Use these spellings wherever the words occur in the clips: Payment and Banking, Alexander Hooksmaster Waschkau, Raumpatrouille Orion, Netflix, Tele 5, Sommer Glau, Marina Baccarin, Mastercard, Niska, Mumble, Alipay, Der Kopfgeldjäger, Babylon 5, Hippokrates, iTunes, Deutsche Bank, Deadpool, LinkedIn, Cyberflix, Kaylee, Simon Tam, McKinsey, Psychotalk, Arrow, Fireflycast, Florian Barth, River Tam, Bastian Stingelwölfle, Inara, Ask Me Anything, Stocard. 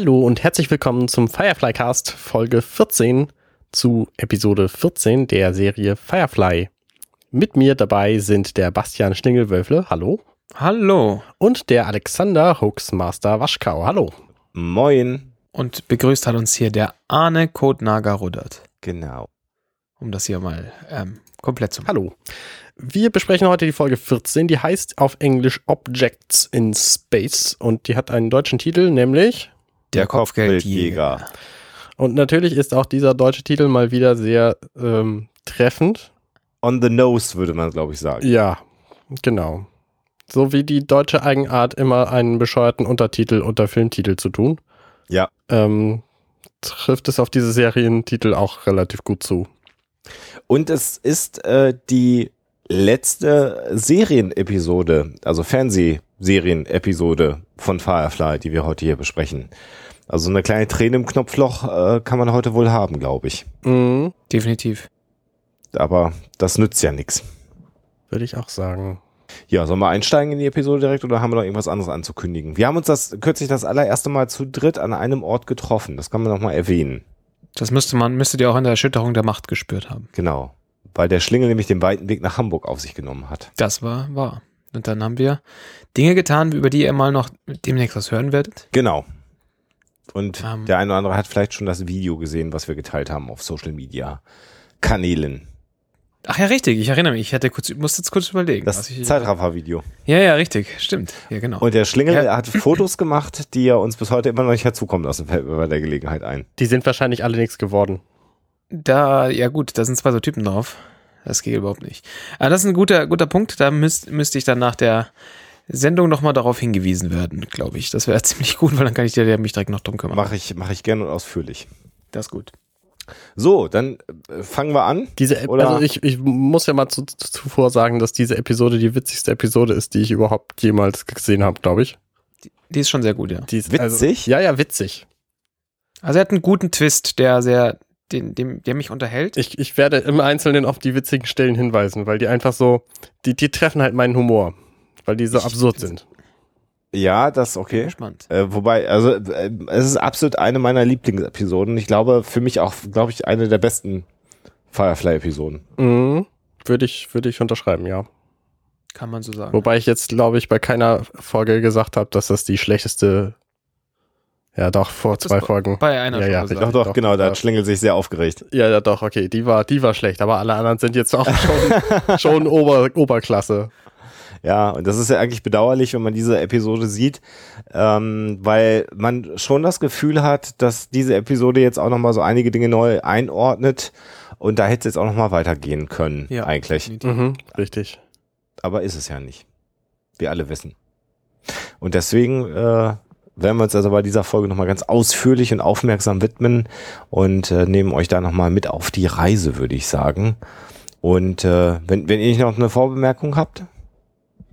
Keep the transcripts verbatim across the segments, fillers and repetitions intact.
Hallo und herzlich willkommen zum Fireflycast Folge vierzehn zu Episode vierzehn der Serie Firefly. Mit mir dabei sind der Bastian Stingelwölfle, hallo. Hallo. Und der Alexander Hooksmaster Waschkau, hallo. Moin. Und begrüßt hat uns hier der Arne Kotnager-Ruddert. Genau. Um das hier mal ähm, komplett zu machen. Hallo. Wir besprechen heute die Folge vierzehn, die heißt auf Englisch Objects in Space und die hat einen deutschen Titel, nämlich Der Kopfgeldjäger. Und natürlich ist auch dieser deutsche Titel mal wieder sehr ähm, treffend. On the nose würde man, glaube ich, sagen. Ja, genau. So wie die deutsche Eigenart, immer einen bescheuerten Untertitel unter Filmtitel zu tun. Ja. Ähm, trifft es auf diese Serientitel auch relativ gut zu. Und es ist äh, die letzte Serienepisode, also Fernsehserienepisode von Firefly, die wir heute hier besprechen. Also eine kleine Träne im Knopfloch äh, kann man heute wohl haben, glaube ich. Mhm. Definitiv. Aber das nützt ja nichts. Würde ich auch sagen. Ja, sollen wir einsteigen in die Episode direkt oder haben wir noch irgendwas anderes anzukündigen? Wir haben uns das kürzlich das allererste Mal zu dritt an einem Ort getroffen. Das kann man nochmal erwähnen. Das müsste man, müsstet ihr auch in der Erschütterung der Macht gespürt haben. Genau, weil der Schlingel nämlich den weiten Weg nach Hamburg auf sich genommen hat. Das war wahr. Und dann haben wir Dinge getan, über die ihr mal noch demnächst was hören werdet. Genau. Und um, der eine oder andere hat vielleicht schon das Video gesehen, was wir geteilt haben auf Social Media Kanälen. Ach ja, richtig. Ich erinnere mich. Ich hatte kurz, musste jetzt kurz überlegen. Das Zeitraffer-Video. Ja, ja, richtig. Stimmt. Ja, genau. Und der Schlingel ja. hat Fotos gemacht, die er uns bis heute immer noch nicht hat zukommen lassen, fällt mir bei der Gelegenheit ein. Die sind wahrscheinlich alle nichts geworden. Da, ja gut, da sind zwei so Typen drauf. Das geht überhaupt nicht. Aber das ist ein guter, guter Punkt. Da müsst, müsste ich dann nach der Sendung nochmal darauf hingewiesen werden, glaube ich. Das wäre ziemlich gut, weil dann kann ich dir, der mich direkt noch drum kümmern. Mache ich, mach ich gerne und ausführlich. Das ist gut. So, dann fangen wir an. Diese, also ich, ich muss ja mal zu, zuvor sagen, dass diese Episode die witzigste Episode ist, die ich überhaupt jemals gesehen habe, glaube ich. Die, die ist schon sehr gut, ja. Die ist, witzig? Also, ja, ja, witzig. Also er hat einen guten Twist, der sehr, den, dem, der mich unterhält. Ich, ich werde im Einzelnen auf die witzigen Stellen hinweisen, weil die einfach so, die, die treffen halt meinen Humor, weil die so ich, absurd ich, sind. Ja, das ist okay. Äh, wobei, also äh, es ist absolut eine meiner Lieblingsepisoden. Ich glaube, für mich auch, glaube ich, eine der besten Firefly-Episoden. Mhm. Würde ich, würde ich unterschreiben, ja. Kann man so sagen. Wobei ich jetzt, glaube ich, bei keiner Folge gesagt habe, dass das die schlechteste, ja doch, vor das zwei Folgen. Bei einer ja, Folge. Ja, doch, doch, doch, genau, da hat Schlingel sich sehr aufgeregt. Ja, ja, doch, okay, die war, die war schlecht, aber alle anderen sind jetzt auch schon, schon Ober, Oberklasse. Ja, und das ist ja eigentlich bedauerlich, wenn man diese Episode sieht, ähm, weil man schon das Gefühl hat, dass diese Episode jetzt auch nochmal so einige Dinge neu einordnet und da hätte es jetzt auch nochmal weitergehen können, ja, eigentlich. Mhm, richtig. Aber ist es ja nicht. Wir alle wissen. Und deswegen äh, werden wir uns also bei dieser Folge nochmal ganz ausführlich und aufmerksam widmen und äh, nehmen euch da nochmal mit auf die Reise, würde ich sagen. Und äh, wenn, wenn ihr noch eine Vorbemerkung habt,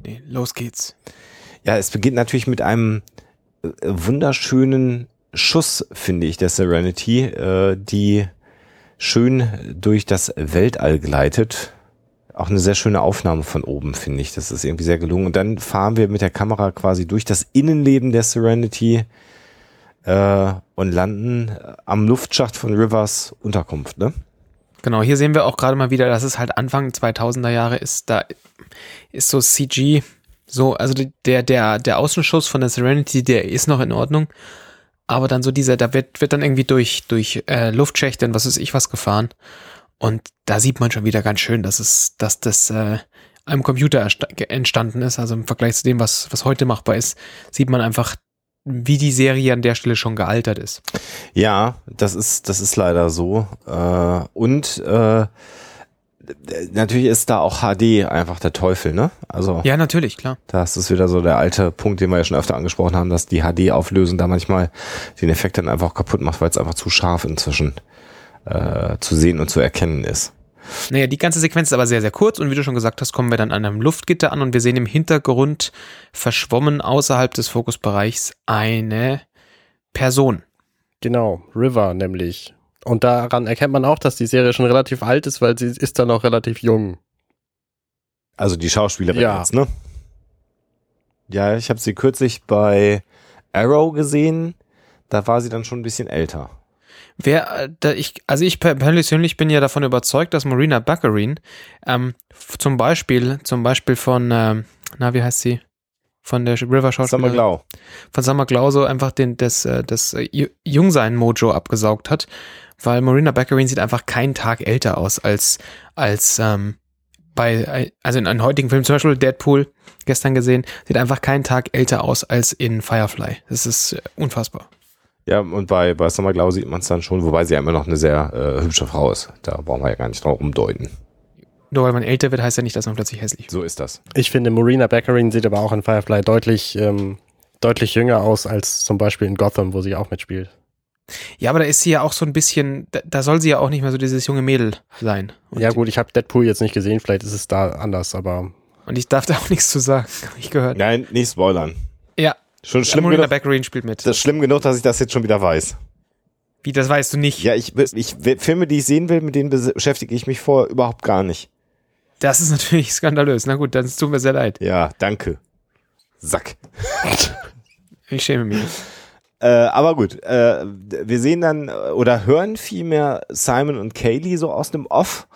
nee, los geht's. Ja, es beginnt natürlich mit einem äh, wunderschönen Schuss, finde ich, der Serenity, äh, die schön durch das Weltall gleitet. Auch eine sehr schöne Aufnahme von oben, finde ich. Das ist irgendwie sehr gelungen. Und dann fahren wir mit der Kamera quasi durch das Innenleben der Serenity äh, und landen am Luftschacht von Rivers Unterkunft, ne? Genau, hier sehen wir auch gerade mal wieder, dass es halt Anfang zweitausender Jahre ist, da ist so C G, so, also der, der, der Außenschuss von der Serenity, der ist noch in Ordnung, aber dann so dieser, da wird, wird dann irgendwie durch, durch äh, Luftschächte und was weiß ich was gefahren und da sieht man schon wieder ganz schön, dass es, dass das äh, einem Computer ersta- entstanden ist, also im Vergleich zu dem, was, was heute machbar ist, sieht man einfach, wie die Serie an der Stelle schon gealtert ist. Ja, das ist, das ist leider so. Und äh, natürlich ist da auch H D einfach der Teufel, ne? Also ja, natürlich, klar. Das ist wieder so der alte Punkt, den wir ja schon öfter angesprochen haben, dass die H D-Auflösung da manchmal den Effekt dann einfach kaputt macht, weil es einfach zu scharf inzwischen äh, zu sehen und zu erkennen ist. Naja, die ganze Sequenz ist aber sehr, sehr kurz und wie du schon gesagt hast, kommen wir dann an einem Luftgitter an und wir sehen im Hintergrund verschwommen außerhalb des Fokusbereichs eine Person. Genau, River nämlich. Und daran erkennt man auch, dass die Serie schon relativ alt ist, weil sie ist dann auch relativ jung. Also die Schauspielerin ja. jetzt, ne? Ja, ich habe sie kürzlich bei Arrow gesehen. da war sie dann schon ein bisschen älter. Wer, da ich, also ich persönlich bin ja davon überzeugt, dass Marina Baccarin ähm, zum Beispiel, zum Beispiel von, ähm, na wie heißt sie? Von der River Sommer Glau. Von Sommer Glau so einfach den, das, das Jungsein-Mojo abgesaugt hat, weil Marina Baccarin sieht einfach keinen Tag älter aus als, als ähm, bei, also in einem heutigen Film, zum Beispiel Deadpool, gestern gesehen, sieht einfach keinen Tag älter aus als in Firefly. Das ist unfassbar. Ja, und bei, bei Sommer Glau sieht man es dann schon, wobei sie ja immer noch eine sehr äh, hübsche Frau ist. Da brauchen wir ja gar nicht drauf rumdeuten. Nur weil man älter wird, heißt ja nicht, dass man plötzlich hässlich wird. So ist das. Ich finde, Marina Baccarin sieht aber auch in Firefly deutlich, ähm, deutlich jünger aus als zum Beispiel in Gotham, wo sie auch mitspielt. Ja, aber da ist sie ja auch so ein bisschen, da, da soll sie ja auch nicht mehr so dieses junge Mädel sein. Und ja gut, ich habe Deadpool jetzt nicht gesehen, vielleicht ist es da anders, aber... Und ich darf da auch nichts zu sagen, habe ich gehört. Nein, nicht spoilern. Ja. Schon schlimm ja, Marina Baccarin spielt mit. Das ist schlimm genug, dass ich das jetzt schon wieder weiß. Wie, das weißt du nicht? Ja, ich, ich Filme, die ich sehen will, mit denen beschäftige ich mich vorher überhaupt gar nicht. Das ist natürlich skandalös. Na gut, dann tut mir sehr leid. Ja, danke. Sack. Ich schäme mich. Äh, aber gut, äh, wir sehen dann oder hören vielmehr Simon und Kaylee so aus dem Off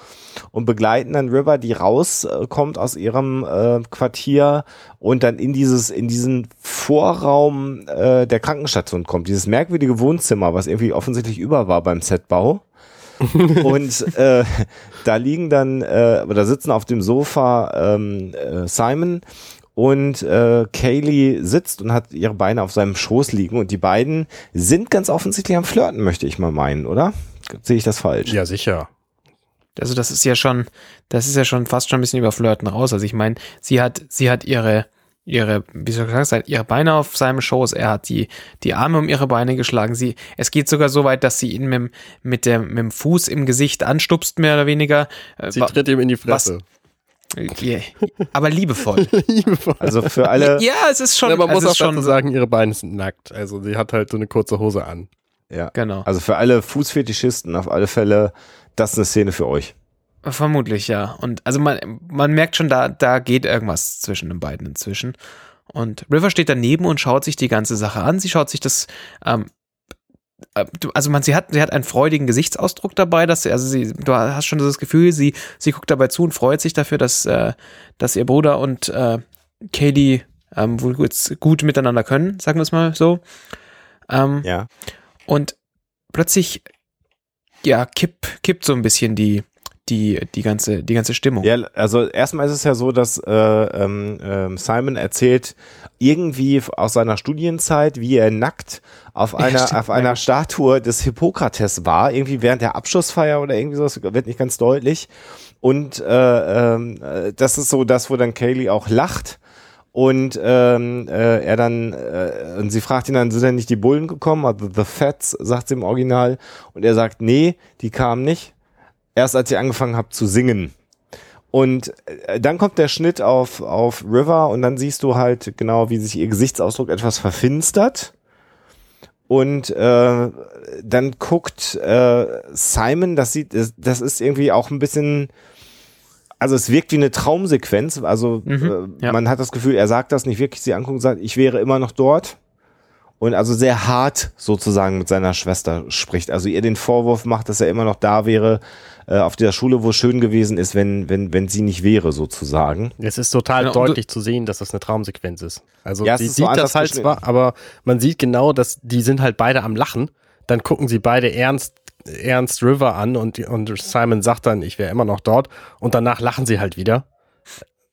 und begleiten dann River, die rauskommt aus ihrem äh, Quartier und dann in dieses in diesen Vorraum äh, der Krankenstation kommt. Dieses merkwürdige Wohnzimmer, was irgendwie offensichtlich über war beim Setbau. Und äh, da liegen dann äh, oder sitzen auf dem Sofa ähm, äh, Simon. Und äh, Kaylee sitzt und hat ihre Beine auf seinem Schoß liegen. Und die beiden sind ganz offensichtlich am Flirten, möchte ich mal meinen, oder? Sehe ich das falsch? Ja, sicher. Also das ist ja schon, das ist ja schon fast schon ein bisschen über Flirten raus. Also ich meine, sie hat, sie hat ihre, ihre, wie soll ich sagen, ihre Beine auf seinem Schoß. Er hat die, die Arme um ihre Beine geschlagen. Sie, es geht sogar so weit, dass sie ihn mit, mit, der, mit dem Fuß im Gesicht anstupst, mehr oder weniger. Sie tritt ihm in die Fresse. Was, Yeah. Aber liebevoll. liebevoll. Also für alle. Ja, es ist schon. Ja, man muss auch schon dazu sagen, ihre Beine sind nackt. Also sie hat halt so eine kurze Hose an. Ja, genau. Also für alle Fußfetischisten auf alle Fälle, das ist eine Szene für euch. Vermutlich, ja. Und also man, man merkt schon, da, da geht irgendwas zwischen den beiden inzwischen. Und River steht daneben und schaut sich die ganze Sache an. Sie schaut sich das. Ähm, Also man, sie hat, sie hat einen freudigen Gesichtsausdruck dabei, dass sie, also sie, du hast schon das Gefühl, sie, sie guckt dabei zu und freut sich dafür, dass, äh, dass ihr Bruder und äh, Kaylee ähm, wohl gut, gut miteinander können, sagen wir es mal so. Ähm, ja. Und plötzlich, ja, kippt, kippt so ein bisschen die, die, die ganze, die ganze Stimmung. Ja, also erstmal ist es ja so, dass äh, ähm, Simon erzählt irgendwie aus seiner Studienzeit, wie er nackt auf einer, ja, auf einer Statue des Hippokrates war, irgendwie während der Abschlussfeier oder irgendwie sowas, wird nicht ganz deutlich. Und äh, äh, das ist so das, wo dann Kaylee auch lacht. Und ähm, äh, er dann, äh, und sie fragt ihn dann, sind denn nicht die Bullen gekommen? Also the Fats, sagt sie im Original. Und er sagt, nee, die kamen nicht. Erst als ich angefangen habe zu singen. Und dann kommt der Schnitt auf, auf River und dann siehst du halt genau, wie sich ihr Gesichtsausdruck etwas verfinstert. Und äh, dann guckt äh, Simon, das sieht, das ist irgendwie auch ein bisschen, also es wirkt wie eine Traumsequenz. Also mhm, äh, ja. Man hat das Gefühl, er sagt das nicht wirklich, sie anguckt und sagt, ich wäre immer noch dort. Und also sehr hart sozusagen mit seiner Schwester spricht. Also ihr den Vorwurf macht, dass er immer noch da wäre, äh, auf dieser Schule, wo es schön gewesen ist, wenn, wenn, wenn sie nicht wäre sozusagen. Es ist total genau, deutlich zu sehen, dass das eine Traumsequenz ist. Also ja, sie sieht so das halt zwar, aber man sieht genau, dass die sind halt beide am Lachen. Dann gucken sie beide ernst, ernst River an und, und Simon sagt dann, ich wäre immer noch dort. Und danach lachen sie halt wieder.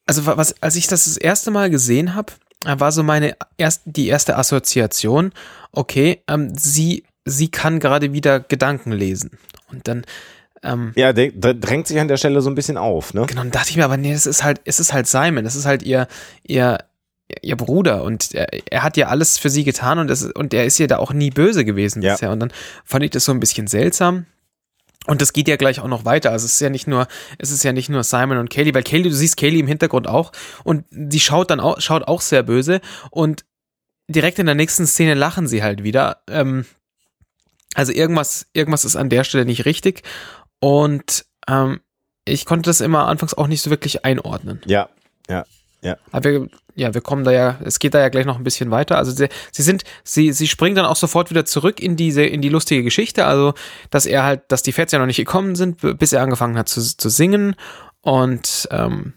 Also was, als ich das das erste Mal gesehen habe, war so meine erst die erste Assoziation, okay, ähm, sie, sie kann gerade wieder Gedanken lesen. Und dann ähm, ja, de- de- drängt sich an der Stelle so ein bisschen auf, ne? Genau, dann dachte ich mir, aber nee, es ist halt, es ist halt Simon, es ist halt ihr, ihr, ihr Bruder und er, er hat ja alles für sie getan und, es, und er ist ihr da auch nie böse gewesen ja. bisher. Und dann fand ich das so ein bisschen seltsam. Und das geht ja gleich auch noch weiter. Also es ist ja nicht nur, es ist ja nicht nur Simon und Kaylee, weil Kaylee, du siehst Kaylee im Hintergrund auch und die schaut dann auch, schaut auch sehr böse und direkt in der nächsten Szene lachen sie halt wieder. Ähm, also irgendwas, irgendwas ist an der Stelle nicht richtig und ähm, ich konnte das immer anfangs auch nicht so wirklich einordnen. Ja, ja. Ja. Aber wir, ja, wir kommen da ja, es geht da ja gleich noch ein bisschen weiter. Also sie, sie sind, sie, sie springen dann auch sofort wieder zurück in diese, in die lustige Geschichte. Also, dass er halt, dass die Feds ja noch nicht gekommen sind, bis er angefangen hat zu, zu singen. Und ähm,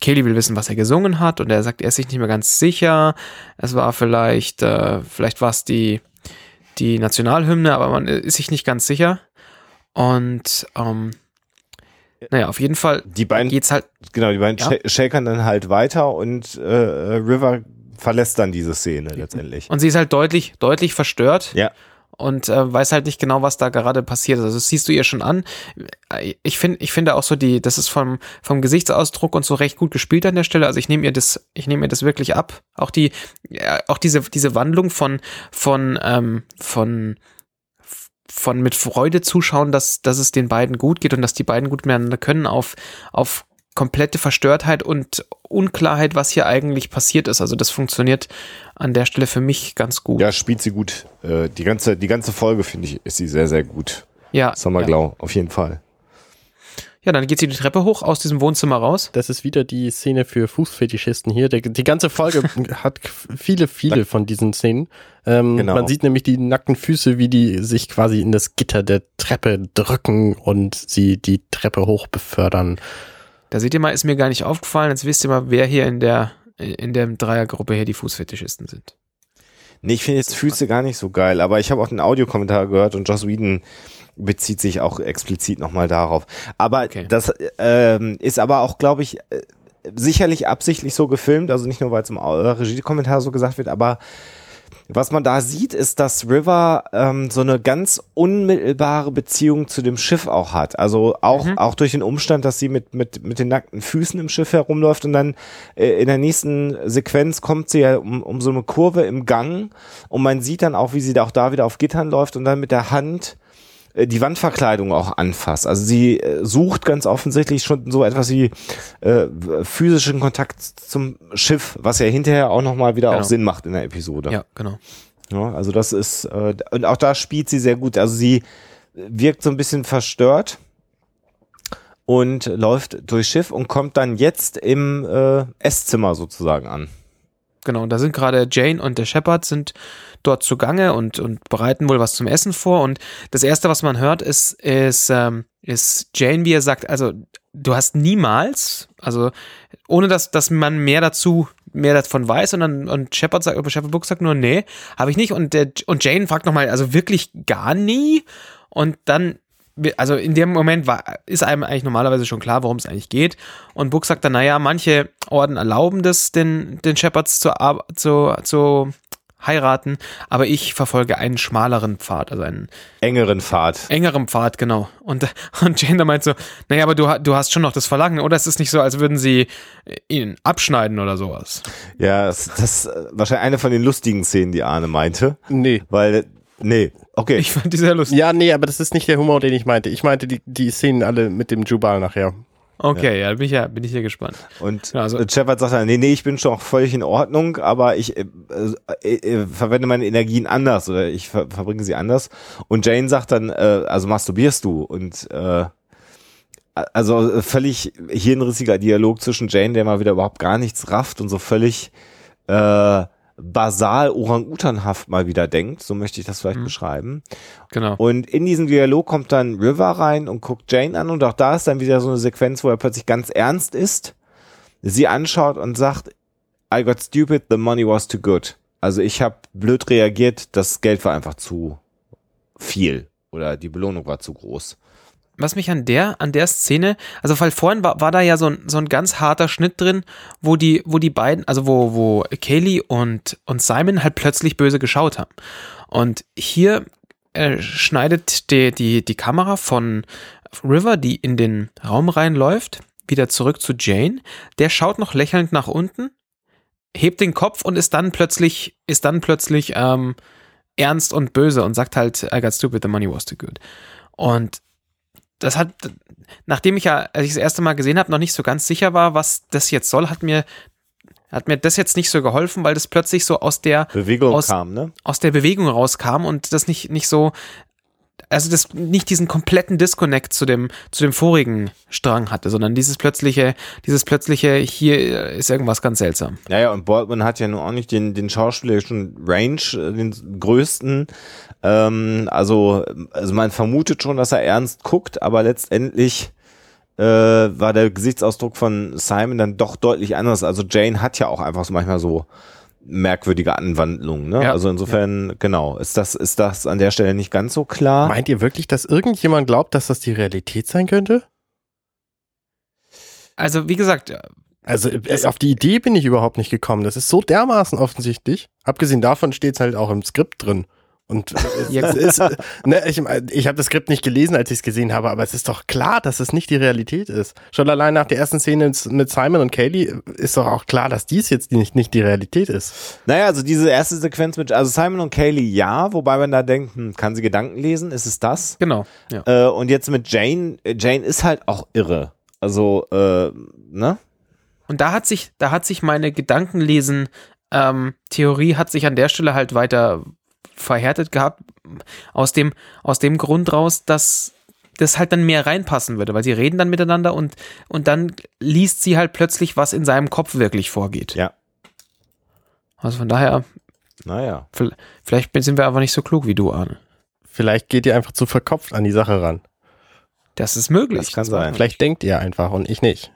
Kelly will wissen, was er gesungen hat, und er sagt, er ist sich nicht mehr ganz sicher. Es war vielleicht, äh, vielleicht war es die, die Nationalhymne, aber man ist sich nicht ganz sicher. Und ähm, naja, auf jeden Fall die beiden, geht's halt. Genau, die beiden ja? shakern dann halt weiter, und äh, River verlässt dann diese Szene letztendlich. Und sie ist halt deutlich, deutlich verstört. Ja. Und äh, weiß halt nicht genau, was da gerade passiert ist. Also das siehst du ihr schon an. Ich finde, ich finde auch so die, das ist vom vom Gesichtsausdruck und so recht gut gespielt an der Stelle. Also ich nehme ihr das, ich nehme ihr das wirklich ab. Auch die, auch diese diese Wandlung von von ähm, von von mit Freude zuschauen, dass dass es den beiden gut geht und dass die beiden gut miteinander können, auf auf komplette Verstörtheit und Unklarheit, was hier eigentlich passiert ist. Also das funktioniert an der Stelle für mich ganz gut. Ja, spielt sie gut. Äh, die ganze, die ganze Folge, finde ich, ist sie sehr, sehr gut. Ja. Sommer Glau, ja. Auf jeden Fall. Ja, dann geht sie die Treppe hoch, aus diesem Wohnzimmer raus. Das ist wieder die Szene für Fußfetischisten hier. Der, die ganze Folge hat viele, viele von diesen Szenen. Ähm, genau. Man sieht nämlich die nackten Füße, wie die sich quasi in das Gitter der Treppe drücken und sie die Treppe hoch befördern. Da seht ihr mal, ist mir gar nicht aufgefallen. Jetzt wisst ihr mal, wer hier in der, in der Dreiergruppe hier die Fußfetischisten sind. Nee, ich finde jetzt Füße gar nicht so geil, aber ich habe auch den Audiokommentar gehört und Joss Whedon bezieht sich auch explizit nochmal darauf. Aber okay. Das ähm, ist aber auch, glaube ich, äh, sicherlich absichtlich so gefilmt, also nicht nur, weil es im Regiekommentar so gesagt wird, aber was man da sieht, ist, dass River ähm, so eine ganz unmittelbare Beziehung zu dem Schiff auch hat. Also auch, mhm. auch durch den Umstand, dass sie mit, mit, mit den nackten Füßen im Schiff herumläuft, und dann äh, in der nächsten Sequenz kommt sie ja um, um so eine Kurve im Gang, und man sieht dann auch, wie sie da auch da wieder auf Gittern läuft und dann mit der Hand äh, die Wandverkleidung auch anfasst. Also sie äh, sucht ganz offensichtlich schon so etwas wie äh, physischen Kontakt zum Schiff, was ja hinterher auch nochmal wieder genau. auch Sinn macht in der Episode. Ja, genau. Ja, also das ist, äh, und auch da spielt sie sehr gut. Also sie wirkt so ein bisschen verstört und läuft durchs Schiff und kommt dann jetzt im äh, Esszimmer sozusagen an. Genau, und da sind gerade Jane und der Shepard sind dort zugange und, und bereiten wohl was zum Essen vor. Und das Erste, was man hört, ist, ist, ähm, ist Jane, wie er sagt, also du hast niemals, also ohne dass, dass man mehr dazu, mehr davon weiß, und dann, und Shepard sagt, Shepard Book sagt nur, nee, habe ich nicht. Und der, und Jane fragt nochmal, also wirklich gar nie? Und dann, also in dem Moment war, ist einem eigentlich normalerweise schon klar, worum es eigentlich geht. Und Book sagt dann, naja, manche Orden erlauben das, den, den Shepards zu, zu, zu heiraten, aber ich verfolge einen schmaleren Pfad, also einen engeren Pfad. Engeren Pfad, genau. Und, und Jane da meint so, naja, aber du, du hast schon noch das Verlangen, oder? Es ist nicht so, als würden sie ihn abschneiden oder sowas. Ja, das, das ist wahrscheinlich eine von den lustigen Szenen, die Arne meinte. Nee. Weil, nee, okay. Ich fand die sehr lustig. Ja, nee, aber das ist nicht der Humor, den ich meinte. Ich meinte die, die Szenen alle mit dem Jubal nachher. Okay, ja, ja, bin ich ja, bin ich hier gespannt. Und also, Shepard sagt dann, nee, nee, ich bin schon auch völlig in Ordnung, aber ich äh, äh, äh, verwende meine Energien anders, oder ich ver- verbringe sie anders. Und Jane sagt dann, äh, also masturbierst du, und äh, also völlig hirnrissiger Dialog zwischen Jane, der mal wieder überhaupt gar nichts rafft, und so völlig äh, basal orang-utanhaft mal wieder denkt, so möchte ich das vielleicht mhm. beschreiben. Genau. Und in diesen Dialog kommt dann River rein und guckt Jane an, und auch da ist dann wieder so eine Sequenz, wo er plötzlich ganz ernst ist, sie anschaut und sagt, I got stupid, the money was too good. Also ich habe blöd reagiert, das Geld war einfach zu viel, oder die Belohnung war zu groß. Was mich an der, an der Szene, also weil vorhin war, war da ja so ein, so ein ganz harter Schnitt drin, wo die, wo die beiden, also wo, wo Kaylee und, und Simon halt plötzlich böse geschaut haben. Und hier äh, schneidet die, die, die Kamera von River, die in den Raum reinläuft, wieder zurück zu Jane. Der schaut noch lächelnd nach unten, hebt den Kopf und ist dann plötzlich, ist dann plötzlich ähm, ernst und böse und sagt halt, I got stupid, the money was too good. Und das hat, nachdem ich ja, als ich das erste Mal gesehen habe, noch nicht so ganz sicher war, was das jetzt soll, hat mir, hat mir das jetzt nicht so geholfen, weil das plötzlich so aus der Bewegung aus, kam, ne? Aus der Bewegung rauskam und das nicht, nicht so, also das nicht diesen kompletten Disconnect zu dem, zu dem vorigen Strang hatte, sondern dieses plötzliche, dieses plötzliche, hier ist irgendwas ganz seltsam. Ja, ja, und Baldwin hat ja nun auch nicht den, den schauspielerischen Range, den größten, ähm, also, also man vermutet schon, dass er ernst guckt, aber letztendlich äh, war der Gesichtsausdruck von Simon dann doch deutlich anders. Also Jane hat ja auch einfach so manchmal so merkwürdige Anwandlungen, ne? Ja, also insofern, ja. Genau, ist das, ist das an der Stelle nicht ganz so klar. Meint ihr wirklich, dass irgendjemand glaubt, dass das die Realität sein könnte? Also wie gesagt, also auf die Idee bin ich überhaupt nicht gekommen. Das ist so dermaßen offensichtlich. Abgesehen davon steht es halt auch im Skript drin. Und es ist, ne, ich, ich habe das Skript nicht gelesen, als ich es gesehen habe, aber es ist doch klar, dass es nicht die Realität ist. Schon allein nach der ersten Szene mit Simon und Kaylee ist doch auch klar, dass dies jetzt nicht, nicht die Realität ist. Naja, also diese erste Sequenz mit, also Simon und Kaylee ja, wobei man da denkt, hm, kann sie Gedanken lesen, ist es das? Genau. Ja. Äh, und jetzt mit Jane, Jane ist halt auch irre. Also, äh, ne? Und da hat sich, da hat sich meine Gedankenlesen-Theorie ähm, hat sich an der Stelle halt weiter verhärtet gehabt, aus dem, aus dem Grund raus, dass das halt dann mehr reinpassen würde, weil sie reden dann miteinander und, und dann liest sie halt plötzlich, was in seinem Kopf wirklich vorgeht. Ja. Also von daher, naja. Vielleicht sind wir einfach nicht so klug wie du, Arne. Vielleicht geht ihr einfach zu verkopft an die Sache ran. Das ist möglich. Das kann sein. Vielleicht denkt ihr einfach und ich nicht.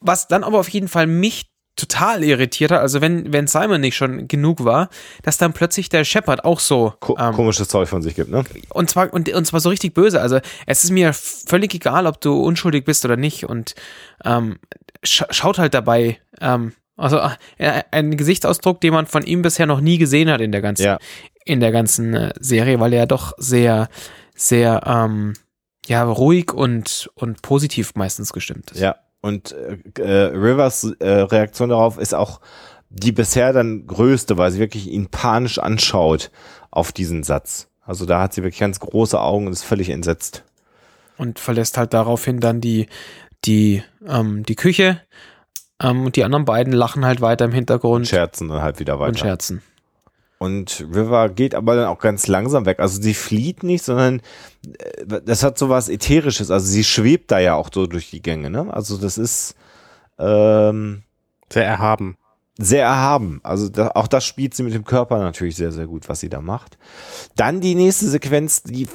Was dann aber auf jeden Fall mich total irritiert hat, also wenn, wenn Simon nicht schon genug war, dass dann plötzlich der Shepard auch so Ko- ähm, komisches Zeug von sich gibt, ne? Und zwar, und, und zwar so richtig böse, also es ist mir völlig egal, ob du unschuldig bist oder nicht und ähm, sch- schaut halt dabei, ähm, also äh, ein Gesichtsausdruck, den man von ihm bisher noch nie gesehen hat in der ganzen, ja. in der ganzen äh, Serie, weil er ja doch sehr, sehr ähm, ja, ruhig und, und positiv meistens gestimmt ist. Ja. Und äh, Rivers äh, Reaktion darauf ist auch die bisher dann größte, weil sie wirklich ihn panisch anschaut auf diesen Satz. Also da hat sie wirklich ganz große Augen und ist völlig entsetzt. Und verlässt halt daraufhin dann die, die, ähm, die Küche ähm, und die anderen beiden lachen halt weiter im Hintergrund. Und scherzen dann halt wieder weiter. Und scherzen. Und River geht aber dann auch ganz langsam weg. Also sie flieht nicht, sondern das hat so was Ätherisches. Also sie schwebt da ja auch so durch die Gänge, ne? Also das ist ähm, sehr erhaben. Sehr erhaben. Also da, auch das spielt sie mit dem Körper natürlich sehr, sehr gut, was sie da macht. Dann die nächste Sequenz, die,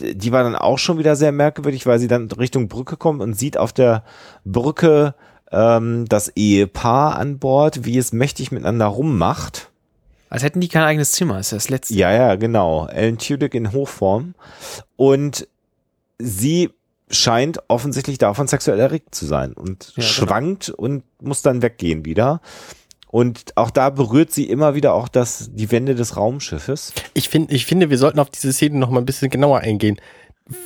die war dann auch schon wieder sehr merkwürdig, weil sie dann Richtung Brücke kommt und sieht auf der Brücke ähm, das Ehepaar an Bord, wie es mächtig miteinander rummacht. Als hätten die kein eigenes Zimmer, ist ja das letzte. Ja, ja, genau. Alan Tudyk in Hochform. Und sie scheint offensichtlich davon sexuell erregt zu sein und ja, schwankt genau. Und muss dann weggehen wieder. Und auch da berührt sie immer wieder auch das, die Wände des Raumschiffes. Ich finde, ich finde, wir sollten auf diese Szene noch mal ein bisschen genauer eingehen.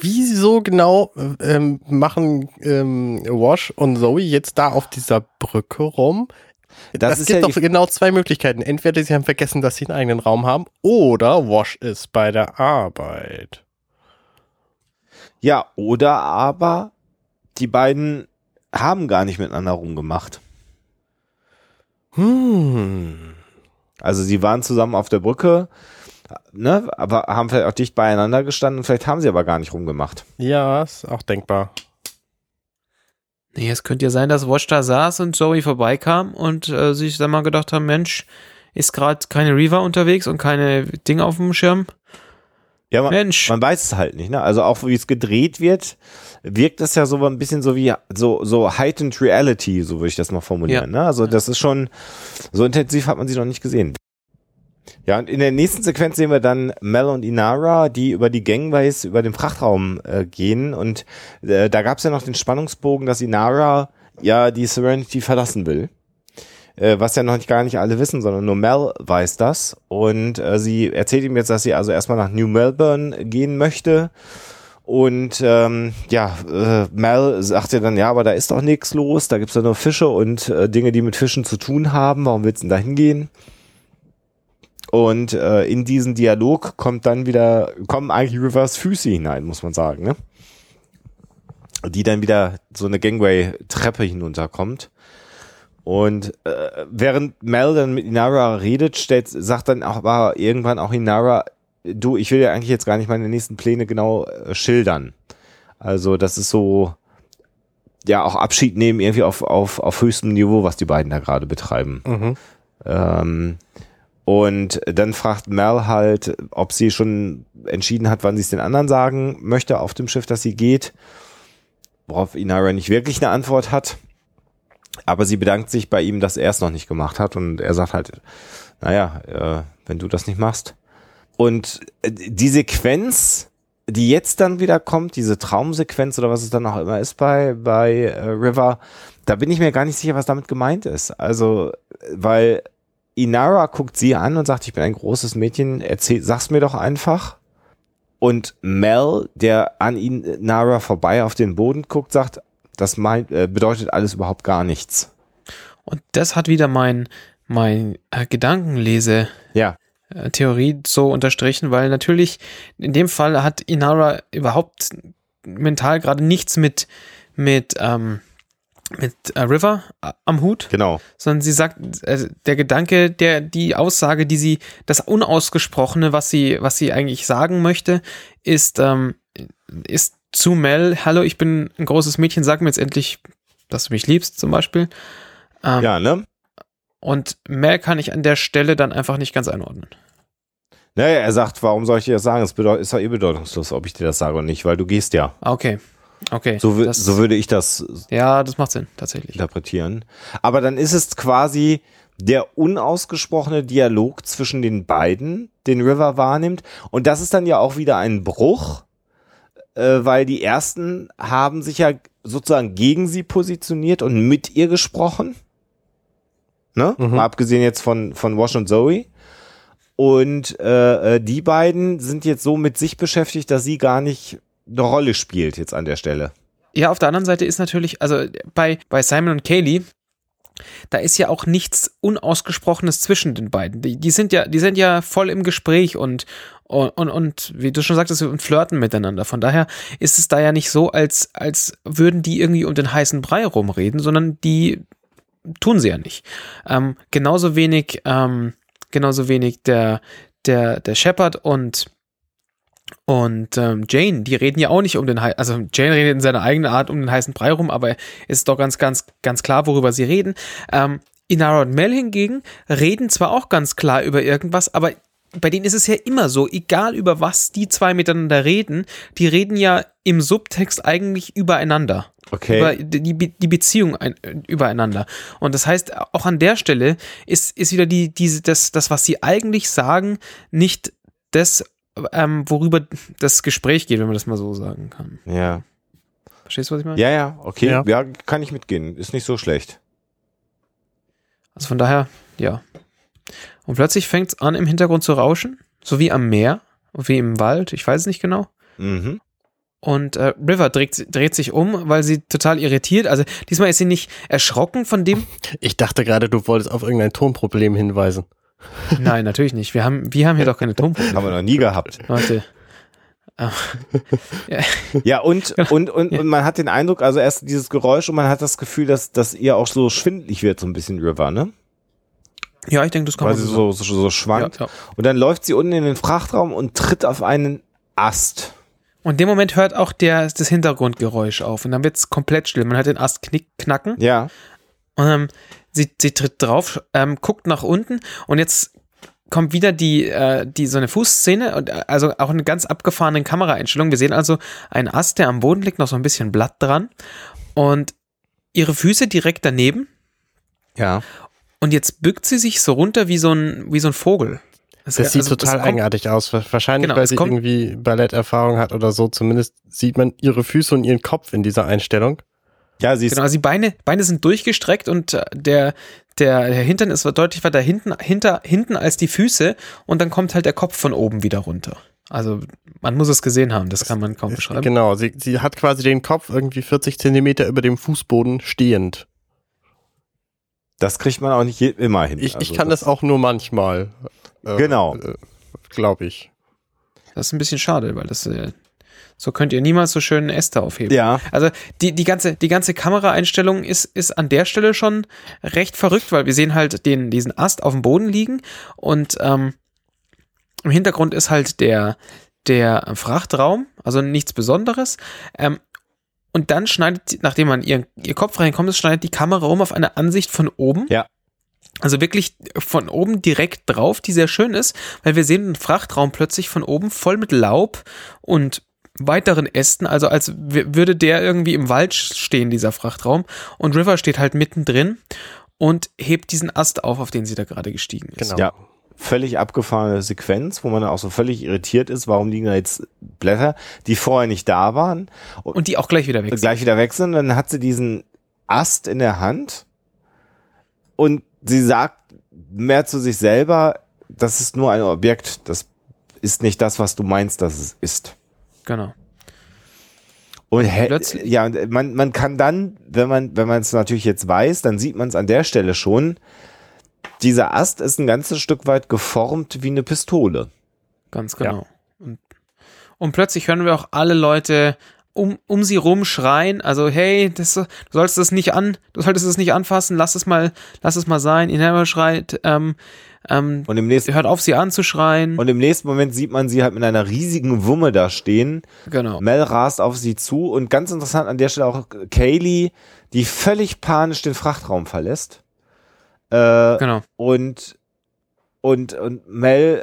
Wieso genau ähm, machen ähm, Wash und Zoe jetzt da auf dieser Brücke rum? Das, das ist gibt ja doch genau zwei Möglichkeiten. Entweder sie haben vergessen, dass sie einen eigenen Raum haben, oder Wash ist bei der Arbeit. Ja, oder aber die beiden haben gar nicht miteinander rumgemacht. Hm. Also sie waren zusammen auf der Brücke, ne, aber haben vielleicht auch dicht beieinander gestanden, vielleicht haben sie aber gar nicht rumgemacht. Ja, ist auch denkbar. Nee, es könnte ja sein, dass Watch da saß und Zoe vorbeikam und äh, sich dann mal gedacht haben, Mensch, ist gerade keine Reaver unterwegs und keine Dinge auf dem Schirm. Ja, man, Mensch. Man weiß es halt nicht, ne? Also auch wie es gedreht wird, wirkt das ja so ein bisschen so wie so, so heightened reality, so würde ich das mal formulieren. Ja. Ne? Also das ist schon, so intensiv hat man sie noch nicht gesehen. Ja, und in der nächsten Sequenz sehen wir dann Mel und Inara, die über die Gangways, über den Frachtraum äh, gehen. Und äh, da gab es ja noch den Spannungsbogen, dass Inara ja die Serenity verlassen will. Äh, was ja noch nicht, gar nicht alle wissen, sondern nur Mel weiß das. Und äh, sie erzählt ihm jetzt, dass sie also erstmal nach New Melbourne gehen möchte. Und ähm, ja, äh, Mel sagt ja dann, ja, aber da ist doch nichts los. Da gibt es ja nur Fische und äh, Dinge, die mit Fischen zu tun haben. Warum willst du denn da hingehen? Und äh, in diesen Dialog kommt dann wieder, kommen eigentlich Rivers Füße hinein, muss man sagen, ne? Die dann wieder so eine Gangway-Treppe hinunterkommt. Und äh, während Mel dann mit Inara redet, stellt, sagt dann auch, war irgendwann auch Inara, du, ich will ja eigentlich jetzt gar nicht meine nächsten Pläne genau äh, schildern. Also das ist so, ja, auch Abschied nehmen irgendwie auf, auf, auf höchstem Niveau, was die beiden da gerade betreiben. Mhm. Ähm, und dann fragt Mel halt, ob sie schon entschieden hat, wann sie es den anderen sagen möchte auf dem Schiff, dass sie geht. Worauf Inara nicht wirklich eine Antwort hat. Aber sie bedankt sich bei ihm, dass er es noch nicht gemacht hat. Und er sagt halt, naja, äh, wenn du das nicht machst. Und die Sequenz, die jetzt dann wieder kommt, diese Traumsequenz oder was es dann auch immer ist bei, bei äh, River, da bin ich mir gar nicht sicher, was damit gemeint ist. Also, weil Inara guckt sie an und sagt, ich bin ein großes Mädchen, erzähl, sag's mir doch einfach. Und Mel, der an Inara vorbei auf den Boden guckt, sagt, das meint, äh, bedeutet alles überhaupt gar nichts. Und das hat wieder mein, mein äh, Gedankenlese- ja. äh, Theorie so unterstrichen, weil natürlich in dem Fall hat Inara überhaupt mental gerade nichts mit, mit, ähm, mit äh, River am Hut. Genau. Sondern sie sagt, äh, der Gedanke, der, die Aussage, die sie, das Unausgesprochene, was sie, was sie eigentlich sagen möchte, ist, ähm, ist zu Mel, hallo, ich bin ein großes Mädchen, sag mir jetzt endlich, dass du mich liebst, zum Beispiel. Ähm, ja, ne? Und Mel kann ich an der Stelle dann einfach nicht ganz einordnen. Naja, er sagt, warum soll ich dir das sagen? Es bedeut- ist ja eh bedeutungslos, ob ich dir das sage oder nicht, weil du gehst ja. Okay, okay. So, w- das, so würde ich das... Ja, das macht Sinn, tatsächlich. ...interpretieren. Aber dann ist es quasi der unausgesprochene Dialog zwischen den beiden, den River wahrnimmt. Und das ist dann ja auch wieder ein Bruch, weil die ersten haben sich ja sozusagen gegen sie positioniert und mit ihr gesprochen. Ne? Mhm. Mal abgesehen jetzt von, von Wash und Zoe. Und äh, die beiden sind jetzt so mit sich beschäftigt, dass sie gar nicht eine Rolle spielt jetzt an der Stelle. Ja, auf der anderen Seite ist natürlich, also bei, bei Simon und Kaylee, da ist ja auch nichts Unausgesprochenes zwischen den beiden. Die, die sind ja, die sind ja voll im Gespräch und, und, und, und wie du schon sagtest, und flirten miteinander. Von daher ist es da ja nicht so, als, als würden die irgendwie um den heißen Brei rumreden, sondern die tun sie ja nicht. Ähm, genauso wenig, ähm, genauso wenig der, der, der Shepard und Und ähm, Jane, die reden ja auch nicht um den heißen, also Jane redet in seiner eigenen Art um den heißen Brei rum, aber ist doch ganz, ganz, ganz klar, worüber sie reden. Ähm, Inara und Mel hingegen reden zwar auch ganz klar über irgendwas, aber bei denen ist es ja immer so, egal über was die zwei miteinander reden, die reden ja im Subtext eigentlich übereinander. Okay. Über die, die Beziehung ein, übereinander. Und das heißt, auch an der Stelle ist, ist wieder die, diese, das, das, was sie eigentlich sagen, nicht das, Ähm, worüber das Gespräch geht, wenn man das mal so sagen kann. Ja. Verstehst du, was ich meine? Ja, ja, okay. Ja, ja, kann ich mitgehen. Ist nicht so schlecht. Also von daher, ja. Und plötzlich fängt es an, im Hintergrund zu rauschen. So wie am Meer, wie im Wald. Ich weiß es nicht genau. Mhm. Und äh, River dreht, dreht sich um, weil sie total irritiert. Also diesmal ist sie nicht erschrocken von dem... Ich dachte gerade, du wolltest auf irgendein Tonproblem hinweisen. Nein, natürlich nicht. Wir haben, wir haben hier doch keine Tonprobleme. Haben wir noch nie gehabt. Leute. ja. ja, und, und, und, ja. und man hat den Eindruck, also erst dieses Geräusch und man hat das Gefühl, dass, dass ihr auch so schwindelig wird, so ein bisschen River, ne? Ja, ich denke, das kann Weil man so Weil sie so, so, so schwankt. Ja, ja. Und dann läuft sie unten in den Frachtraum und tritt auf einen Ast. Und in dem Moment hört auch der, das Hintergrundgeräusch auf und dann wird es komplett still. Man hört den Ast knick, knacken. Ja. Und dann... Sie, sie tritt drauf, ähm, guckt nach unten und jetzt kommt wieder die, äh, die so eine Fußszene und also auch eine ganz abgefahrene Kameraeinstellung. Wir sehen also einen Ast, der am Boden liegt, noch so ein bisschen Blatt dran und ihre Füße direkt daneben. Ja. Und jetzt bückt sie sich so runter wie so ein, wie so ein Vogel. Das, das sieht also, total das eigenartig kommt, aus. Wahrscheinlich, genau, weil sie kommt, irgendwie Balletterfahrung hat oder so. Zumindest sieht man ihre Füße und ihren Kopf in dieser Einstellung. Ja, sie ist genau, also die Beine, Beine sind durchgestreckt und der, der, der Hintern ist deutlich weiter hinten, hinter, hinten als die Füße und dann kommt halt der Kopf von oben wieder runter. Also man muss es gesehen haben, das kann man kaum beschreiben. Genau, sie, sie hat quasi den Kopf irgendwie vierzig Zentimeter über dem Fußboden stehend. Das kriegt man auch nicht je, immer hin. Ich, also ich kann das, das auch nur manchmal. Äh, genau. Äh, glaube ich. Das ist ein bisschen schade, weil das... Äh, So könnt ihr niemals so schön Äste aufheben. Ja. Also die, die ganze, die ganze Kameraeinstellung ist, ist an der Stelle schon recht verrückt, weil wir sehen halt den, diesen Ast auf dem Boden liegen und ähm, Im Hintergrund ist halt der, der Frachtraum, also nichts Besonderes. Ähm, und dann schneidet, nachdem man ihr, ihr Kopf reinkommt, schneidet die Kamera um auf eine Ansicht von oben. Ja. Also wirklich von oben direkt drauf, die sehr schön ist, weil wir sehen den Frachtraum plötzlich von oben voll mit Laub und weiteren Ästen, also als würde der irgendwie im Wald stehen, dieser Frachtraum. Und River steht halt mittendrin und hebt diesen Ast auf, auf den sie da gerade gestiegen ist. Genau. Ja. Völlig abgefahrene Sequenz, wo man dann auch so völlig irritiert ist, warum liegen da jetzt Blätter, die vorher nicht da waren. Und, und die auch gleich wieder weg sind. Gleich wieder weg sind. Dann hat sie diesen Ast in der Hand und sie sagt mehr zu sich selber, das ist nur ein Objekt, das ist nicht das, was du meinst, dass es ist. Genau. Und he- ja, man, man kann dann, wenn man, wenn man es natürlich jetzt weiß, dann sieht man es an der Stelle schon, dieser Ast ist ein ganzes Stück weit geformt wie eine Pistole. Ganz genau. Ja. Und, und plötzlich hören wir auch alle Leute um, um sie rum schreien, also hey, das, du solltest das nicht an, du solltest das nicht anfassen, lass es mal, lass es mal sein. Inheimer schreit, ähm, ähm, und im nächsten, hört auf, sie anzuschreien. Und im nächsten Moment sieht man sie halt mit einer riesigen Wumme da stehen. Genau. Mel rast auf sie zu und ganz interessant an der Stelle auch Kaylee, die völlig panisch den Frachtraum verlässt. Äh, genau. Und, und, und Mel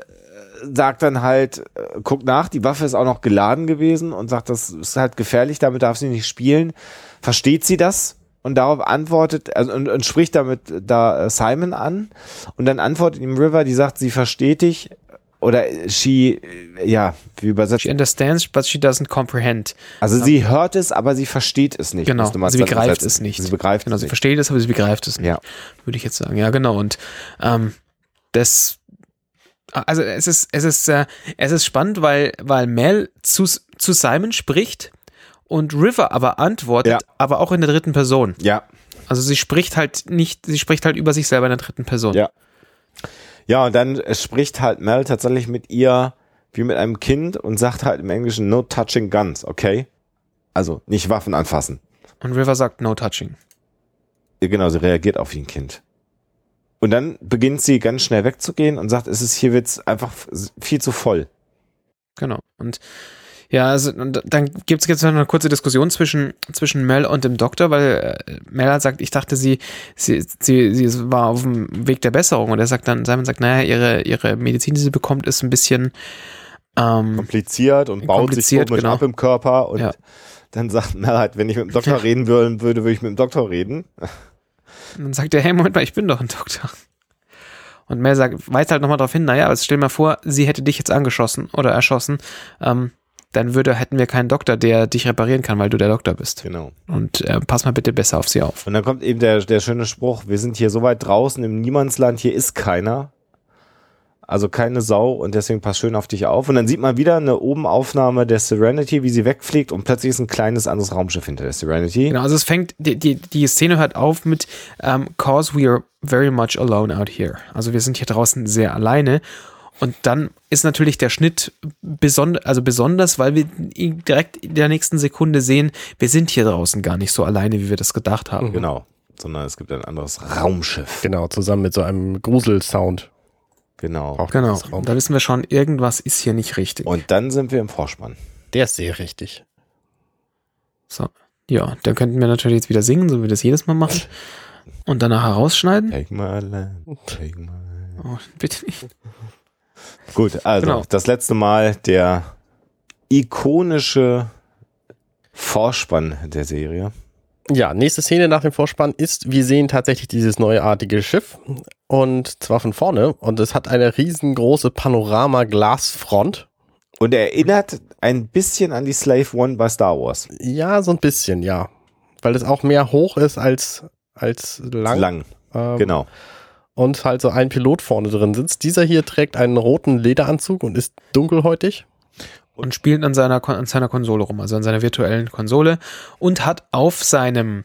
sagt dann halt, äh, guck nach, die Waffe ist auch noch geladen gewesen und sagt, das ist halt gefährlich, damit darf sie nicht spielen. Versteht sie das? Und darauf antwortet, also, und, und spricht damit da äh, Simon an. Und dann antwortet ihm River, die sagt, sie versteht dich. Oder she, ja, wie übersetzt? She understands, but she doesn't comprehend. Also sie hört es, aber sie versteht es nicht. Genau, sie begreift es nicht. Sie begreift genau, es sie nicht. Versteht es, aber sie begreift es nicht. Ja. Würde ich jetzt sagen. Ja, genau. Und ähm, das, also es ist, es ist, äh, es ist spannend, weil, weil Mel zu, zu Simon spricht und River aber antwortet, ja. aber auch in der dritten Person. Ja. Also sie spricht halt nicht, sie spricht halt über sich selber in der dritten Person. Ja. Ja, und dann spricht halt Mel tatsächlich mit ihr wie mit einem Kind und sagt halt im Englischen no touching guns, okay? Also nicht Waffen anfassen. Und River sagt no touching. Genau, sie reagiert auf wie ein Kind. Und dann beginnt sie ganz schnell wegzugehen und sagt, es ist hier wird's einfach viel zu voll. Genau. Und ja, also und dann gibt es jetzt noch eine kurze Diskussion zwischen, zwischen Mel und dem Doktor, weil äh, Mel hat sagt, ich dachte, sie, sie, sie, sie war auf dem Weg der Besserung. Und er sagt dann, Simon sagt, naja, ihre, ihre Medizin, die sie bekommt, ist ein bisschen ähm, kompliziert und baut kompliziert, sich komisch genau. ab im Körper. Und ja. dann sagt Mel halt, wenn ich mit dem Doktor reden würde, würde, würde ich mit dem Doktor reden. Und dann sagt er, hey, Moment mal, ich bin doch ein Doktor. Und Mel sagt, weist halt nochmal darauf hin, naja, also stell dir mal vor, sie hätte dich jetzt angeschossen oder erschossen. Ähm, dann würde, hätten wir keinen Doktor, der dich reparieren kann, weil du der Doktor bist. Genau. Und äh, pass mal bitte besser auf sie auf. Und dann kommt eben der, der schöne Spruch, wir sind hier so weit draußen im Niemandsland, hier ist keiner. Also keine Sau und deswegen pass schön auf dich auf. Und dann sieht man wieder eine Obenaufnahme der Serenity, wie sie wegfliegt und plötzlich ist ein kleines anderes Raumschiff hinter der Serenity. Genau, also es fängt, die, die, die Szene hört auf mit um, cause we are very much alone out here. Also wir sind hier draußen sehr alleine. Und dann ist natürlich der Schnitt besonder, also besonders, weil wir direkt in der nächsten Sekunde sehen, wir sind hier draußen gar nicht so alleine, wie wir das gedacht haben. Mhm. Genau, sondern es gibt ein anderes Raumschiff. Genau, zusammen mit so einem Gruselsound. Genau. Auch genau, da wissen wir schon, irgendwas ist hier nicht richtig. Und dann sind wir im Vorspann. Der ist sehr richtig. So, ja, dann könnten wir natürlich jetzt wieder singen, so wie wir das jedes Mal machen. Und danach herausschneiden. Take my land, take my land. Oh, bitte nicht. Gut, also genau. Das letzte Mal der ikonische Vorspann der Serie. Ja, nächste Szene nach dem Vorspann ist, wir sehen tatsächlich dieses neuartige Schiff und zwar von vorne und es hat eine riesengroße Panorama-Glasfront. Und erinnert ein bisschen an die Slave One bei Star Wars. Ja, so ein bisschen, ja. Weil es auch mehr hoch ist als, als lang. Lang, ähm, genau. Und halt so ein Pilot vorne drin sitzt. Dieser hier trägt einen roten Lederanzug und ist dunkelhäutig. Und spielt an seiner, an seiner Konsole rum, also an seiner virtuellen Konsole. Und hat auf seinem,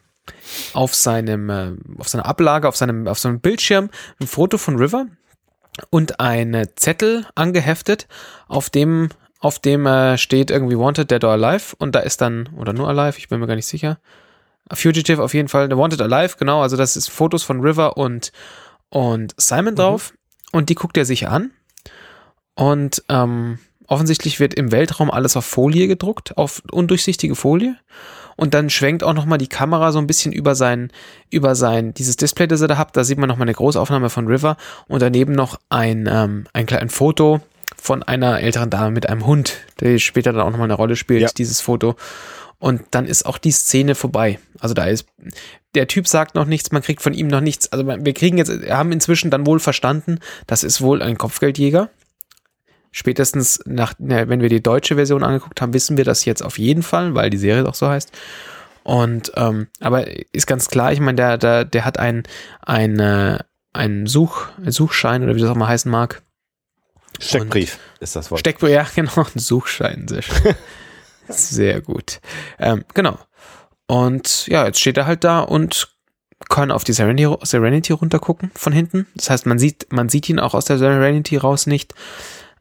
auf seinem, auf seiner Ablage, auf seinem, auf seinem Bildschirm ein Foto von River und einen Zettel angeheftet, auf dem, auf dem steht irgendwie Wanted, Dead or Alive. Und da ist dann, oder nur Alive, ich bin mir gar nicht sicher. Fugitive auf jeden Fall, Wanted Alive, genau. Also das ist Fotos von River und Und Simon drauf mhm. und die guckt er sich an Und ähm, offensichtlich wird im Weltraum alles auf Folie gedruckt, auf undurchsichtige Folie. Und dann schwenkt auch nochmal die Kamera so ein bisschen über sein, über sein, dieses Display, das er da hat. Da sieht man nochmal eine Großaufnahme von River und daneben noch ein, ähm, ein kleines Foto von einer älteren Dame mit einem Hund, der später dann auch nochmal eine Rolle spielt, ja. Dieses Foto. Und dann ist auch die Szene vorbei. Also da ist, der Typ sagt noch nichts, man kriegt von ihm noch nichts. Also wir kriegen jetzt, haben inzwischen dann wohl verstanden, das ist wohl ein Kopfgeldjäger. Spätestens, nach, wenn wir die deutsche Version angeguckt haben, wissen wir das jetzt auf jeden Fall, weil die Serie auch so heißt. Und ähm, aber ist ganz klar, ich meine, der, der, der hat einen einen Such, Suchschein oder wie das auch mal heißen mag. Steckbrief und ist das Wort. Steckbrief, ja genau, ein Suchschein, sehr schön. Sehr gut. Ähm, genau. Und ja, jetzt steht er halt da und kann auf die Serenity, Serenity runtergucken von hinten. Das heißt, man sieht, man sieht ihn auch aus der Serenity raus nicht,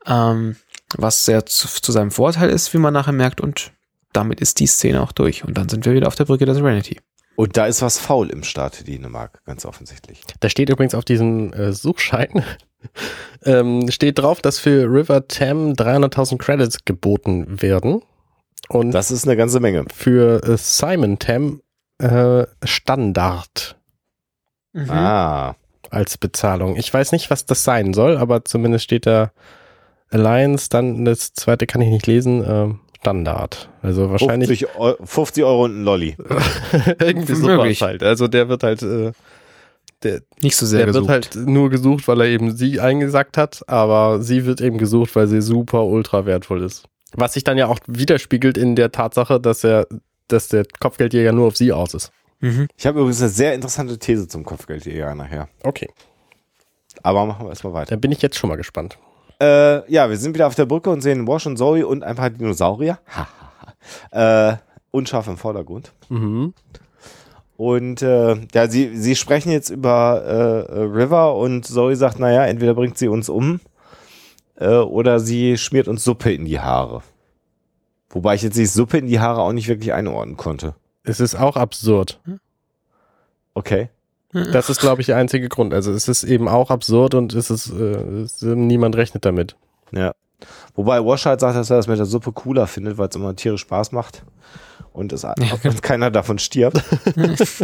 ähm, was sehr zu, zu seinem Vorteil ist, wie man nachher merkt. Und damit ist die Szene auch durch. Und dann sind wir wieder auf der Brücke der Serenity. Und da ist was faul im Staat Dänemark, ganz offensichtlich. Da steht übrigens auf diesem äh, Suchschein, ähm, steht drauf, dass für River Tam dreihunderttausend Credits geboten werden. Und das ist eine ganze Menge. Für äh, Simon Tam äh, Standard. Mhm. Ah. Als Bezahlung. Ich weiß nicht, was das sein soll, aber zumindest steht da Alliance, dann das zweite kann ich nicht lesen, äh, Standard. Also wahrscheinlich fünfzig Euro und ein Lolli. Irgendwie sowas halt. Also der wird halt äh, der, nicht so sehr der gesucht. Der wird halt nur gesucht, weil er eben sie eingesackt hat, aber sie wird eben gesucht, weil sie super ultra wertvoll ist. Was sich dann ja auch widerspiegelt in der Tatsache, dass er, dass der Kopfgeldjäger nur auf sie aus ist. Mhm. Ich habe übrigens eine sehr interessante These zum Kopfgeldjäger nachher. Okay. Aber machen wir erstmal weiter. Dann bin ich jetzt schon mal gespannt. Äh, ja, wir sind wieder auf der Brücke und sehen Wash und Zoe und ein paar Dinosaurier. äh, unscharf im Vordergrund. Mhm. Und äh, ja, sie, sie sprechen jetzt über äh, River und Zoe sagt, naja, entweder bringt sie uns um oder sie schmiert uns Suppe in die Haare. Wobei ich jetzt die Suppe in die Haare auch nicht wirklich einordnen konnte. Es ist auch absurd. Okay. Das ist, glaube ich, der einzige Grund. Also es ist eben auch absurd und es ist, äh, es, niemand rechnet damit. Ja. Wobei Wash halt sagt, dass er das mit der Suppe cooler findet, weil es immer tierisch Spaß macht und, es, ja. und keiner davon stirbt. Das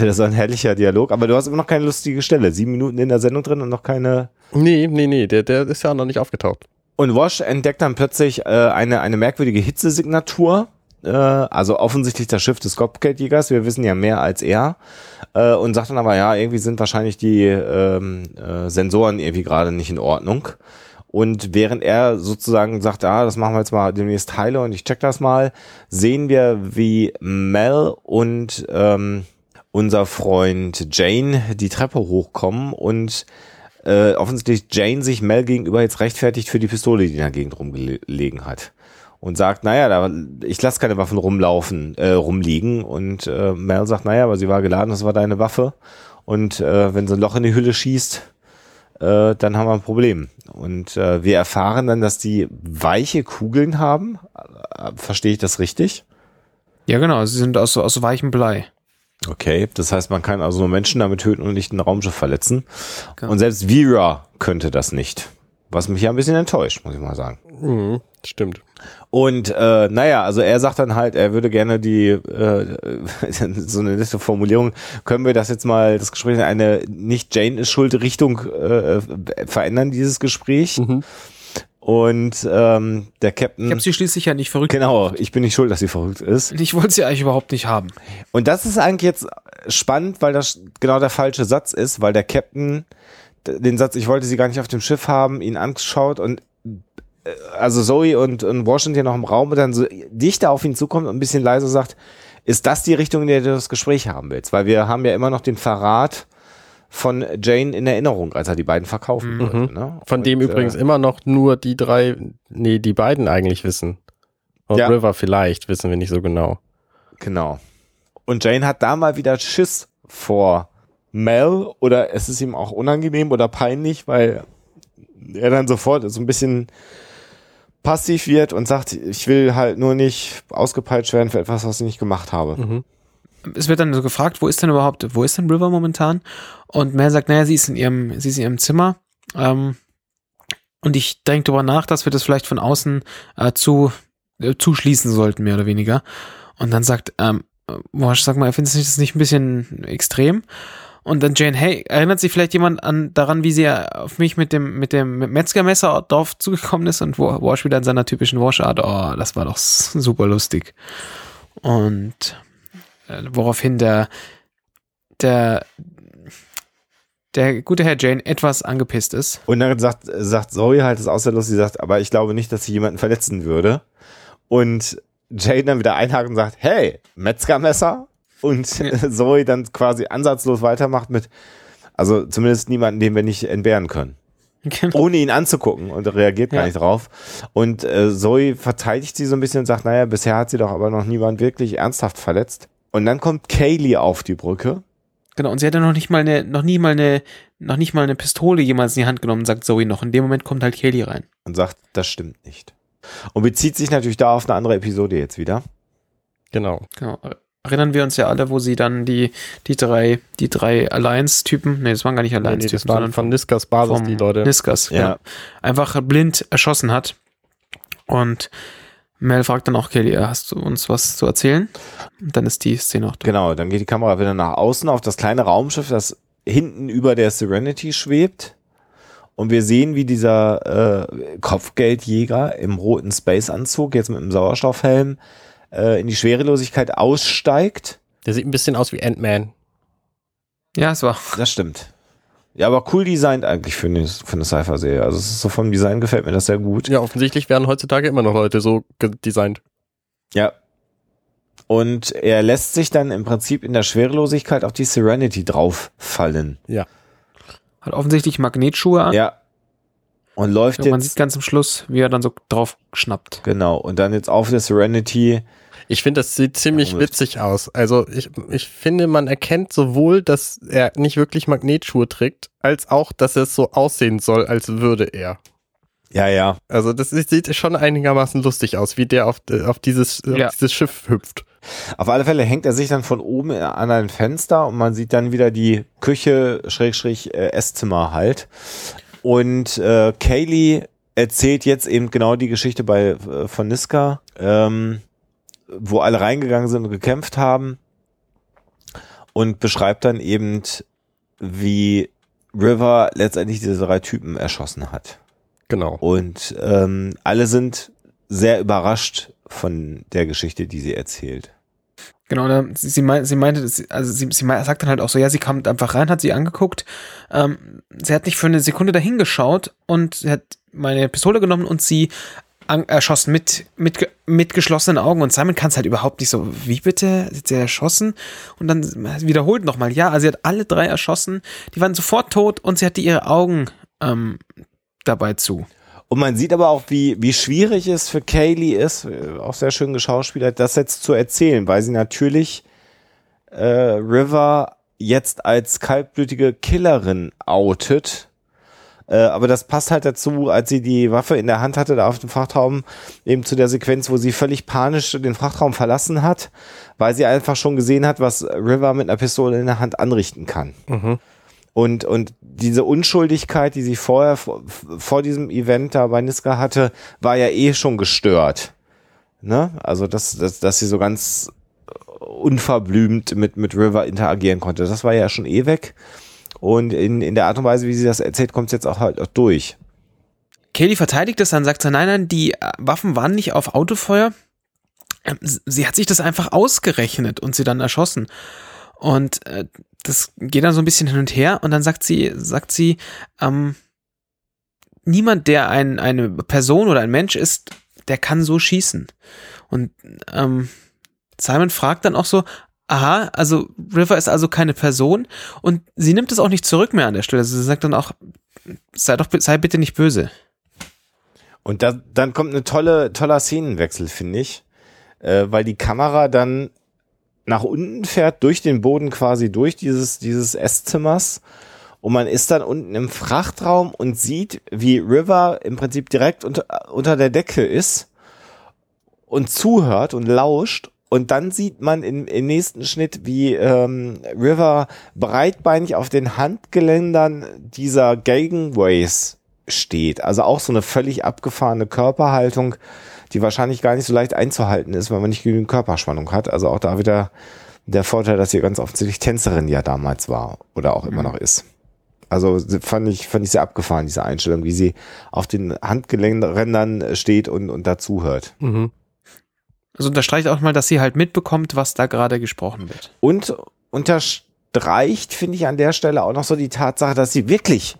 ist so ein herrlicher Dialog. Aber du hast immer noch keine lustige Stelle. Sieben Minuten in der Sendung drin und noch keine... Nee, nee, nee, der, der ist ja auch noch nicht aufgetaucht. Und Wash entdeckt dann plötzlich äh, eine, eine merkwürdige Hitzesignatur, äh, also offensichtlich das Schiff des Kopfgeldjägers, wir wissen ja mehr als er, äh, und sagt dann aber, ja, irgendwie sind wahrscheinlich die ähm, äh, Sensoren irgendwie gerade nicht in Ordnung. Und während er sozusagen sagt, ah, das machen wir jetzt mal demnächst heile und ich check das mal, sehen wir, wie Mel und ähm, unser Freund Jane die Treppe hochkommen und Äh, offensichtlich Jane sich Mel gegenüber jetzt rechtfertigt für die Pistole, die in der Gegend rumgelegen hat. Und sagt, naja, da, ich lasse keine Waffen rumlaufen, äh, rumliegen. Und äh, Mel sagt, naja, aber sie war geladen, das war deine Waffe. Und äh, wenn so ein Loch in die Hülle schießt, äh, dann haben wir ein Problem. Und äh, wir erfahren dann, dass die weiche Kugeln haben. Verstehe ich das richtig? Ja, genau, sie sind aus, aus weichem Blei. Okay, das heißt, man kann also nur Menschen damit töten und nicht ein Raumschiff verletzen. Okay. Und selbst Vera könnte das nicht. Was mich ja ein bisschen enttäuscht, muss ich mal sagen. Mhm, stimmt. Und äh, naja, also er sagt dann halt, er würde gerne die, äh, so eine nette Formulierung, können wir das jetzt mal, das Gespräch in eine Nicht-Jane-ist-Schuld-Richtung äh, verändern, dieses Gespräch. Mhm. Und ähm, der Captain... Ich habe sie schließlich ja nicht verrückt Genau, gemacht. Ich bin nicht schuld, dass sie verrückt ist. Ich wollte sie eigentlich überhaupt nicht haben. Und das ist eigentlich jetzt spannend, weil das genau der falsche Satz ist, weil der Captain den Satz, ich wollte sie gar nicht auf dem Schiff haben, ihn anschaut und also Zoe und, und Washington noch im Raum und dann so dichter auf ihn zukommt und ein bisschen leiser sagt, ist das die Richtung, in der du das Gespräch haben willst? Weil wir haben ja immer noch den Verrat von Jane in Erinnerung, als er die beiden verkaufen mhm. wollte. Ne? Von und, dem übrigens äh, immer noch nur die drei, nee, die beiden eigentlich wissen. Und ja. River vielleicht, wissen wir nicht so genau. Genau. Und Jane hat da mal wieder Schiss vor Mel oder es ist ihm auch unangenehm oder peinlich, weil er dann sofort so ein bisschen passiv wird und sagt, ich will halt nur nicht ausgepeitscht werden für etwas, was ich nicht gemacht habe. Mhm. Es wird dann so gefragt, wo ist denn überhaupt, wo ist denn River momentan? Und Mel sagt, naja, sie ist in ihrem, sie ist in ihrem Zimmer. Ähm, Und ich denke darüber nach, dass wir das vielleicht von außen äh, zu äh, zuschließen sollten, mehr oder weniger. Und dann sagt, ähm, Wasch, sag mal, findest du das nicht ein bisschen extrem? Und dann Jane, hey, erinnert sich vielleicht jemand an daran, wie sie auf mich mit dem mit dem mit Metzgermesser drauf zugekommen ist? Und Wash wieder in seiner typischen Wash-Art, oh, das war doch super lustig. Und äh, woraufhin der der der gute Herr Jane etwas angepisst ist. Und dann sagt, sagt Zoe halt, das ist außer lustig, sie sagt, aber ich glaube nicht, dass sie jemanden verletzen würde. Und Jane dann wieder einhakt und sagt, hey, Metzgermesser? Und ja. Zoe dann quasi ansatzlos weitermacht mit, also zumindest niemanden, den wir nicht entbehren können. Genau. Ohne ihn anzugucken, und reagiert gar ja. nicht drauf. Und äh, Zoe verteidigt sie so ein bisschen und sagt, naja, bisher hat sie doch aber noch niemand wirklich ernsthaft verletzt. Und dann kommt Kaylee auf die Brücke. Genau, und sie hat ja noch nicht mal eine, noch nie mal eine, noch nicht mal eine Pistole jemals in die Hand genommen, sagt Zoe noch. In dem Moment kommt halt Kaylee rein. Und sagt, das stimmt nicht. Und bezieht sich natürlich da auf eine andere Episode jetzt wieder. Genau. Genau. Erinnern wir uns ja alle, wo sie dann die, die drei, die drei Alliance-Typen, nee, das waren gar nicht Alliance-Typen, nee, das waren sondern von Niskas Basis, die Leute. Niskas, ja. ja. Einfach blind erschossen hat. Und Mel fragt dann auch Kelly, hast du uns was zu erzählen? Und dann ist die Szene auch da. Genau, dann geht die Kamera wieder nach außen auf das kleine Raumschiff, das hinten über der Serenity schwebt. Und wir sehen, wie dieser äh, Kopfgeldjäger im roten Space-Anzug, jetzt mit einem Sauerstoffhelm, in die Schwerelosigkeit aussteigt. Der sieht ein bisschen aus wie Ant-Man. Ja, es war. Das stimmt. Ja, aber cool designt eigentlich für eine, für eine Sci-Fi-Serie. Also es ist so vom Design gefällt mir das sehr gut. Ja, offensichtlich werden heutzutage immer noch Leute so designt. Ja. Und er lässt sich dann im Prinzip in der Schwerelosigkeit auf die Serenity drauffallen. Ja. Hat offensichtlich Magnetschuhe an. Ja. Und läuft ja, jetzt. Man sieht ganz am Schluss, wie er dann so drauf schnappt. Genau. Und dann jetzt auf der Serenity. Ich finde, das sieht ziemlich ja, witzig aus. Also ich, ich finde, man erkennt sowohl, dass er nicht wirklich Magnetschuhe trägt, als auch, dass es so aussehen soll, als würde er. Ja, ja. Also das sieht schon einigermaßen lustig aus, wie der auf, auf, dieses, ja. auf dieses Schiff hüpft. Auf alle Fälle hängt er sich dann von oben an ein Fenster und man sieht dann wieder die Küche, Schrägstrich, äh, Esszimmer halt. Und äh, Kaylee erzählt jetzt eben genau die Geschichte bei äh, von Niska, ähm, wo alle reingegangen sind und gekämpft haben, und beschreibt dann eben, wie River letztendlich diese drei Typen erschossen hat. Genau. Und ähm, alle sind sehr überrascht von der Geschichte, die sie erzählt. Genau, sie meinte, sie meinte, also sie, sie sagt dann halt auch so, ja, sie kam einfach rein, hat sie angeguckt, ähm, sie hat nicht für eine Sekunde dahin geschaut und sie hat meine Pistole genommen und sie an, erschossen mit, mit, mit geschlossenen Augen, und Simon kann es halt überhaupt nicht so, wie bitte, sie hat sie erschossen, und dann wiederholt nochmal, ja, also sie hat alle drei erschossen, die waren sofort tot und sie hatte ihre Augen ähm, dabei zu. Und man sieht aber auch, wie, wie schwierig es für Kaylee ist, auch sehr schön geschauspielert, das jetzt zu erzählen, weil sie natürlich äh, River jetzt als kaltblütige Killerin outet. Äh, aber das passt halt dazu, als sie die Waffe in der Hand hatte, da auf dem Frachtraum, eben zu der Sequenz, wo sie völlig panisch den Frachtraum verlassen hat, weil sie einfach schon gesehen hat, was River mit einer Pistole in der Hand anrichten kann. Mhm. Und, und diese Unschuldigkeit, die sie vorher vor, vor diesem Event da bei Niska hatte, war ja eh schon gestört. Ne? Also, dass, dass, dass sie so ganz unverblümt mit, mit River interagieren konnte. Das war ja schon eh weg. Und in, in der Art und Weise, wie sie das erzählt, kommt es jetzt auch halt auch durch. Kelly verteidigt das dann, sagt sie, nein, nein, die Waffen waren nicht auf Autofeuer. Sie hat sich das einfach ausgerechnet und sie dann erschossen. Und äh, das geht dann so ein bisschen hin und her, und dann sagt sie, sagt sie, ähm, niemand, der ein, eine Person oder ein Mensch ist, der kann so schießen. Und ähm, Simon fragt dann auch so, aha, also River ist also keine Person, und sie nimmt es auch nicht zurück mehr an der Stelle. Also sie sagt dann auch, sei doch, sei bitte nicht böse. Und da, dann kommt eine tolle, toller Szenenwechsel, finde ich, äh, weil die Kamera dann nach unten fährt, durch den Boden quasi durch dieses, dieses Esszimmers, und man ist dann unten im Frachtraum und sieht, wie River im Prinzip direkt unter, unter der Decke ist und zuhört und lauscht, und dann sieht man im, im nächsten Schnitt, wie ähm, River breitbeinig auf den Handgeländern dieser Gegenways steht. Also auch so eine völlig abgefahrene Körperhaltung, die wahrscheinlich gar nicht so leicht einzuhalten ist, weil man nicht genügend Körperspannung hat. Also auch da wieder der Vorteil, dass sie ganz offensichtlich Tänzerin ja damals war oder auch mhm. immer noch ist. Also fand ich, fand ich sehr abgefahren, diese Einstellung, wie sie auf den Handgelenkrändern steht und, und dazuhört. Mhm. Also unterstreicht auch mal, dass sie halt mitbekommt, was da gerade gesprochen wird. Und unterstreicht, finde ich, an der Stelle auch noch so die Tatsache, dass sie wirklich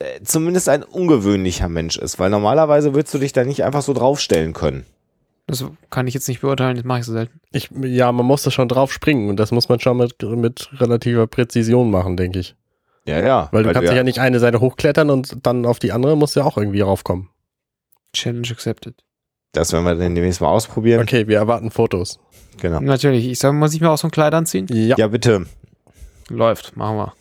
äh, zumindest ein ungewöhnlicher Mensch ist, weil normalerweise würdest du dich da nicht einfach so draufstellen können. Das kann ich jetzt nicht beurteilen, das mache ich so selten. Ich, ja, man muss da schon drauf springen und das muss man schon mit, mit relativer Präzision machen, denke ich. Ja, ja. Weil du weil kannst du ja, ja nicht eine Seite hochklettern und dann auf die andere musst du ja auch irgendwie raufkommen. Challenge accepted. Das werden wir dann demnächst mal ausprobieren. Okay, wir erwarten Fotos. Genau. Natürlich. Ich sage, muss ich mir auch so ein Kleid anziehen? Ja. Ja, bitte. Läuft, machen wir.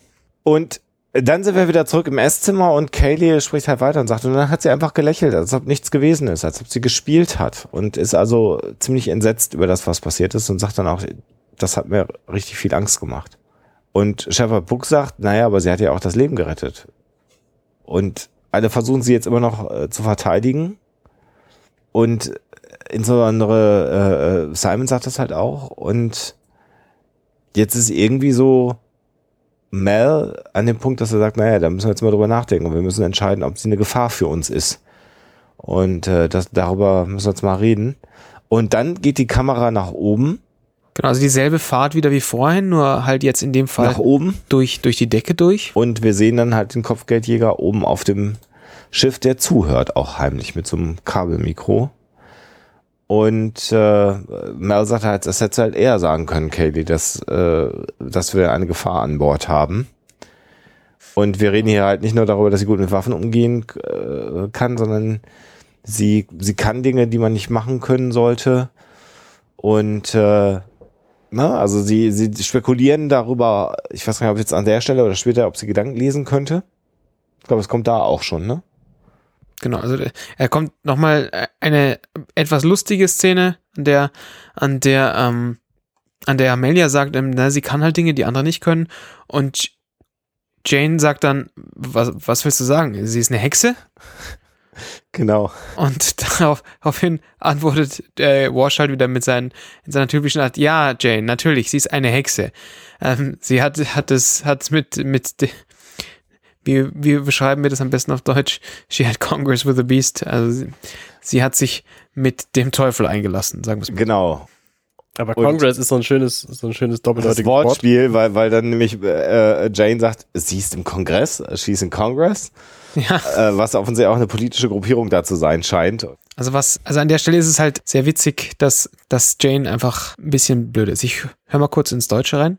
Und dann sind wir wieder zurück im Esszimmer und Kaylee spricht halt weiter und sagt, und dann hat sie einfach gelächelt, als ob nichts gewesen ist, als ob sie gespielt hat und ist also ziemlich entsetzt über das, was passiert ist und sagt dann auch, das hat mir richtig viel Angst gemacht. Und Shepard Book sagt, naja, aber sie hat ja auch das Leben gerettet. Und alle versuchen sie jetzt immer noch äh, zu verteidigen. Und insbesondere äh, Simon sagt das halt auch. Und jetzt ist irgendwie so Mel an dem Punkt, dass er sagt, naja, da müssen wir jetzt mal drüber nachdenken. Und wir müssen entscheiden, ob sie eine Gefahr für uns ist. Und äh, das, darüber müssen wir jetzt mal reden. Und dann geht die Kamera nach oben. Genau, also dieselbe Fahrt wieder wie vorhin, nur halt jetzt in dem Fall nach oben durch, durch die Decke durch. Und wir sehen dann halt den Kopfgeldjäger oben auf dem Schiff, der zuhört, auch heimlich mit so einem Kabelmikro. Und äh, Mel sagt halt, das hätte halt eher sagen können, Kaylee, dass, äh, dass wir eine Gefahr an Bord haben. Und wir reden hier halt nicht nur darüber, dass sie gut mit Waffen umgehen äh, kann, sondern sie, sie kann Dinge, die man nicht machen können sollte. Und äh, na, also sie, sie spekulieren darüber, ich weiß gar nicht, ob jetzt an der Stelle oder später, ob sie Gedanken lesen könnte. Ich glaube, es kommt da auch schon, ne? Genau, also er kommt nochmal eine etwas lustige Szene, an der, an der, ähm, an der Amelia sagt, ähm, na, sie kann halt Dinge, die andere nicht können. Und Jane sagt dann, was, was willst du sagen? Sie ist eine Hexe? Genau. Und daraufhin antwortet äh, Walsh halt wieder mit seinen, in seiner typischen Art, ja, Jane, natürlich, sie ist eine Hexe. Ähm, sie hat hat es hat mit, mit de- wie, wie beschreiben wir das am besten auf Deutsch? She had congress with the beast. Also sie, sie hat sich mit dem Teufel eingelassen, sagen wir es mal. Genau. Aber Congress und ist so ein schönes, so ein schönes doppeldeutiges Wortspiel, weil, weil dann nämlich äh, Jane sagt, sie ist im Kongress, she is in Congress. Ja. Äh, was offensichtlich auch eine politische Gruppierung da zu sein scheint. Also was, also an der Stelle ist es halt sehr witzig, dass, dass Jane einfach ein bisschen blöd ist. Ich höre mal kurz ins Deutsche rein.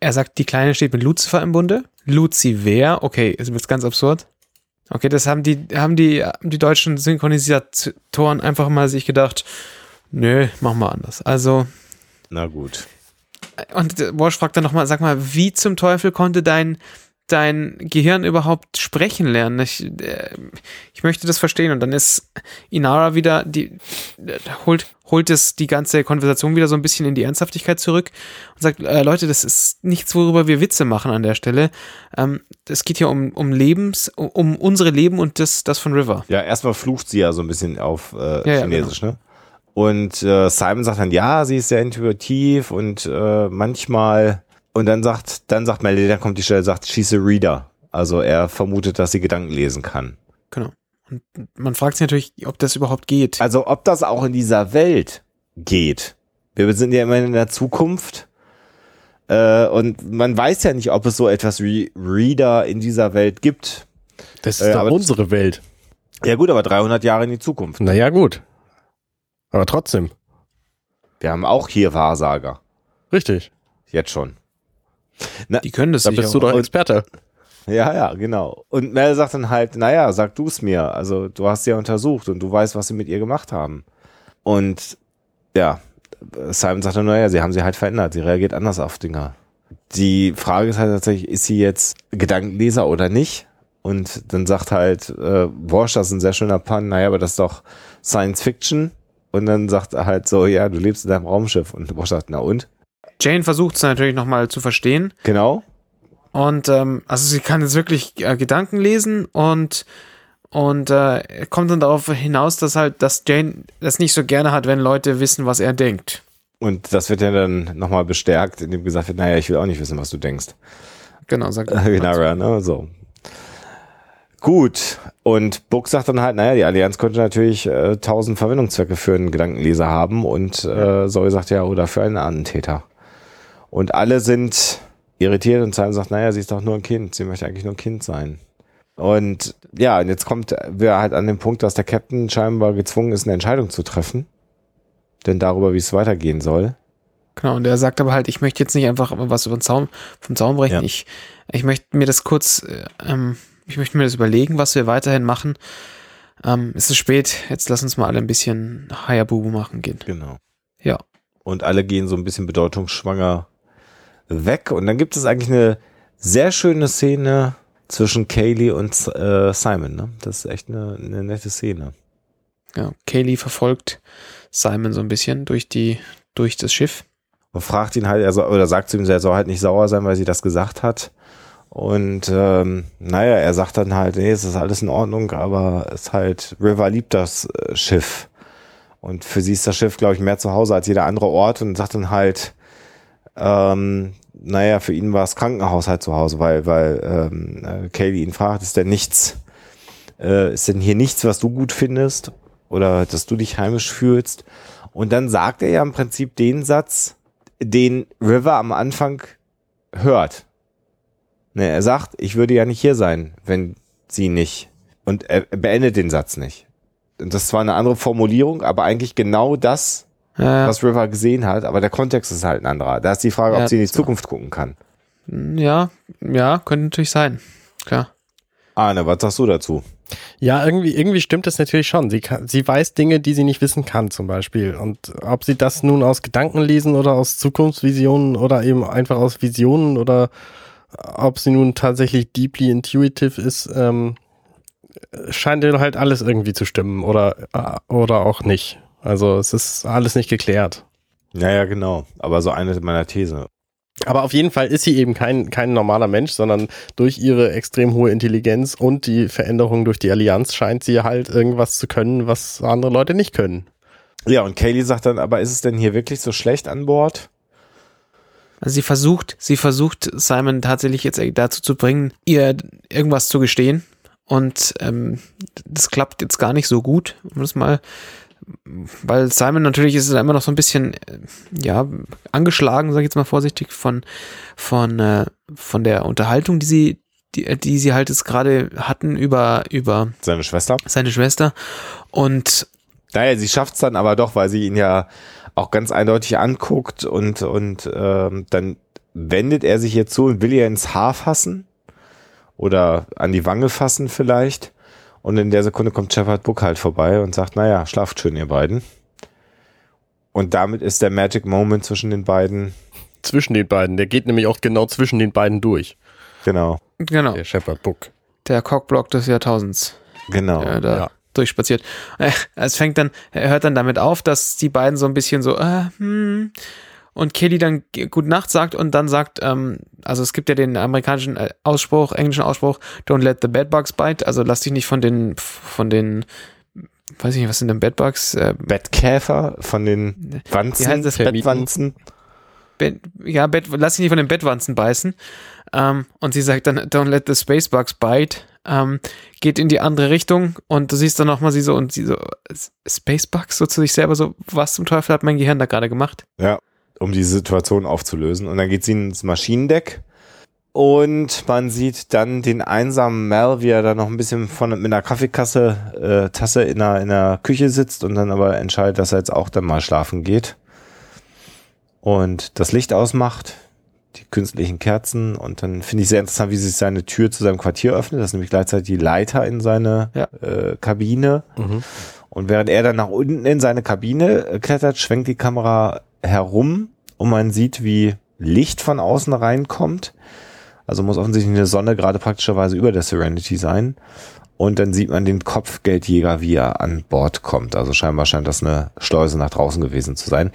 Er sagt, die Kleine steht mit Lucifer im Bunde. Lucifer, okay, das wird ganz absurd. Okay, das haben die, haben die, haben die deutschen Synchronisatoren einfach mal sich gedacht, nö, machen wir anders. Also. Na gut. Und Walsh fragt dann nochmal, sag mal, wie zum Teufel konnte dein, dein Gehirn überhaupt sprechen lernen? Ich, äh, ich möchte das verstehen. Und dann ist Inara wieder, die äh, holt, holt es die ganze Konversation wieder so ein bisschen in die Ernsthaftigkeit zurück und sagt, äh, Leute, das ist nichts, worüber wir Witze machen an der Stelle. Ähm, es geht hier um, um Lebens, um, um unsere Leben und das, das von River. Ja, erstmal flucht sie ja so ein bisschen auf äh, ja, Chinesisch, ja, genau. Ne? Und äh, Simon sagt dann, ja, sie ist sehr intuitiv und äh, manchmal, und dann sagt, dann sagt Melody, dann kommt die Stelle, sagt, she's a reader. Also er vermutet, dass sie Gedanken lesen kann. Genau. Und man fragt sich natürlich, ob das überhaupt geht. Also ob das auch in dieser Welt geht. Wir sind ja immerhin in der Zukunft. Äh, und man weiß ja nicht, ob es so etwas wie Reader in dieser Welt gibt. Das ist äh, doch unsere Welt. Ja gut, aber dreihundert Jahre in die Zukunft. Naja gut. Aber trotzdem. Wir haben auch hier Wahrsager. Richtig. Jetzt schon. Na, die können das nicht. Da bist du doch Experte. Ja, ja, genau. Und Mel sagt dann halt, naja, sag du es mir. Also du hast sie ja untersucht und du weißt, was sie mit ihr gemacht haben. Und ja, Simon sagt dann, naja, sie haben sie halt verändert. Sie reagiert anders auf Dinger. Die Frage ist halt tatsächlich, ist sie jetzt Gedankenleser oder nicht? Und dann sagt halt, äh, Walsh, das ist ein sehr schöner Pun. Naja, aber das ist doch Science Fiction. Und dann sagt er halt so, ja, du lebst in deinem Raumschiff. Und Bosch sagt, na und? Jane versucht es natürlich nochmal zu verstehen. Genau. Und ähm, also sie kann jetzt wirklich äh, Gedanken lesen und Und äh, kommt dann darauf hinaus, dass halt, dass Jane das nicht so gerne hat, wenn Leute wissen, was er denkt. Und das wird ja dann nochmal bestärkt, indem gesagt wird, naja, ich will auch nicht wissen, was du denkst. Genau, sagt er. Genau, so. Ne? So. Gut, und Buck sagt dann halt, naja, die Allianz könnte natürlich äh, tausend Verwendungszwecke für einen Gedankenleser haben und äh, Zoe sagt ja, oder für einen Attentäter. Und alle sind irritiert und Simon sagt, naja, sie ist doch nur ein Kind, sie möchte eigentlich nur ein Kind sein. Und ja, und jetzt kommt wir halt an den Punkt, dass der Captain scheinbar gezwungen ist, eine Entscheidung zu treffen. Denn darüber, wie es weitergehen soll. Genau, und er sagt aber halt, ich möchte jetzt nicht einfach was über den Zaun, vom Zaun brechen. Ja. Ich, ich möchte mir das kurz, ähm, ich möchte mir das überlegen, was wir weiterhin machen. Ähm, es ist spät, jetzt lass uns mal alle ein bisschen Hayabubu machen gehen. Genau. Ja. Und alle gehen so ein bisschen bedeutungsschwanger weg. Und dann gibt es eigentlich eine sehr schöne Szene zwischen Kaylee und äh, Simon, ne? Das ist echt eine, eine nette Szene. Ja, Kaylee verfolgt Simon so ein bisschen durch die, durch das Schiff. Und fragt ihn halt, er soll, oder sagt zu ihm, er soll halt nicht sauer sein, weil sie das gesagt hat. Und ähm, naja, er sagt dann halt, nee, es ist alles in Ordnung, aber es ist halt, River liebt das äh, Schiff. Und für sie ist das Schiff, glaube ich, mehr zu Hause als jeder andere Ort. Und sagt dann halt, ähm, naja, für ihn war das Krankenhaus halt zu Hause, weil, weil ähm, Kaylee ihn fragt, ist denn nichts, äh, ist denn hier nichts, was du gut findest oder dass du dich heimisch fühlst? Und dann sagt er ja im Prinzip den Satz, den River am Anfang hört. Ne, er sagt, ich würde ja nicht hier sein, wenn sie nicht. Und er beendet den Satz nicht. Und das ist zwar eine andere Formulierung, aber eigentlich genau das, ja, was River gesehen hat, aber der Kontext ist halt ein anderer. Da ist die Frage, ob ja, sie in die Zukunft so gucken kann. Ja, ja, könnte natürlich sein. Klar. Arne, was sagst du dazu? Ja, irgendwie, irgendwie stimmt das natürlich schon. Sie kann, sie weiß Dinge, die sie nicht wissen kann, zum Beispiel. Und ob sie das nun aus Gedankenlesen oder aus Zukunftsvisionen oder eben einfach aus Visionen oder ob sie nun tatsächlich deeply intuitive ist, ähm, scheint ihr halt alles irgendwie zu stimmen oder, oder auch nicht. Also es ist alles nicht geklärt. Naja, genau. Aber so eine meiner These. Aber auf jeden Fall ist sie eben kein, kein normaler Mensch, sondern durch ihre extrem hohe Intelligenz und die Veränderung durch die Allianz scheint sie halt irgendwas zu können, was andere Leute nicht können. Ja, und Kaylee sagt dann, aber ist es denn hier wirklich so schlecht an Bord? Also sie versucht, sie versucht Simon tatsächlich jetzt dazu zu bringen, ihr irgendwas zu gestehen. Und ähm, das klappt jetzt gar nicht so gut, um das mal... Weil Simon natürlich ist immer noch so ein bisschen, ja, angeschlagen, sag ich jetzt mal vorsichtig, von, von, äh, von der Unterhaltung, die sie, die, die sie halt jetzt gerade hatten über, über seine Schwester. Seine Schwester. Und naja, sie schafft es dann aber doch, weil sie ihn ja auch ganz eindeutig anguckt und, und ähm, dann wendet er sich ihr zu und will ihr ins Haar fassen oder an die Wange fassen vielleicht. Und in der Sekunde kommt Shepherd Book halt vorbei und sagt, naja, schlaft schön, ihr beiden. Und damit ist der Magic Moment zwischen den beiden. Zwischen den beiden. Der geht nämlich auch genau zwischen den beiden durch. Genau. Genau. Der Shepherd Book. Der Cockblock des Jahrtausends. Genau. Der da ja durchspaziert. Es fängt dann, er hört dann damit auf, dass die beiden so ein bisschen so, äh, hm. Und Kelly dann Gute Nacht sagt und dann sagt, ähm, also es gibt ja den amerikanischen Ausspruch, englischen Ausspruch, don't let the bedbugs bite, also lass dich nicht von den, von den, weiß ich nicht, was sind denn Bedbugs? Äh, Bettkäfer, von den Wanzen, wie heißt das? Bettwanzen. Bett, ja, Bett, lass dich nicht von den Bettwanzen beißen. Ähm, und sie sagt dann, don't let the spacebugs bite, ähm, geht in die andere Richtung und du siehst dann nochmal sie so und sie so, Spacebugs, so zu sich selber so, was zum Teufel hat mein Gehirn da gerade gemacht? Ja, um die Situation aufzulösen. Und dann geht sie ins Maschinendeck und man sieht dann den einsamen Mal, wie er da noch ein bisschen von, mit einer Kaffeekasse, äh, Tasse in der, in der Küche sitzt und dann aber entscheidet, dass er jetzt auch dann mal schlafen geht. Und das Licht ausmacht, die künstlichen Kerzen und dann finde ich sehr interessant, wie sich seine Tür zu seinem Quartier öffnet. Das ist nämlich gleichzeitig die Leiter in seine ja. äh, Kabine. Mhm. Und während er dann nach unten in seine Kabine klettert, schwenkt die Kamera herum und man sieht, wie Licht von außen reinkommt. Also muss offensichtlich eine Sonne gerade praktischerweise über der Serenity sein. Und dann sieht man den Kopfgeldjäger, wie er an Bord kommt. Also scheinbar scheint das eine Schleuse nach draußen gewesen zu sein.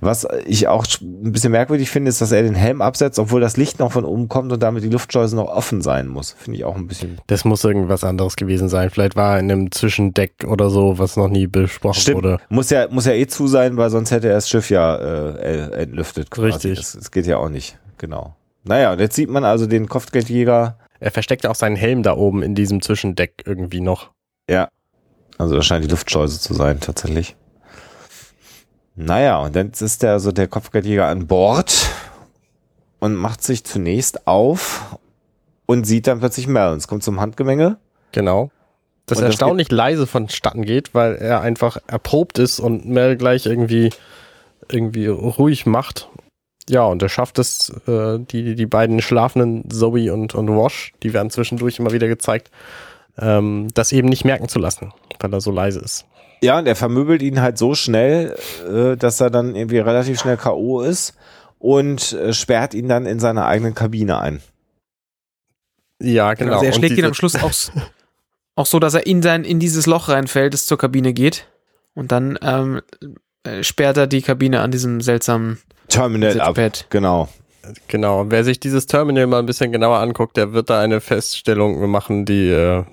Was ich auch ein bisschen merkwürdig finde, ist, dass er den Helm absetzt, obwohl das Licht noch von oben kommt und damit die Luftschleuse noch offen sein muss. Finde ich auch ein bisschen... Das muss irgendwas anderes gewesen sein. Vielleicht war er in einem Zwischendeck oder so, was noch nie besprochen Stimmt. wurde. Muss ja, muss ja eh zu sein, weil sonst hätte er das Schiff ja äh, entlüftet. Quasi. Richtig. Das, das geht ja auch nicht. Genau. Naja, und jetzt sieht man also den Kopfgeldjäger... Er versteckte auch seinen Helm da oben in diesem Zwischendeck irgendwie noch. Ja, also das scheint die Luftschleuse zu sein tatsächlich. Naja, und dann ist der, also der Kopfgeldjäger an Bord und macht sich zunächst auf und sieht dann plötzlich Merlin. Es kommt zum Handgemenge. Genau. Das erstaunlich leise vonstatten geht, weil er einfach erprobt ist und Mel gleich irgendwie, irgendwie ruhig macht. Ja, und er schafft es, äh, die, die beiden schlafenden Zoe und, und Wash, die werden zwischendurch immer wieder gezeigt, ähm, das eben nicht merken zu lassen, weil er so leise ist. Ja, und er vermöbelt ihn halt so schnell, äh, dass er dann irgendwie relativ schnell K O ist und äh, sperrt ihn dann in seiner eigenen Kabine ein. Ja, genau. Also er schlägt ihn am Schluss auch, auch so, dass er in, sein, in dieses Loch reinfällt, das zur Kabine geht. Und dann ähm, sperrt er die Kabine an diesem seltsamen... Terminal ab, genau. Genau, wer sich dieses Terminal mal ein bisschen genauer anguckt, der wird da eine Feststellung machen, die äh,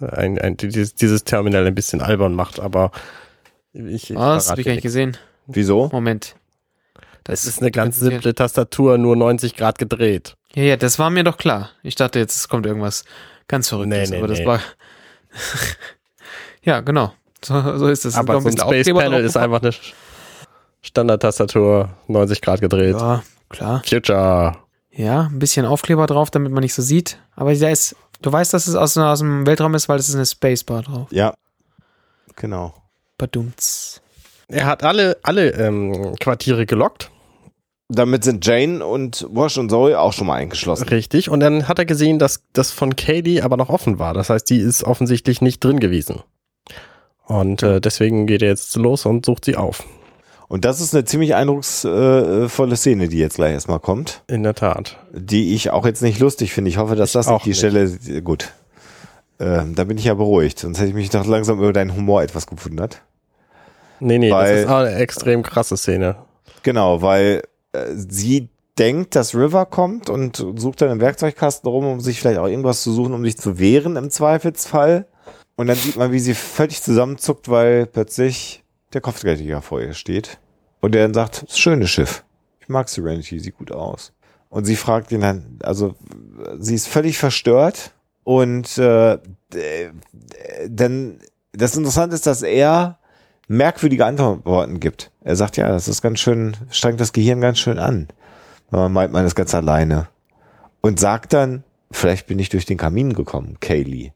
ein, ein, dieses, dieses Terminal ein bisschen albern macht, aber ich, ich oh, das habe ich gar nicht gesehen. Wieso? Moment. Das, das ist eine ganz simple Tastatur, nur neunzig Grad gedreht. Ja, ja, das war mir doch klar. Ich dachte jetzt, es kommt irgendwas ganz Verrücktes, nee, nee, aber nee. das war... ja, genau, so, so ist das. Aber so ein Space Panel ist einfach eine... Standard-Tastatur, neunzig Grad gedreht. Ja, klar. Future. Ja, ein bisschen Aufkleber drauf, damit man nicht so sieht. Aber da ist, du weißt, dass es aus, aus dem Weltraum ist, weil es ist eine Spacebar drauf. Ja, genau. Badumts. Er hat alle, alle ähm, Quartiere gelockt. Damit sind Jane und Wash und Zoe auch schon mal eingeschlossen. Richtig, und dann hat er gesehen, dass das von Katie aber noch offen war. Das heißt, die ist offensichtlich nicht drin gewesen. Und äh, deswegen geht er jetzt los und sucht sie auf. Und das ist eine ziemlich eindrucksvolle Szene, die jetzt gleich erstmal kommt. In der Tat. Die ich auch jetzt nicht lustig finde. Ich hoffe, dass das nicht die Stelle... Gut, ähm, da bin ich ja beruhigt. Sonst hätte ich mich doch langsam über deinen Humor etwas gewundert. Nee, nee, weil, das ist auch eine extrem krasse Szene. Genau, weil äh, sie denkt, dass River kommt und sucht dann im Werkzeugkasten rum, um sich vielleicht auch irgendwas zu suchen, um sich zu wehren im Zweifelsfall. Und dann sieht man, wie sie völlig zusammenzuckt, weil plötzlich... der Kopfgeldjäger vor ihr steht und der dann sagt, das schöne Schiff, ich mag Serenity, sieht gut aus. Und sie fragt ihn dann, also sie ist völlig verstört und äh, dann, das Interessante ist, dass er merkwürdige Antworten gibt. Er sagt, ja, das ist ganz schön, strengt das Gehirn ganz schön an. Man meint, man ist ganz alleine. Und sagt dann, vielleicht bin ich durch den Kamin gekommen, Kaylee.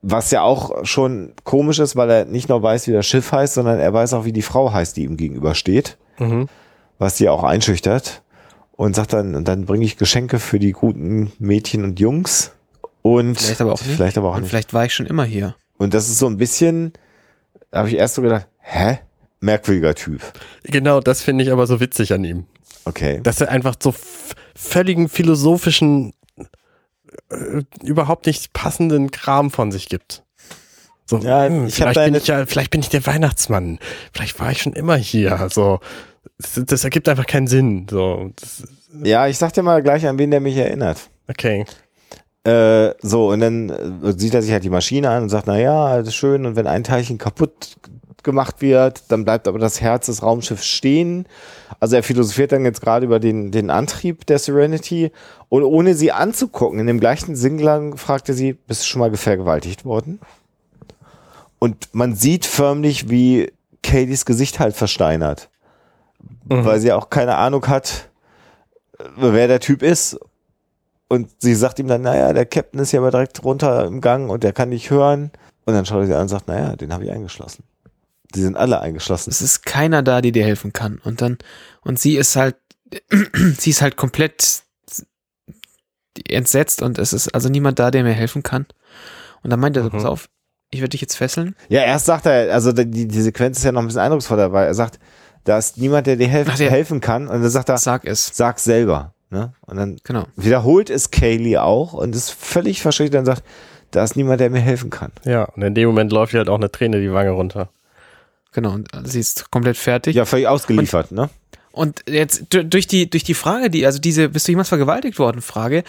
Was ja auch schon komisch ist, weil er nicht nur weiß, wie das Schiff heißt, sondern er weiß auch, wie die Frau heißt, die ihm gegenübersteht. Mhm. Was sie auch einschüchtert. Und sagt dann, dann bringe ich Geschenke für die guten Mädchen und Jungs. Und vielleicht aber auch nicht. Vielleicht, aber auch und nicht. Vielleicht war ich schon immer hier. Und das ist so ein bisschen, da habe ich erst so gedacht, hä? Merkwürdiger Typ. Genau, das finde ich aber so witzig an ihm. Okay. Dass er einfach so f- völligen philosophischen... überhaupt nicht passenden Kram von sich gibt. So, ja, mh, ich vielleicht, bin ich ja, vielleicht bin ich der Weihnachtsmann. Vielleicht war ich schon immer hier. Also, das, das ergibt einfach keinen Sinn. So, das, ja, ich sag dir mal gleich, an wen der mich erinnert. Okay. Äh, so, und dann sieht er sich halt die Maschine an und sagt, naja, das ist schön. Und wenn ein Teilchen kaputt gemacht wird, dann bleibt aber das Herz des Raumschiffs stehen. Also er philosophiert dann jetzt gerade über den, den Antrieb der Serenity und ohne sie anzugucken, in dem gleichen Sinnlang fragte sie, bist du schon mal vergewaltigt worden? Und man sieht förmlich, wie Katies Gesicht halt versteinert, mhm. weil sie auch keine Ahnung hat, wer der Typ ist. Und sie sagt ihm dann, naja, der Captain ist ja aber direkt runter im Gang und der kann nicht hören. Und dann schaut er sie an und sagt, naja, den habe ich eingeschlossen. Die sind alle eingeschlossen. Es ist keiner da, der dir helfen kann. Und dann, und sie ist halt, sie ist halt komplett entsetzt und es ist also niemand da, der mir helfen kann. Und dann meint er, mhm. pass auf, ich werde dich jetzt fesseln. Ja, erst sagt er, also die, die Sequenz ist ja noch ein bisschen eindrucksvoller, weil er sagt, da ist niemand, der dir helf- Ach, der, helfen kann. Und dann sagt er, sag es. Sag selber. Ne? Und dann genau. wiederholt es Kaylee auch und ist völlig verschüchtert und sagt, da ist niemand, der mir helfen kann. Ja, und in dem Moment läuft ihr halt auch eine Träne die Wange runter. Genau, und sie ist komplett fertig. Ja, völlig ausgeliefert, und, ne? Und jetzt durch die, durch die Frage, die, also diese, bist du jemals vergewaltigt worden, Frage,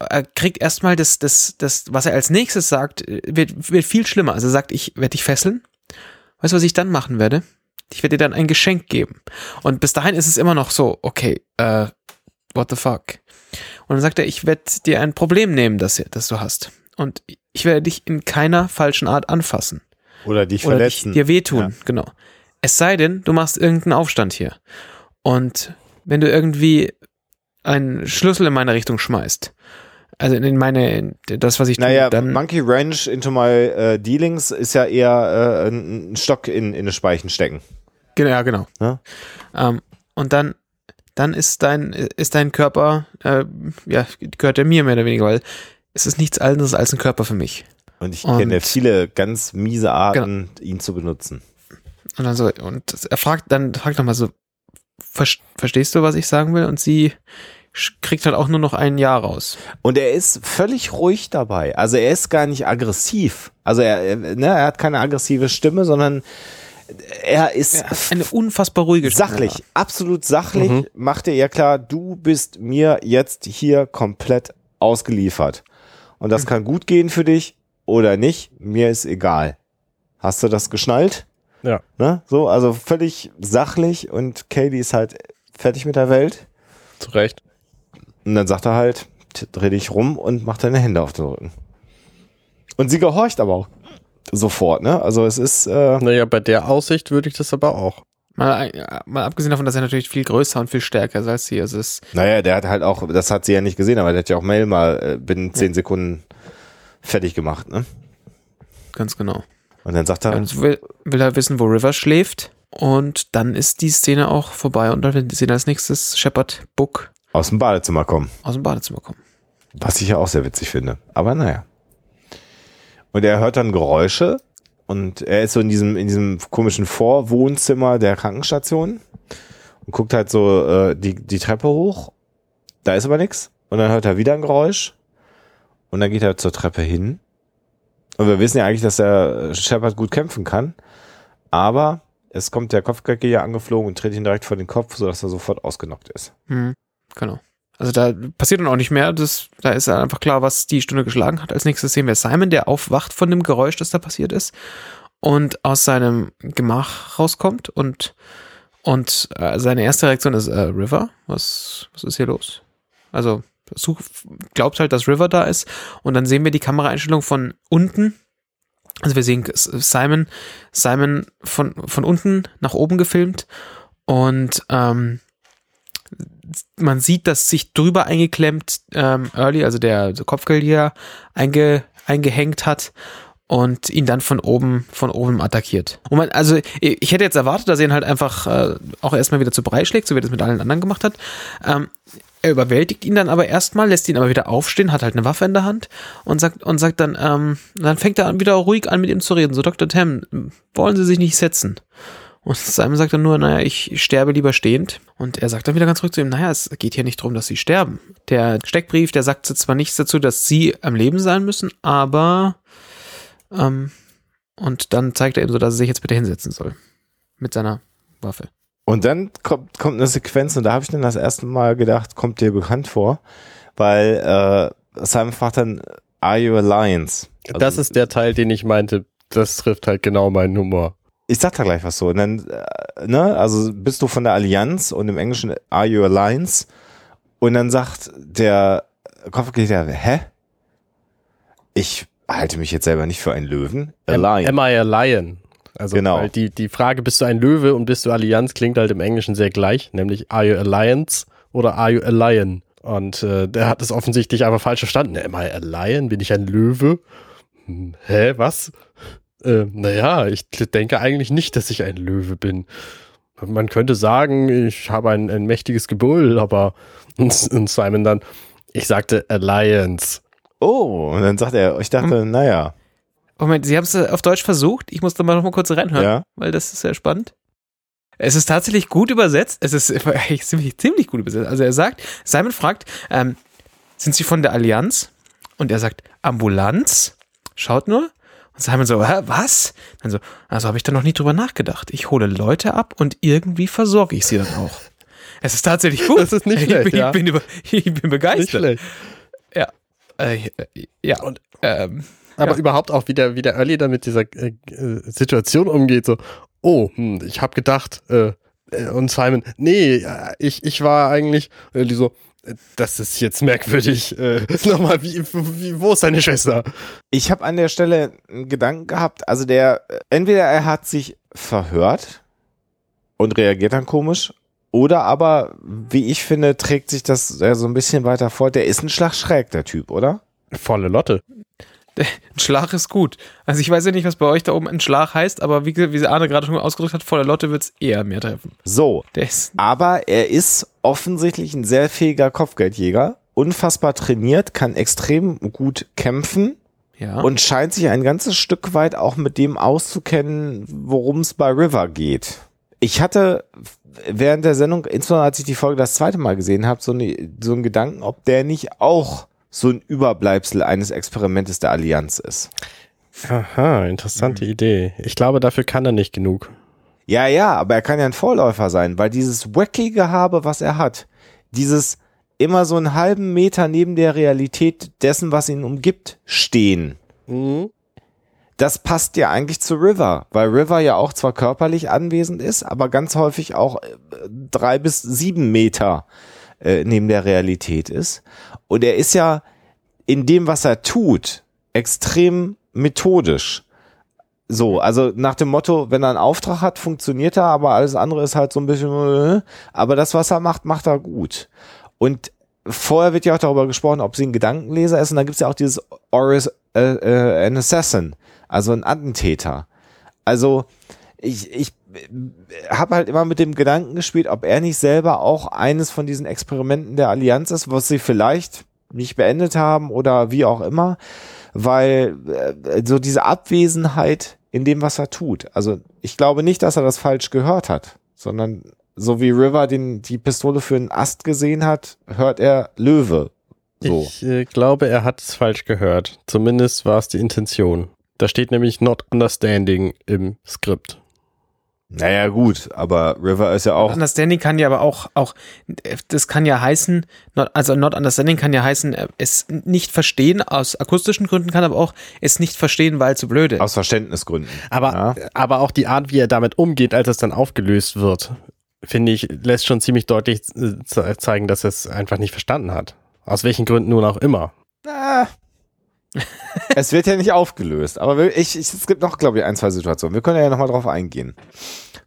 er kriegt erstmal das, das, das, was er als nächstes sagt, wird, wird viel schlimmer. Also er sagt, ich werde dich fesseln. Weißt du, was ich dann machen werde? Ich werde dir dann ein Geschenk geben. Und bis dahin ist es immer noch so, okay, äh, what the fuck? Und dann sagt er, ich werde dir ein Problem nehmen, das, das du hast. Und ich werde dich in keiner falschen Art anfassen. Oder dich Oder verletzen. Oder dir wehtun, ja. Genau. Es sei denn, du machst irgendeinen Aufstand hier. Und wenn du irgendwie einen Schlüssel in meine Richtung schmeißt, also in meine, das, was ich tue, naja, dann... Monkey Wrench into my uh, dealings ist ja eher uh, ein Stock in, in den Speichen stecken. Genau, ja, genau. Ja? Um, und dann, dann ist dein, ist dein Körper, äh, ja, gehört er mir mehr oder weniger, weil es ist nichts anderes als ein Körper für mich. Und ich und, kenne viele ganz miese Arten, genau. ihn zu benutzen. Und dann so, und er fragt, dann fragt nochmal so, verstehst du, was ich sagen will? Und sie kriegt halt auch nur noch ein Jahr raus. Und er ist völlig ruhig dabei. Also er ist gar nicht aggressiv. Also er, ne, er hat keine aggressive Stimme, sondern er ist eine unfassbar ruhige Stimme. Sachlich, absolut sachlich, mhm. macht er ihr klar, du bist mir jetzt hier komplett ausgeliefert. Und das mhm. kann gut gehen für dich oder nicht, mir ist egal. Hast du das geschnallt? Ja. Ne? So, also völlig sachlich, und Katie ist halt fertig mit der Welt. Zu Recht. Und dann sagt er halt, dreh dich rum und mach deine Hände auf den Rücken. Und sie gehorcht aber auch sofort, ne? Also es ist... Äh naja, bei der Aussicht würde ich das aber auch. Mal, mal abgesehen davon, dass er natürlich viel größer und viel stärker ist als sie. Also es naja, der hat halt auch, das hat sie ja nicht gesehen, aber der hat ja auch Mel mal äh, binnen zehn ja. Sekunden fertig gemacht, ne? Ganz genau. Und dann sagt er... Ja, will, will er wissen, wo River schläft. Und dann ist die Szene auch vorbei. Und dann sehen als nächstes Shepard Book aus dem Badezimmer kommen. Aus dem Badezimmer kommen. Was ich ja auch sehr witzig finde. Aber naja. Und er hört dann Geräusche. Und er ist so in diesem, in diesem komischen Vorwohnzimmer der Krankenstation. Und guckt halt so äh, die, die Treppe hoch. Da ist aber nichts. Und dann hört er wieder ein Geräusch. Und dann geht er zur Treppe hin. Und wir wissen ja eigentlich, dass der Shepard gut kämpfen kann, aber es kommt der Kopfgeldjäger angeflogen und tritt ihn direkt vor den Kopf, sodass er sofort ausgenockt ist. Mhm, genau. Also da passiert dann auch nicht mehr, das, da ist einfach klar, was die Stunde geschlagen hat. Als nächstes sehen wir Simon, der aufwacht von dem Geräusch, das da passiert ist und aus seinem Gemach rauskommt und, und äh, seine erste Reaktion ist, äh, River, was, was ist hier los? Also... glaubt halt, dass River da ist, und dann sehen wir die Kameraeinstellung von unten, also wir sehen Simon Simon von, von unten nach oben gefilmt, und ähm, man sieht, dass sich drüber eingeklemmt ähm, Early, also der, der Kopfgeldjäger, einge, eingehängt hat und ihn dann von oben von oben attackiert. Und man, also ich hätte jetzt erwartet, dass er ihn halt einfach äh, auch erstmal wieder zu Brei schlägt, so wie er das mit allen anderen gemacht hat. Ähm, Er überwältigt ihn dann aber erstmal, lässt ihn aber wieder aufstehen, hat halt eine Waffe in der Hand und sagt und sagt dann, ähm, dann fängt er an, wieder ruhig an, mit ihm zu reden. So, Doktor Tam, wollen Sie sich nicht setzen? Und Simon sagt dann nur, naja, ich sterbe lieber stehend. Und er sagt dann wieder ganz ruhig zu ihm, naja, es geht hier nicht darum, dass Sie sterben. Der Steckbrief, der sagt zwar nichts dazu, dass Sie am Leben sein müssen, aber ähm, und dann zeigt er ihm so, dass er sich jetzt bitte hinsetzen soll. Mit seiner Waffe. Und dann kommt, kommt eine Sequenz, und da habe ich dann das erste Mal gedacht, kommt dir bekannt vor, weil äh, Simon fragt dann, are you Alliance? Also, das ist der Teil, den ich meinte, das trifft halt genau meinen Humor. Ich sag da gleich was so, und dann, äh, ne, also bist du von der Allianz, und im Englischen are you Alliance? Und dann sagt der Kopfgeldjäger, hä? Ich halte mich jetzt selber nicht für einen Löwen. Am, am I a lion? Also genau. Halt die, die Frage, bist du ein Löwe und bist du Allianz, klingt halt im Englischen sehr gleich, nämlich are you Alliance oder are you a lion? Und äh, der hat es offensichtlich einfach falsch verstanden. Am I a lion? Bin ich ein Löwe? Hm, hä, was? Äh, naja, ich denke eigentlich nicht, dass ich ein Löwe bin. Man könnte sagen, ich habe ein, ein mächtiges Gebrüll, aber und, und Simon dann, ich sagte Alliance. Oh, und dann sagt er, ich dachte, hm. naja. Moment, Sie haben es auf Deutsch versucht. Ich muss da mal noch mal kurz reinhören, ja. Weil das ist sehr spannend. Es ist tatsächlich gut übersetzt. Es ist ziemlich, ziemlich gut übersetzt. Also er sagt, Simon fragt, ähm, sind Sie von der Allianz? Und er sagt, Ambulanz? schaut nur. Und Simon so, hä, was? Dann so, also habe ich da noch nie drüber nachgedacht. Ich hole Leute ab und irgendwie versorge ich sie dann auch. Es ist tatsächlich gut. Das ist nicht schlecht, ich, ja. ich, bin über, ich bin begeistert. Nicht schlecht. Ja. Äh, ja, und ähm, aber ja. überhaupt auch, wie der, wie der Early dann mit dieser äh, Situation umgeht, so, oh, hm, ich habe gedacht, äh, und Simon, nee, ich, ich war eigentlich, äh, die so, das ist jetzt merkwürdig. Äh, Nochmal, wie, wie, wo ist deine Schwester? Ich habe an der Stelle einen Gedanken gehabt, also der, entweder er hat sich verhört und reagiert dann komisch, oder aber, wie ich finde, trägt sich das so ein bisschen weiter fort. Der ist ein Schlag schräg, der Typ, oder? Volle Lotte. Ein Schlag ist gut. Also ich weiß ja nicht, was bei euch da oben ein Schlag heißt, aber wie, wie Arne gerade schon ausgedrückt hat, voller Lotte wird es eher mehr treffen. So, aber er ist offensichtlich ein sehr fähiger Kopfgeldjäger, unfassbar trainiert, kann extrem gut kämpfen ja. und scheint sich ein ganzes Stück weit auch mit dem auszukennen, worum es bei River geht. Ich hatte während der Sendung, insbesondere als ich die Folge das zweite Mal gesehen habe, so, ne, so einen Gedanken, ob der nicht auch so ein Überbleibsel eines Experimentes der Allianz ist. Aha, interessante mhm. Idee. Ich glaube, dafür kann er nicht genug. Ja, ja, aber er kann ja ein Vorläufer sein, weil dieses wackige Habe, was er hat, dieses immer so einen halben Meter neben der Realität dessen, was ihn umgibt, stehen, mhm. das passt ja eigentlich zu River, weil River ja auch zwar körperlich anwesend ist, aber ganz häufig auch drei bis sieben Meter äh, neben der Realität ist. Und er ist ja in dem, was er tut, extrem methodisch. So, also nach dem Motto, wenn er einen Auftrag hat, funktioniert er, aber alles andere ist halt so ein bisschen, aber das, was er macht, macht er gut. Und vorher wird ja auch darüber gesprochen, ob sie ein Gedankenleser ist. Und dann gibt es ja auch dieses Oris, äh, äh, an Assassin, also ein Attentäter. Also ich, ich habe halt immer mit dem Gedanken gespielt, ob er nicht selber auch eines von diesen Experimenten der Allianz ist, was sie vielleicht nicht beendet haben oder wie auch immer, weil äh, so diese Abwesenheit in dem, was er tut. Also ich glaube nicht, dass er das falsch gehört hat, sondern so wie River den, die Pistole für einen Ast gesehen hat, hört er Löwe. So. Ich äh, glaube, er hat es falsch gehört. Zumindest war es die Intention. Da steht nämlich Not Understanding im Skript. Naja, gut, aber River ist ja auch... Not Understanding kann ja aber auch, auch das kann ja heißen, not, also Not Understanding kann ja heißen, es nicht verstehen, aus akustischen Gründen kann aber auch es nicht verstehen, weil es so blöd ist. Aus Verständnisgründen. Aber, ja. aber auch die Art, wie er damit umgeht, als es dann aufgelöst wird, finde ich, lässt schon ziemlich deutlich zeigen, dass er es einfach nicht verstanden hat. Aus welchen Gründen nun auch immer. Ah. Es wird ja nicht aufgelöst, aber ich, ich, es gibt noch, glaube ich, ein, zwei Situationen. Wir können ja nochmal drauf eingehen,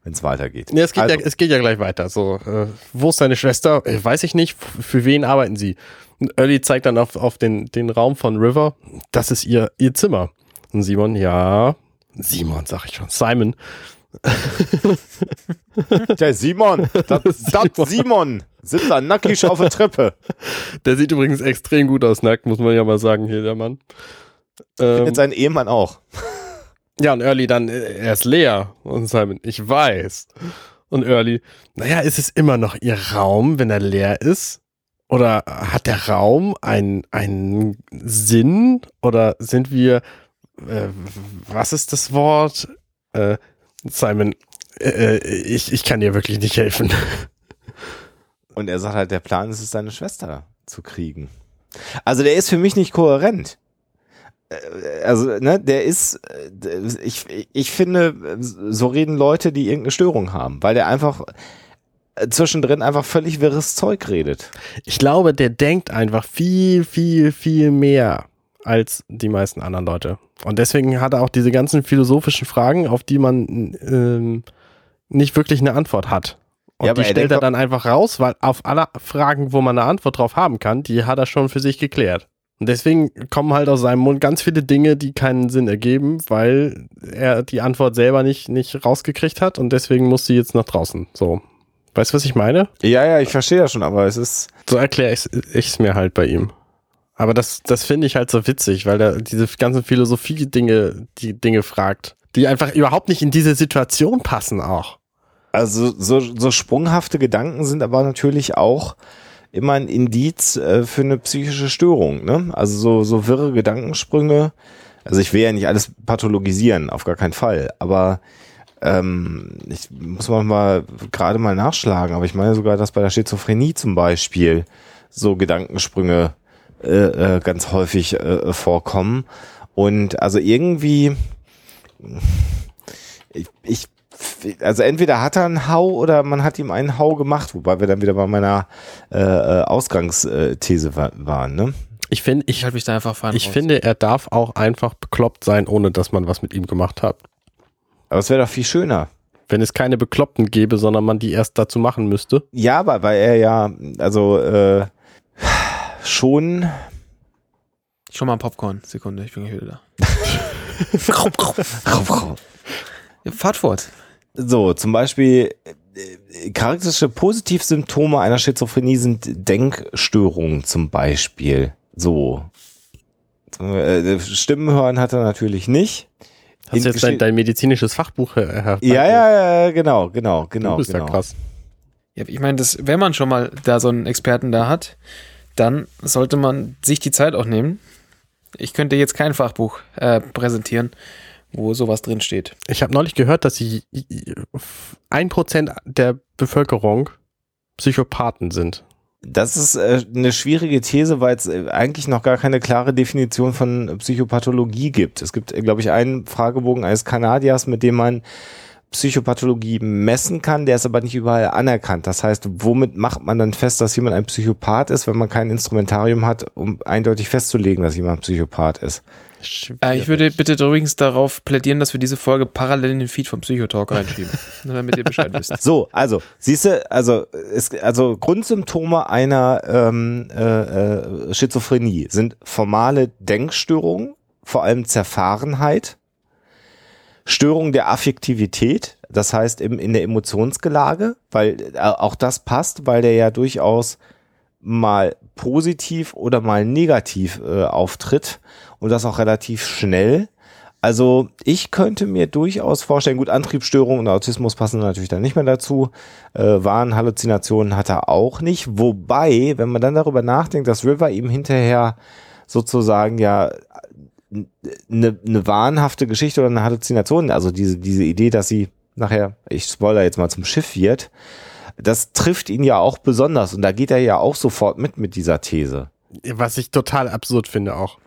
wenn es weitergeht. Ja, es, geht also. ja, es geht ja gleich weiter. So, äh, wo ist deine Schwester? Äh, weiß ich nicht. Für wen arbeiten sie? Und Early zeigt dann auf, auf den, den Raum von River. Das ist ihr, ihr Zimmer. Und Simon, ja. Simon, sag ich schon. Simon. Der Simon. Das ist Simon. Simon. Sitzt da nackig auf der Treppe. Der sieht übrigens extrem gut aus, nackt, muss man ja mal sagen, hier der Mann. Ähm, Findet seinen Ehemann auch. Ja, und Early dann, er ist leer. Und Simon, ich weiß. Und Early, naja, ist es immer noch ihr Raum, wenn er leer ist? Oder hat der Raum einen, einen Sinn? Oder sind wir, äh, was ist das Wort? Äh, Simon, äh, ich, ich kann dir wirklich nicht helfen. Und er sagt halt, der Plan ist es, seine Schwester zu kriegen. Also der ist für mich nicht kohärent. Also, ne, der ist, ich, ich finde, so reden Leute, die irgendeine Störung haben, weil der einfach zwischendrin einfach völlig wirres Zeug redet. Ich glaube, der denkt einfach viel, viel, viel mehr als die meisten anderen Leute. Und deswegen hat er auch diese ganzen philosophischen Fragen, auf die man ähm, nicht wirklich eine Antwort hat. Und ja, die stellt er dann einfach raus, weil auf alle Fragen, wo man eine Antwort drauf haben kann, die hat er schon für sich geklärt. Und deswegen kommen halt aus seinem Mund ganz viele Dinge, die keinen Sinn ergeben, weil er die Antwort selber nicht, nicht rausgekriegt hat und deswegen muss sie jetzt nach draußen. So. Weißt du, was ich meine? Ja, ja, ich verstehe ja schon, aber es ist... So erkläre ich es mir halt bei ihm. Aber das, das finde ich halt so witzig, weil er diese ganzen Philosophie-Dinge, die Dinge fragt, die einfach überhaupt nicht in diese Situation passen auch. Also so, so sprunghafte Gedanken sind aber natürlich auch immer ein Indiz äh, für eine psychische Störung, ne? Also so, so wirre Gedankensprünge Also ich will ja nicht alles pathologisieren, auf gar keinen Fall, aber ähm, ich muss man mal gerade mal nachschlagen, aber ich meine sogar, dass bei der Schizophrenie zum Beispiel so Gedankensprünge äh, äh, ganz häufig äh, vorkommen und also irgendwie ich, ich also entweder hat er einen Hau oder man hat ihm einen Hau gemacht, wobei wir dann wieder bei meiner äh, Ausgangsthese waren, ne? Ich finde, ich, ich, ich finde, er darf auch einfach bekloppt sein, ohne dass man was mit ihm gemacht hat. Aber es wäre doch viel schöner. Wenn es keine Bekloppten gäbe, sondern man die erst dazu machen müsste. Ja, aber weil er ja, also äh, schon... Schon mal ein Popcorn, Sekunde, ich bin gleich wieder da. Ja, fahrt fort. So, zum Beispiel, äh, charakteristische Positivsymptome einer Schizophrenie sind Denkstörungen zum Beispiel. So. Äh, Stimmen hören hat er natürlich nicht. Hast In- du jetzt dein, dein medizinisches Fachbuch her? her- ja, ja, ja, genau, genau, genau. Du bist genau. Ja krass. Ja, ich meine, das, wenn man schon mal da so einen Experten da hat, dann sollte man sich die Zeit auch nehmen. Ich könnte jetzt kein Fachbuch äh, präsentieren, wo sowas drin steht. Ich habe neulich gehört, dass sie ein Prozent der Bevölkerung Psychopathen sind. Das ist äh, eine schwierige These, weil es eigentlich noch gar keine klare Definition von Psychopathologie gibt. Es gibt, glaube ich, einen Fragebogen eines Kanadiers, mit dem man Psychopathologie messen kann, der ist aber nicht überall anerkannt. Das heißt, womit macht man dann fest, dass jemand ein Psychopath ist, wenn man kein Instrumentarium hat, um eindeutig festzulegen, dass jemand ein Psychopath ist? Schwierig. Ich würde bitte übrigens darauf plädieren, dass wir diese Folge parallel in den Feed vom Psychotalk reinschieben, damit ihr Bescheid wisst. So, also, siehst du, also, es, also Grundsymptome einer ähm, äh, äh, Schizophrenie sind formale Denkstörungen, vor allem Zerfahrenheit, Störung der Affektivität, das heißt im, in der Emotionsgelage, weil äh, auch das passt, weil der ja durchaus mal positiv oder mal negativ äh, auftritt und das auch relativ schnell. Also ich könnte mir durchaus vorstellen, gut, Antriebsstörungen und Autismus passen natürlich dann nicht mehr dazu. Äh, Wahn, Halluzinationen hat er auch nicht. Wobei, wenn man dann darüber nachdenkt, dass River ihm hinterher sozusagen ja eine ne wahnhafte Geschichte oder eine Halluzination, also diese diese Idee, dass sie nachher, ich spoilere jetzt mal, zum Schiff wird, das trifft ihn ja auch besonders und da geht er ja auch sofort mit mit dieser These. Was ich total absurd finde auch.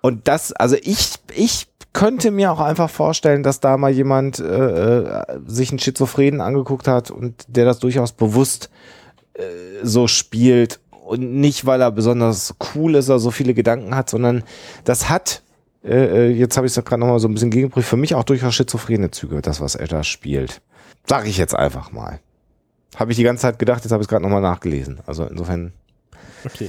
Und das, also ich ich könnte mir auch einfach vorstellen, dass da mal jemand äh, sich einen Schizophrenen angeguckt hat und der das durchaus bewusst äh, so spielt und nicht, weil er besonders cool ist oder so viele Gedanken hat, sondern das hat, äh, jetzt habe ich es gerade nochmal so ein bisschen gegenprüft, für mich auch durchaus schizophrene Züge, das, was er da spielt. Sag ich jetzt einfach mal. Habe ich die ganze Zeit gedacht, jetzt habe ich es gerade nochmal nachgelesen. Also insofern. Okay.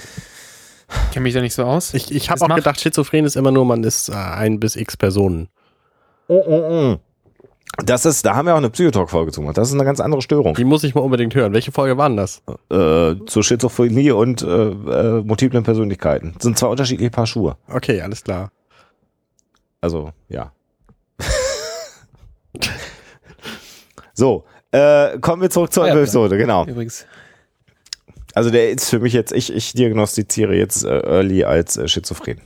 Ich kenne mich da nicht so aus. Ich, ich habe auch gedacht, Schizophren ist immer nur, man ist äh, ein bis x Personen. Oh, oh, oh. Das ist, da haben wir auch eine Psychotalk-Folge zu gemacht. Das ist eine ganz andere Störung. Die muss ich mal unbedingt hören. Welche Folge waren das? Äh, zur Schizophrenie und äh, äh, multiplen Persönlichkeiten. Das sind zwei unterschiedliche Paar Schuhe. Okay, alles klar. Also, ja. So. Äh, kommen wir zurück zur ja, Episode, genau. Übrigens. Also der ist für mich jetzt, ich, ich diagnostiziere jetzt äh, Early als äh, schizophren.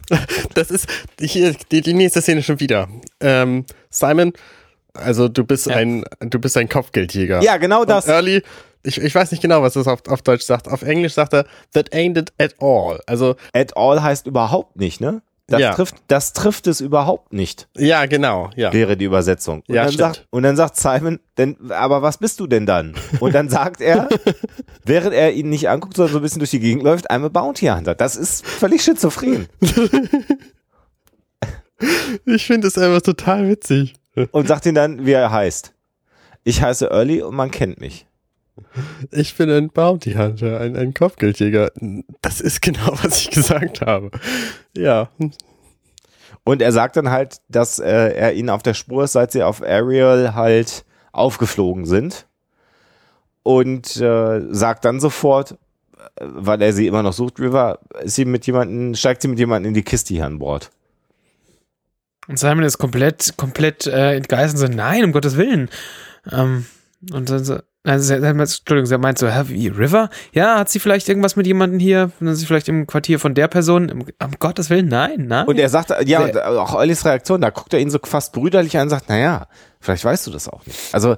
Das ist, hier, die, die nächste Szene schon wieder. Ähm, Simon, also du bist ja. ein, du bist ein Kopfgeldjäger. Ja, genau. Und das. Early, ich, ich weiß nicht genau, was das auf, auf Deutsch sagt. Auf Englisch sagt er, that ain't it at all. Also at all heißt überhaupt nicht, ne? Das, ja. trifft, das trifft es überhaupt nicht. Ja, genau. Ja. Wäre die Übersetzung. Und, ja, dann sagt, und dann sagt Simon, denn, aber was bist du denn dann? Und dann sagt er, während er ihn nicht anguckt, sondern so ein bisschen durch die Gegend läuft, I'm a Bounty Hunter. Das ist völlig schizophren. Ich finde das einfach total witzig. Und sagt ihn dann, wie er heißt. Ich heiße Early und man kennt mich. Ich bin ein Bounty Hunter, ein, ein Kopfgeldjäger. Das ist genau, was ich gesagt habe. Ja. Und er sagt dann halt, dass äh, er ihnen auf der Spur ist, seit sie auf Ariel halt aufgeflogen sind. Und äh, sagt dann sofort, weil er sie immer noch sucht, River, ist sie mit jemanden, steigt sie mit jemandem in die Kiste hier an Bord. Und Simon ist komplett, komplett äh, entgeistert und sagt, nein, um Gottes Willen. Ähm, und dann so, Also, Entschuldigung, sie meint so, hä, wie, River? Ja, hat sie vielleicht irgendwas mit jemandem hier? Sind sie vielleicht im Quartier von der Person? Im, um Gottes Willen, nein, nein. Und er sagt, ja, der, und auch Ollys Reaktion, da guckt er ihn so fast brüderlich an und sagt, naja, vielleicht weißt du das auch nicht. Also,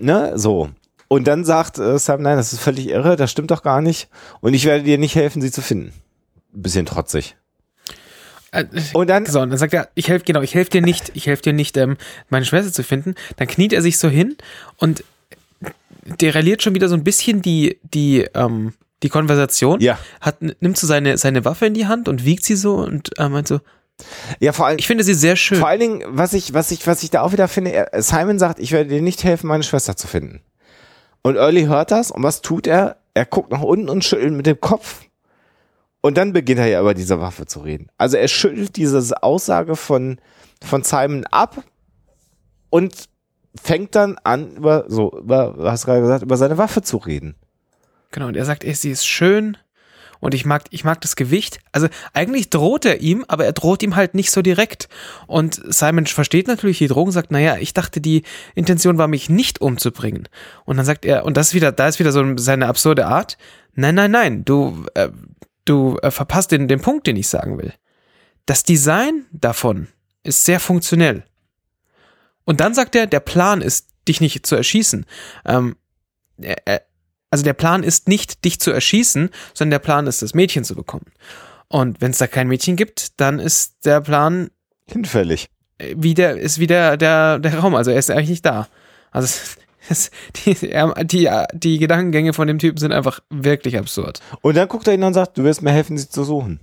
ne, so. Und dann sagt äh, Sam, nein, das ist völlig irre, das stimmt doch gar nicht. Und ich werde dir nicht helfen, sie zu finden. Ein bisschen trotzig. Und dann, so, und dann sagt er, ich helfe, genau, ich helfe dir nicht, ich helfe dir nicht, ähm, meine Schwester zu finden. Dann kniet er sich so hin und dereliert schon wieder so ein bisschen die, die, ähm, die Konversation. Ja. Hat, nimmt so seine, seine Waffe in die Hand und wiegt sie so und äh, meint so. Ja, vor allem. Ich finde sie sehr schön. Vor allen Dingen, was ich, was ich, was ich da auch wieder finde, Simon sagt, ich werde dir nicht helfen, meine Schwester zu finden. Und Early hört das und was tut er? Er guckt nach unten und schüttelt mit dem Kopf. Und dann beginnt er ja über diese Waffe zu reden. Also er schüttelt diese Aussage von, von Simon ab und fängt dann an, über, so, über, hast gerade gesagt, über seine Waffe zu reden. Genau, und er sagt, ey, sie ist schön und ich mag, ich mag das Gewicht. Also eigentlich droht er ihm, aber er droht ihm halt nicht so direkt. Und Simon versteht natürlich die Drohung, sagt, naja, ich dachte, die Intention war, mich nicht umzubringen. Und dann sagt er, und das ist wieder, da ist wieder so seine absurde Art, nein, nein, nein, du, äh, du äh, verpasst den, den Punkt, den ich sagen will. Das Design davon ist sehr funktionell. Und dann sagt er, der Plan ist, dich nicht zu erschießen. Ähm, äh, also der Plan ist nicht, dich zu erschießen, sondern der Plan ist, das Mädchen zu bekommen. Und wenn es da kein Mädchen gibt, dann ist der Plan hinfällig. Wie der, ist wie der, der, der Raum, also er ist eigentlich nicht da. Also es, es, die, die, die Gedankengänge von dem Typen sind einfach wirklich absurd. Und dann guckt er ihn an und sagt, du wirst mir helfen, sie zu suchen.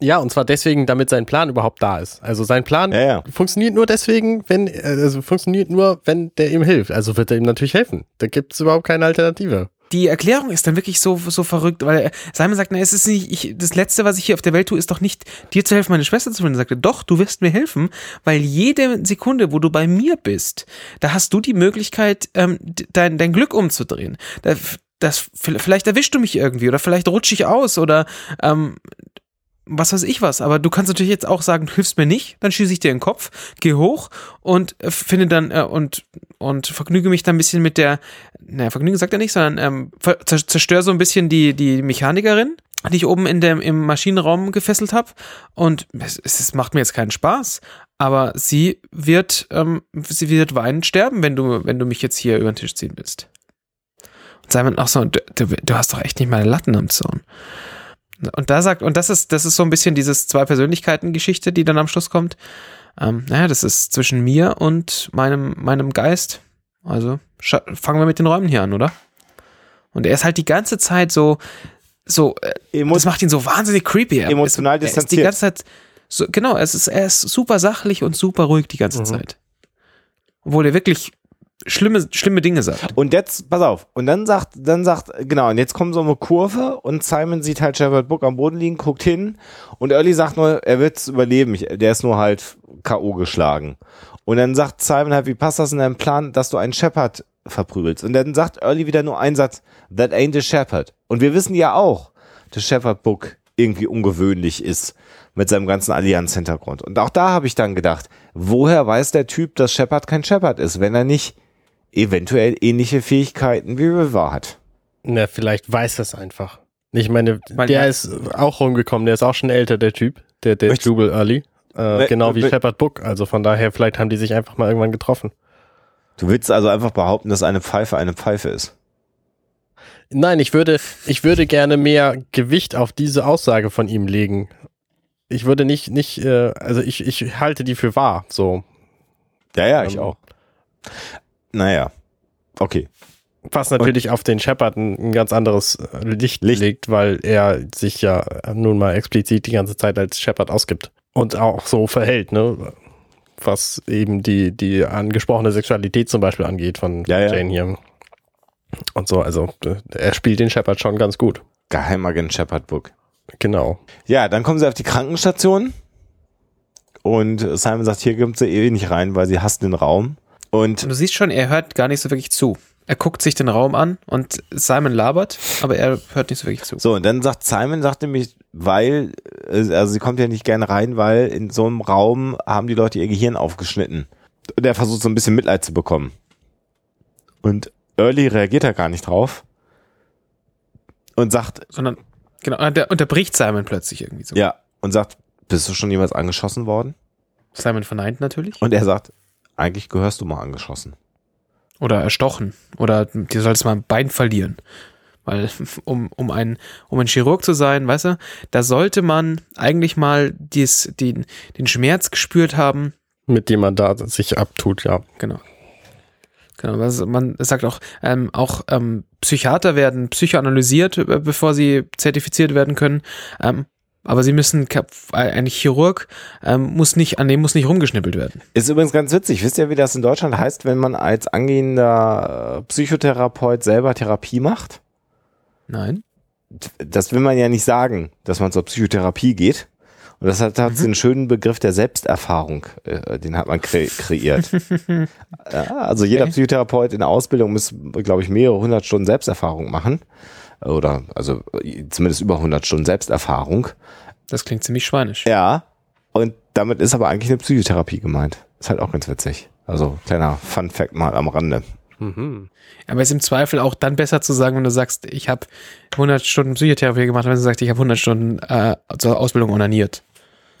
Ja, und zwar deswegen, damit sein Plan überhaupt da ist. Also sein Plan ja, ja. funktioniert nur deswegen, wenn, also funktioniert nur, wenn der ihm hilft. Also wird er ihm natürlich helfen. Da gibt es überhaupt keine Alternative. Die Erklärung ist dann wirklich so, so verrückt, weil Simon sagt, na, es ist nicht, ich, das Letzte, was ich hier auf der Welt tue, ist doch nicht, dir zu helfen, meine Schwester zu finden. Er sagte, doch, du wirst mir helfen, weil jede Sekunde, wo du bei mir bist, da hast du die Möglichkeit, ähm, dein, dein Glück umzudrehen. Da, das, vielleicht erwischst du mich irgendwie oder vielleicht rutsche ich aus oder, ähm, was weiß ich was, aber du kannst natürlich jetzt auch sagen, du hilfst mir nicht, dann schieße ich dir in den Kopf, geh hoch und äh, finde dann äh, und und vergnüge mich dann ein bisschen mit der, naja, vergnüge sagt er nicht, sondern ähm, ver- zerstöre so ein bisschen die die Mechanikerin, die ich oben in dem im Maschinenraum gefesselt habe und es, es macht mir jetzt keinen Spaß, aber sie wird ähm, sie wird weinend sterben, wenn du wenn du mich jetzt hier über den Tisch ziehen willst. Und Simon auch so, du, du hast doch echt nicht meine Latten am Zaun. Und da sagt, und das ist, das ist so ein bisschen dieses Zwei-Persönlichkeiten-Geschichte, die dann am Schluss kommt. Ähm, naja, das ist zwischen mir und meinem, meinem Geist. Also scha- fangen wir mit den Räumen hier an, oder? Und er ist halt die ganze Zeit so, so, äh, Emot- das macht ihn so wahnsinnig creepy. Er emotional ist, er distanziert. Ist die ganze Zeit so, genau, es ist, er ist super sachlich und super ruhig die ganze mhm. Zeit. Obwohl er wirklich schlimme, schlimme Dinge sagt. Und jetzt, pass auf, und dann sagt, dann sagt, genau, und jetzt kommt so eine Kurve und Simon sieht halt Shepherd Book am Boden liegen, guckt hin und Early sagt nur, er wird es überleben, ich, der ist nur halt K O geschlagen. Und dann sagt Simon halt, wie passt das in deinem Plan, dass du einen Shepherd verprügelst? Und dann sagt Early wieder nur einen Satz, that ain't a Shepherd. Und wir wissen ja auch, dass Shepherd Book irgendwie ungewöhnlich ist mit seinem ganzen Allianz-Hintergrund. Und auch da habe ich dann gedacht, woher weiß der Typ, dass Shepherd kein Shepherd ist, wenn er nicht eventuell ähnliche Fähigkeiten wie River hat. Na, vielleicht weiß das einfach. Ich meine, mein der Herz. Ist auch rumgekommen, der ist auch schon älter, der Typ, der, der Jubal Early. Äh, ne, genau wie ne, Shepherd Book, also von daher, vielleicht haben die sich einfach mal irgendwann getroffen. Du willst also einfach behaupten, dass eine Pfeife eine Pfeife ist? Nein, ich würde, ich würde gerne mehr Gewicht auf diese Aussage von ihm legen. Ich würde nicht, nicht, äh, also ich, ich halte die für wahr, so. Ja, ja, ich ähm, auch. Naja, okay. Was natürlich und auf den Shepherd ein ganz anderes Licht, Licht legt, weil er sich ja nun mal explizit die ganze Zeit als Shepherd ausgibt und auch so verhält, ne? Was eben die, die angesprochene Sexualität zum Beispiel angeht von ja, Jane ja. hier. Und so, also er spielt den Shepherd schon ganz gut. Geheimagent Shepherd Book. Genau. Ja, dann kommen sie auf die Krankenstation und Simon sagt, hier kommt sie eh nicht rein, weil sie hasst den Raum. Und, und du siehst schon, er hört gar nicht so wirklich zu. Er guckt sich den Raum an und Simon labert, aber er hört nicht so wirklich zu. So, und dann sagt Simon, sagt nämlich, weil, also sie kommt ja nicht gerne rein, weil in so einem Raum haben die Leute ihr Gehirn aufgeschnitten. Und er versucht so ein bisschen Mitleid zu bekommen. Und Early reagiert da gar nicht drauf und sagt... Sondern, genau, der unterbricht Simon plötzlich irgendwie so. Ja, und sagt, bist du schon jemals angeschossen worden? Simon verneint natürlich. Und er sagt, eigentlich gehörst du mal angeschossen. Oder erstochen. Oder dir solltest mal ein Bein verlieren. Weil um, um, ein, um ein Chirurg zu sein, weißt du, da sollte man eigentlich mal dies, den, den Schmerz gespürt haben. Mit dem man da sich abtut, ja. Genau. Genau, also man sagt auch, ähm, auch ähm, Psychiater werden psychoanalysiert, äh, bevor sie zertifiziert werden können. Ähm, aber sie müssen, ein Chirurg ähm, muss nicht, an dem muss nicht rumgeschnippelt werden. Ist übrigens ganz witzig. Wisst ihr, wie das in Deutschland heißt, wenn man als angehender Psychotherapeut selber Therapie macht? Nein. Das will man ja nicht sagen, dass man zur Psychotherapie geht. Und das hat, hat mhm. den schönen Begriff der Selbsterfahrung, äh, den hat man kre- kreiert. Ja, also jeder okay. Psychotherapeut in der Ausbildung muss, glaube ich, mehrere hundert Stunden Selbsterfahrung machen. Oder also zumindest über hundert Stunden Selbsterfahrung. Das klingt ziemlich schweinisch. Ja, und damit ist aber eigentlich eine Psychotherapie gemeint. Ist halt auch ganz witzig. Also kleiner Fun-Fact mal am Rande. Mhm. Aber es ist im Zweifel auch dann besser zu sagen, wenn du sagst, ich habe hundert Stunden Psychotherapie gemacht, wenn du sagst, ich habe hundert Stunden äh, zur Ausbildung onaniert.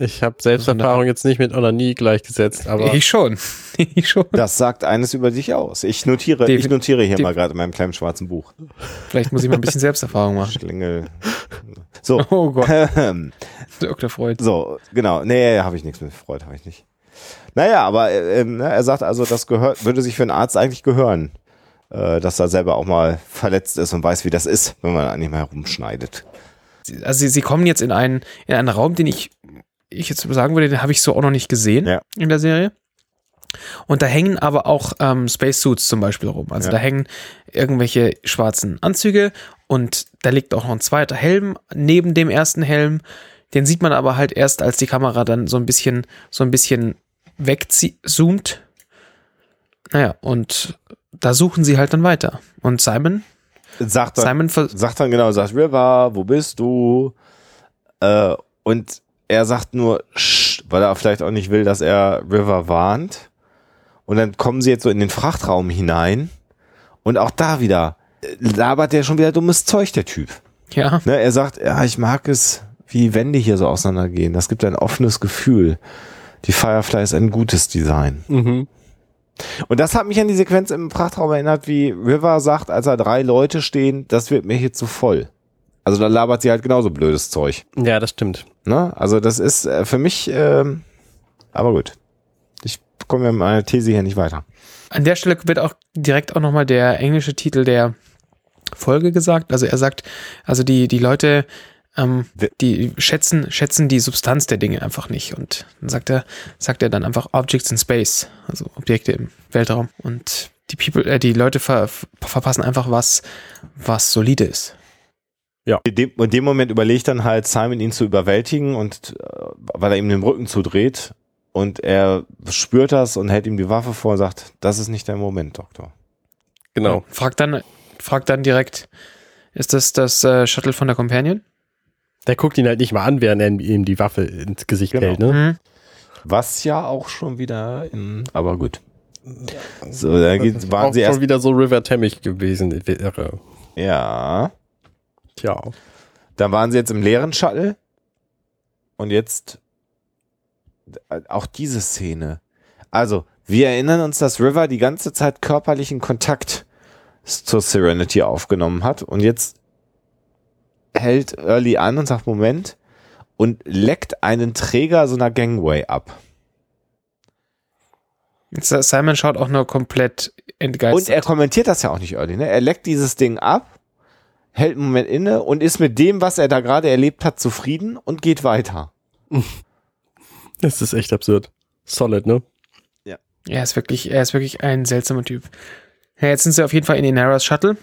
Ich habe Selbsterfahrung jetzt nicht mit Onanie gleichgesetzt, aber... Ich schon. ich schon. Das sagt eines über dich aus. Ich notiere, die, ich notiere hier die, mal gerade in meinem kleinen schwarzen Buch. Vielleicht muss ich mal ein bisschen Selbsterfahrung machen. Schlingel. So. Oh Gott. Dr. Freud. So, genau. Nee, habe ich nichts mit Freud, habe ich nicht. Naja, aber äh, ne, er sagt also, das gehört, würde sich für einen Arzt eigentlich gehören, äh, dass er selber auch mal verletzt ist und weiß, wie das ist, wenn man an ihm herumschneidet. Also sie, sie kommen jetzt in einen, in einen Raum, den ich, ich jetzt sagen würde, den habe ich so auch noch nicht gesehen ja. in der Serie. Und da hängen aber auch ähm, Spacesuits zum Beispiel rum. Also ja. da hängen irgendwelche schwarzen Anzüge und da liegt auch noch ein zweiter Helm neben dem ersten Helm. Den sieht man aber halt erst, als die Kamera dann so ein bisschen, so ein bisschen wegzoomt. Naja, und da suchen sie halt dann weiter. Und Simon sagt dann, Simon ver- sagt dann genau, sagt River, wo bist du? Äh, und er sagt nur, weil er vielleicht auch nicht will, dass er River warnt. Und dann kommen sie jetzt so in den Frachtraum hinein. Und auch da wieder labert der schon wieder dummes Zeug, der Typ. Ja. Ne, er sagt, ja, ich mag es, wie die Wände hier so auseinandergehen. Das gibt ein offenes Gefühl. Die Firefly ist ein gutes Design. Mhm. Und das hat mich an die Sequenz im Frachtraum erinnert, wie River sagt, als da drei Leute stehen, das wird mir hier zu voll. Also da labert sie halt genauso blödes Zeug. Ja, das stimmt. Ne? Also das ist für mich, ähm, aber gut. Ich komme mit meiner These hier nicht weiter. An der Stelle wird auch direkt auch nochmal der englische Titel der Folge gesagt. Also er sagt, also die, die Leute... Ähm, die schätzen, schätzen die Substanz der Dinge einfach nicht. Und dann sagt er, sagt er dann einfach Objects in Space, also Objekte im Weltraum. Und die People, äh, die Leute ver, verpassen einfach was, was solide ist. Ja. In dem, in dem Moment überlegt dann halt Simon, ihn zu überwältigen und weil er ihm den Rücken zudreht und er spürt das und hält ihm die Waffe vor und sagt, das ist nicht dein Moment, Doktor. Genau. Und fragt dann, fragt dann direkt, ist das das äh, Shuttle von der Companion? Der guckt ihn halt nicht mal an, während er ihm die Waffe ins Gesicht genau. hält, ne? Mhm. Was ja auch schon wieder in, aber gut. So, da geht, waren auch sie schon wieder so River Tammig gewesen, irre. Ja. Tja. Dann waren sie jetzt im leeren Shuttle. Und jetzt auch diese Szene. Also, wir erinnern uns, dass River die ganze Zeit körperlichen Kontakt zur Serenity aufgenommen hat. Und jetzt hält Early an und sagt, Moment, und leckt einen Träger so einer Gangway ab. Simon schaut auch nur komplett entgeistert. Und er kommentiert das ja auch nicht, Early, ne? Er leckt dieses Ding ab, hält einen Moment inne und ist mit dem, was er da gerade erlebt hat, zufrieden und geht weiter. Das ist echt absurd. Solid, ne? Ja. Er ist wirklich, er ist wirklich ein seltsamer Typ. Ja, jetzt sind sie auf jeden Fall in Inaras Shuttle.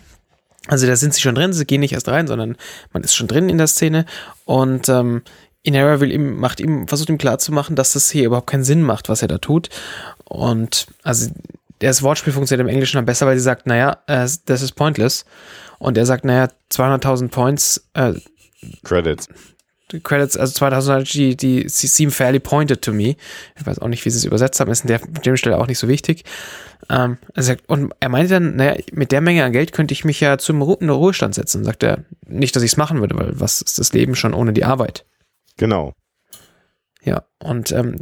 Also da sind sie schon drin, sie gehen nicht erst rein, sondern man ist schon drin in der Szene und ähm, Inara will ihm, macht ihm, versucht ihm klarzumachen, dass das hier überhaupt keinen Sinn macht, was er da tut. Und also das Wortspiel funktioniert im Englischen am besser, weil sie sagt, naja, äh, das ist pointless. Und er sagt, naja, zweihunderttausend Points, äh, Credits. die Credits, also zweitausendneunzehn, die, die She Seem Fairly Pointed to Me. Ich weiß auch nicht, wie sie es übersetzt haben, ist an der an der Stelle auch nicht so wichtig. Ähm, er sagt, und er meinte dann, naja, mit der Menge an Geld könnte ich mich ja zum Ru- in den Ruhestand setzen. Und sagt er, nicht, dass ich es machen würde, weil was ist das Leben schon ohne die Arbeit? Genau. Ja, und ähm,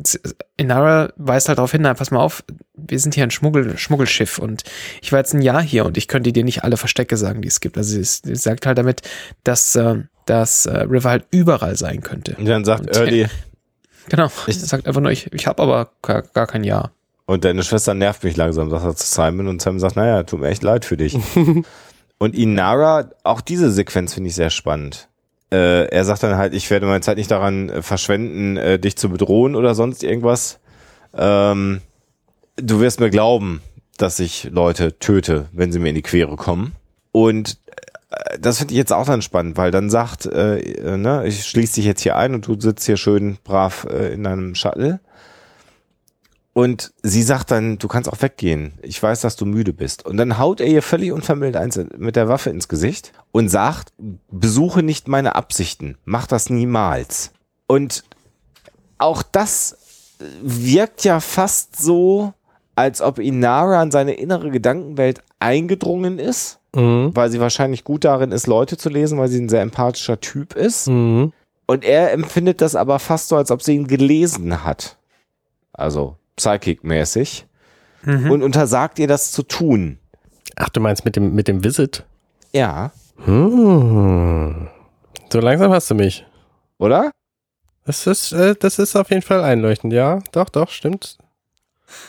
Inara weist halt darauf hin, na, pass mal auf, wir sind hier ein Schmuggel, Schmuggelschiff und ich war jetzt ein Jahr hier und ich könnte dir nicht alle Verstecke sagen, die es gibt. Also sie, sie sagt halt damit, dass, äh, dass äh, River halt überall sein könnte. Und dann sagt und, Early. Äh, genau, ich sagt einfach nur, ich, ich habe aber gar, gar kein Jahr. Und deine Schwester nervt mich langsam, sagt er zu Simon und Simon sagt, naja, tut mir echt leid für dich. Und Inara, auch diese Sequenz finde ich sehr spannend. Äh, er sagt dann halt, ich werde meine Zeit nicht daran äh, verschwenden, äh, dich zu bedrohen oder sonst irgendwas. Ähm, du wirst mir glauben, dass ich Leute töte, wenn sie mir in die Quere kommen. Und äh, das finde ich jetzt auch dann spannend, weil dann sagt, äh, äh, ne, ich schließe dich jetzt hier ein und du sitzt hier schön brav äh, in deinem Shuttle. Und sie sagt dann, du kannst auch weggehen. Ich weiß, dass du müde bist. Und dann haut er ihr völlig unvermittelt eins mit der Waffe ins Gesicht und sagt, besuche nicht meine Absichten. Mach das niemals. Und auch das wirkt ja fast so, als ob Inara in seine innere Gedankenwelt eingedrungen ist, mhm. weil sie wahrscheinlich gut darin ist, Leute zu lesen, weil sie ein sehr empathischer Typ ist. Mhm. Und er empfindet das aber fast so, als ob sie ihn gelesen hat. Also Psychic-mäßig mhm. und untersagt ihr das zu tun. Ach, du meinst mit dem, mit dem Visit? Ja. Hm. So langsam hast du mich. Oder? Das ist, äh, das ist auf jeden Fall einleuchtend, ja. Doch, doch, stimmt.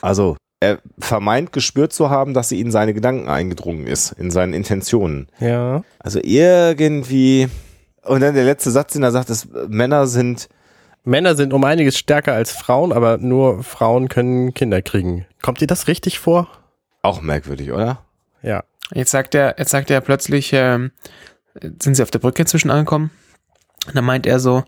Also, er vermeint gespürt zu haben, dass sie in seine Gedanken eingedrungen ist, in seinen Intentionen. Ja. Also irgendwie, und dann der letzte Satz, den er sagt, ist, Männer sind Männer sind um einiges stärker als Frauen, aber nur Frauen können Kinder kriegen. Kommt dir das richtig vor? Auch merkwürdig, oder? Ja. Jetzt sagt er, jetzt sagt er plötzlich, ähm, sind sie auf der Brücke inzwischen angekommen? Und dann meint er so,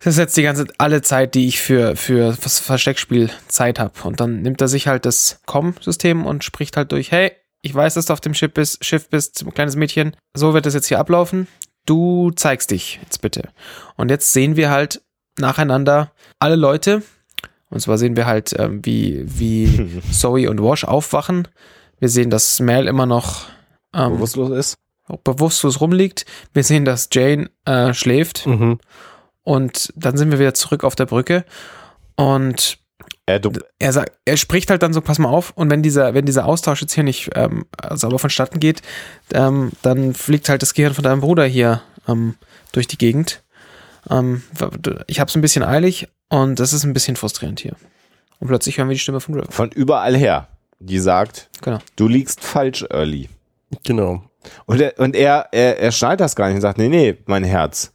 das ist jetzt die ganze, alle Zeit, die ich für, für das Versteckspiel Zeit habe. Und dann nimmt er sich halt das Comm-System und spricht halt durch, hey, ich weiß, dass du auf dem Schiff bist, Schiff bist, kleines Mädchen, so wird das jetzt hier ablaufen. Du zeigst dich jetzt bitte. Und jetzt sehen wir halt nacheinander alle Leute. Und zwar sehen wir halt, ähm, wie, wie Zoe und Wash aufwachen. Wir sehen, dass Mel immer noch ähm, bewusstlos ist. Bewusstlos rumliegt. Wir sehen, dass Jane äh, schläft. Mhm. Und dann sind wir wieder zurück auf der Brücke. Und er, er, sagt, er spricht halt dann so, pass mal auf. Und wenn dieser, wenn dieser Austausch jetzt hier nicht ähm, sauber vonstatten geht, ähm, dann fliegt halt das Gehirn von deinem Bruder hier ähm, durch die Gegend. Um, ich hab's ein bisschen eilig und das ist ein bisschen frustrierend hier. Und plötzlich hören wir die Stimme von River. Von überall her, die sagt, genau. Du liegst falsch, Early. Genau. Und er, und er, er, er schneidet das gar nicht und sagt, nee, nee, mein Herz,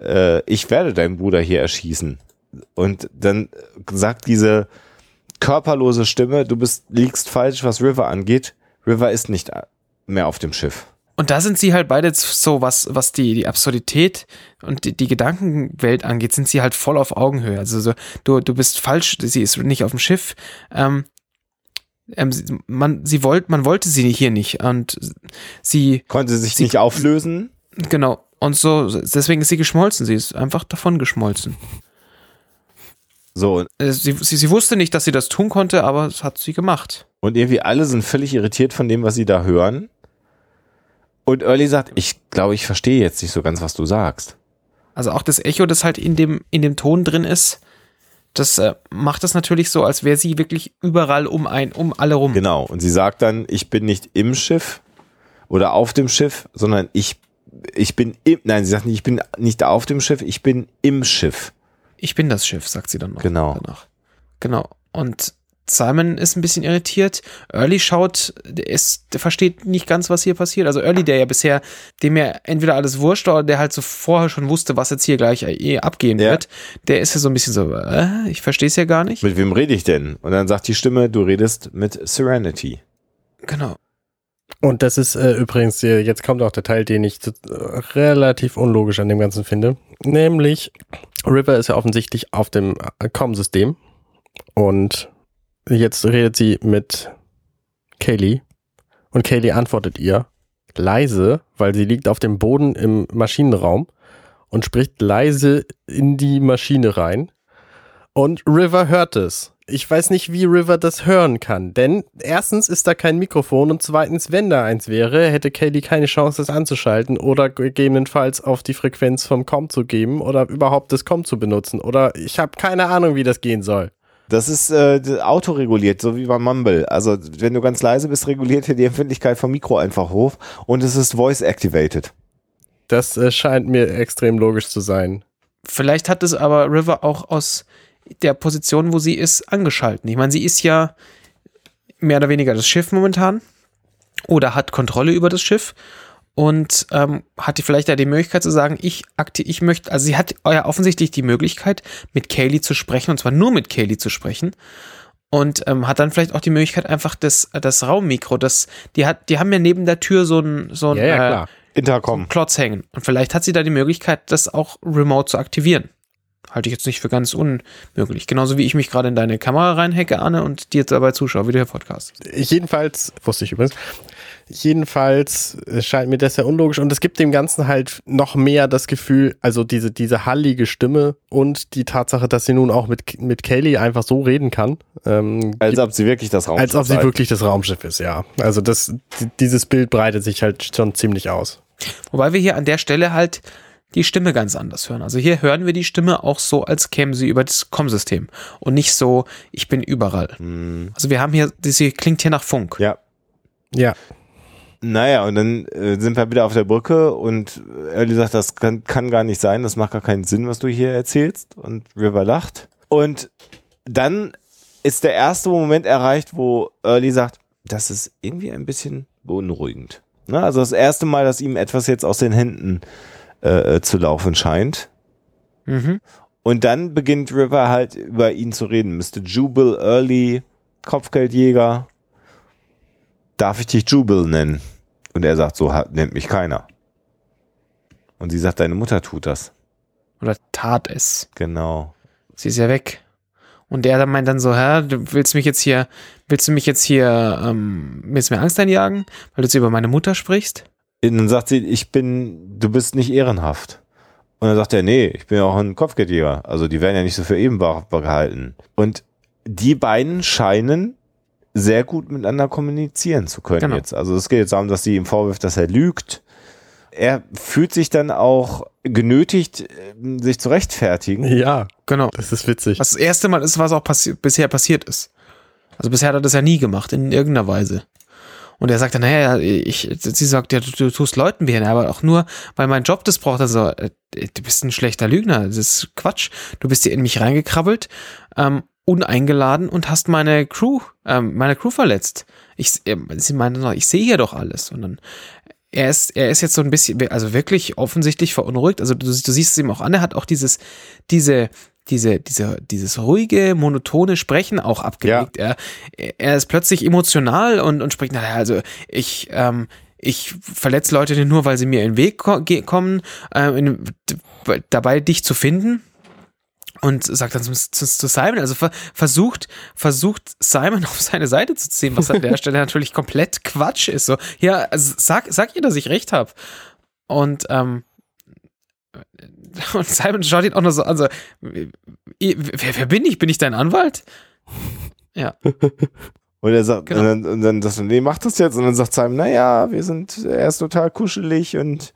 äh, ich werde deinen Bruder hier erschießen. Und dann sagt diese körperlose Stimme, du bist, liegst falsch, was River angeht. River ist nicht mehr auf dem Schiff. Und da sind sie halt beide so, was was die die Absurdität und die, die Gedankenwelt angeht, sind sie halt voll auf Augenhöhe. Also so, du du bist falsch, sie ist nicht auf dem Schiff. Ähm, ähm, man sie wollte man wollte sie hier nicht und sie konnte sich sie, nicht auflösen. Genau und so deswegen ist sie geschmolzen. Sie ist einfach davon geschmolzen. So sie sie, sie wusste nicht, dass sie das tun konnte, aber es hat sie gemacht. Und irgendwie alle sind völlig irritiert von dem, was sie da hören. Und Early sagt, ich glaube, ich verstehe jetzt nicht so ganz, was du sagst. Also auch das Echo, das halt in dem in dem Ton drin ist, das äh, macht es natürlich so, als wäre sie wirklich überall um ein um alle rum. Genau. Und sie sagt dann, ich bin nicht im Schiff oder auf dem Schiff, sondern ich ich bin im. Nein, sie sagt nicht, ich bin nicht auf dem Schiff, ich bin im Schiff. Ich bin das Schiff, sagt sie dann noch. Genau. Danach. Genau. Und Simon ist ein bisschen irritiert. Early schaut, der, ist, der versteht nicht ganz, was hier passiert. Also Early, der ja bisher, dem ja entweder alles wurscht oder der halt so vorher schon wusste, was jetzt hier gleich eh abgehen ja. wird, der ist ja so ein bisschen so, äh, ich verstehe es ja gar nicht. Mit wem rede ich denn? Und dann sagt die Stimme, du redest mit Serenity. Genau. Und das ist äh, übrigens, äh, jetzt kommt auch der Teil, den ich äh, relativ unlogisch an dem Ganzen finde. Nämlich, River ist ja offensichtlich auf dem Comm-System und jetzt redet sie mit Kaylee und Kaylee antwortet ihr leise, weil sie liegt auf dem Boden im Maschinenraum und spricht leise in die Maschine rein. Und River hört es. Ich weiß nicht, wie River das hören kann, denn erstens ist da kein Mikrofon und zweitens, wenn da eins wäre, hätte Kelly keine Chance, das anzuschalten oder gegebenenfalls auf die Frequenz vom Com zu geben oder überhaupt das Com zu benutzen oder ich habe keine Ahnung, wie das gehen soll. Das ist äh, autoreguliert, so wie bei Mumble. Also wenn du ganz leise bist, reguliert hier die Empfindlichkeit vom Mikro einfach hoch und es ist voice-activated. Das äh, scheint mir extrem logisch zu sein. Vielleicht hat es aber River auch aus der Position, wo sie ist, angeschalten. Ich meine, sie ist ja mehr oder weniger das Schiff momentan oder hat Kontrolle über das Schiff und ähm, hat die vielleicht ja die Möglichkeit zu sagen, ich akti- ich möchte, also sie hat ja offensichtlich die Möglichkeit, mit Kaylee zu sprechen und zwar nur mit Kaylee zu sprechen und ähm, hat dann vielleicht auch die Möglichkeit, einfach das, das Raummikro, das, die hat, die haben ja neben der Tür so ein, so ein, ja, ja, klar. Äh, Intercom. So ein Klotz hängen und vielleicht hat sie da die Möglichkeit, das auch remote zu aktivieren. Halte ich jetzt nicht für ganz unmöglich. Genauso wie ich mich gerade in deine Kamera reinhacke, Arne, und dir jetzt dabei zuschaue, wie du hier Podcast. Jedenfalls, wusste ich übrigens, jedenfalls scheint mir das sehr unlogisch und es gibt dem Ganzen halt noch mehr das Gefühl, also diese, diese hallige Stimme und die Tatsache, dass sie nun auch mit, mit Kelly einfach so reden kann. Ähm, als ob sie wirklich das Raumschiff ist. Als ob sie wirklich das Raumschiff ist, ja. Also das, dieses Bild breitet sich halt schon ziemlich aus. Wobei wir hier an der Stelle halt die Stimme ganz anders hören. Also hier hören wir die Stimme auch so, als käme sie über das Com-System und nicht so, ich bin überall. Mhm. Also wir haben hier, sie klingt hier nach Funk. Ja. Ja. Naja, und dann äh, sind wir wieder auf der Brücke und Early sagt, das kann, kann gar nicht sein, das macht gar keinen Sinn, was du hier erzählst. Und River lacht. Und dann ist der erste Moment erreicht, wo Early sagt, das ist irgendwie ein bisschen beunruhigend. Na, also das erste Mal, dass ihm etwas jetzt aus den Händen Äh, zu laufen scheint. Mhm. Und dann beginnt River halt über ihn zu reden. Mister Jubal Early, Kopfgeldjäger. Darf ich dich Jubal nennen? Und er sagt, so hat, nennt mich keiner. Und sie sagt, deine Mutter tut das. Oder tat es. Genau. Sie ist ja weg. Und der meint dann so, hä, du willst mich jetzt hier, willst du mich jetzt hier, ähm, willst du mir Angst einjagen, weil du jetzt über meine Mutter sprichst? Und dann sagt sie, ich bin, du bist nicht ehrenhaft. Und dann sagt er, nee, ich bin ja auch ein Kopfgeldjäger. Also die werden ja nicht so für ebenbar gehalten. Und die beiden scheinen sehr gut miteinander kommunizieren zu können genau. Jetzt. Also es geht jetzt darum, dass sie ihm vorwirft, dass er lügt. Er fühlt sich dann auch genötigt, sich zu rechtfertigen. Ja, genau. Das ist witzig. Was das erste Mal ist, was auch passi- bisher passiert ist. Also bisher hat er das ja nie gemacht, in irgendeiner Weise. Und er sagt dann, naja, ich, sie sagt, ja, du, du tust Leuten weh, aber auch nur, weil mein Job das braucht. Also, du bist ein schlechter Lügner, das ist Quatsch. Du bist hier in mich reingekrabbelt, ähm, uneingeladen und hast meine Crew, ähm, meine Crew verletzt. Ich, sie meinte noch, ich sehe hier doch alles. Und dann, er ist, er ist jetzt so ein bisschen, also wirklich offensichtlich verunruhigt. Also, du, du siehst es ihm auch an, er hat auch dieses, diese, Diese, diese, dieses ruhige, monotone Sprechen auch abgelegt. Ja. Er, er ist plötzlich emotional und, und spricht, naja, also ich, ähm, ich verletze Leute nur, weil sie mir in den Weg ko- ge- kommen, ähm, in, d- dabei dich zu finden. Und sagt dann zu, zu, zu Simon, also ver- versucht, versucht Simon auf seine Seite zu ziehen, was an der Stelle natürlich komplett Quatsch ist. So, ja, also sag, sag ihr, dass ich recht habe. Und, ähm, und Simon schaut ihn auch noch so an, so, wer, wer bin ich? Bin ich dein Anwalt? Ja. Und er sagt, genau. und dann, und dann das, nee, mach das jetzt. Und dann sagt Simon, naja, wir sind erst total kuschelig und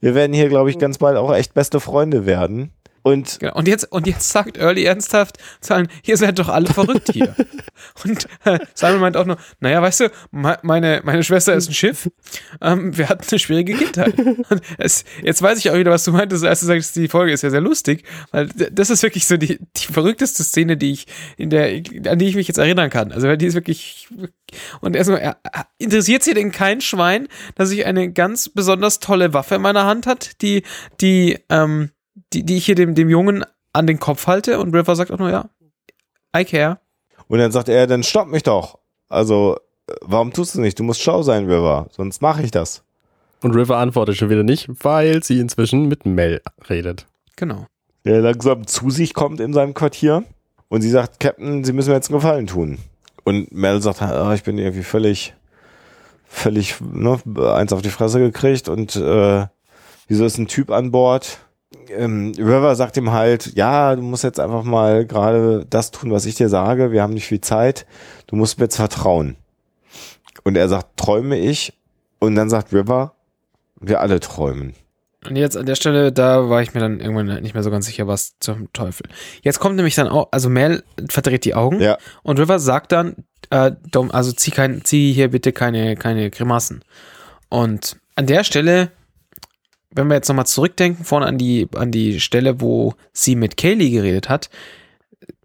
wir werden hier, glaube ich, ganz bald auch echt beste Freunde werden. Und, genau. und, jetzt, und jetzt sagt Early ernsthaft, ihr seid doch alle verrückt hier. Und äh, Simon meint auch nur, naja, weißt du, me- meine, meine Schwester ist ein Schiff, ähm, wir hatten eine schwierige Kindheit. Und es, jetzt weiß ich auch wieder, was du meintest, als du sagst, die Folge ist ja sehr lustig, weil das ist wirklich so die, die verrückteste Szene, die ich in der, an die ich mich jetzt erinnern kann. Also die ist wirklich, und erstmal, er, interessiert sie denn kein Schwein, dass ich eine ganz besonders tolle Waffe in meiner Hand hat, die, die, ähm, Die, die ich hier dem, dem Jungen an den Kopf halte und River sagt auch nur, ja, I care. Und dann sagt er, dann stopp mich doch. Also, warum tust du nicht? Du musst schlau sein, River, sonst mache ich das. Und River antwortet schon wieder nicht, weil sie inzwischen mit Mel redet. Genau. Der langsam zu sich kommt in seinem Quartier und sie sagt, Captain, Sie müssen mir jetzt einen Gefallen tun. Und Mel sagt, ah, ich bin irgendwie völlig, völlig, ne, eins auf die Fresse gekriegt und äh, wieso ist ein Typ an Bord? ähm, River sagt ihm halt, ja, du musst jetzt einfach mal gerade das tun, was ich dir sage, wir haben nicht viel Zeit, du musst mir jetzt vertrauen. Und er sagt, träume ich? Und dann sagt River, wir alle träumen. Und jetzt an der Stelle, da war ich mir dann irgendwann nicht mehr so ganz sicher, was zum Teufel. Jetzt kommt nämlich dann auch, also Mel verdreht die Augen, ja, und River sagt dann, äh, also zieh, kein, zieh hier bitte keine, keine Grimassen. Und an der Stelle, wenn wir jetzt nochmal zurückdenken, vorne an die, an die Stelle, wo sie mit Kaylee geredet hat,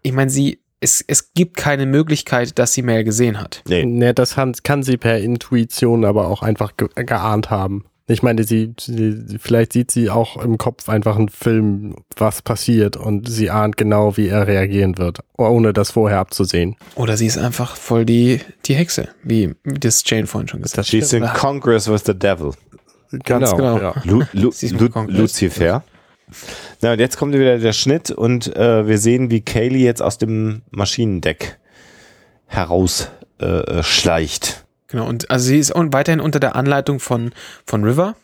ich meine, sie, es, es gibt keine Möglichkeit, dass sie Mel gesehen hat. Nee, nee, das kann, kann sie per Intuition aber auch einfach ge- geahnt haben. Ich meine, sie, sie, vielleicht sieht sie auch im Kopf einfach einen Film, was passiert, und sie ahnt genau, wie er reagieren wird, ohne das vorher abzusehen. Oder sie ist einfach voll die, die Hexe, wie das Jane vorhin schon gesagt hat. She's in Congress with the Devil. Ganz genau. genau. Ja. Lu, Lu, Lu, Lu, Lucifer. Na, und jetzt kommt wieder der Schnitt und äh, wir sehen, wie Kaylee jetzt aus dem Maschinendeck heraus äh, schleicht. Genau, und also sie ist weiterhin unter der Anleitung von, von River.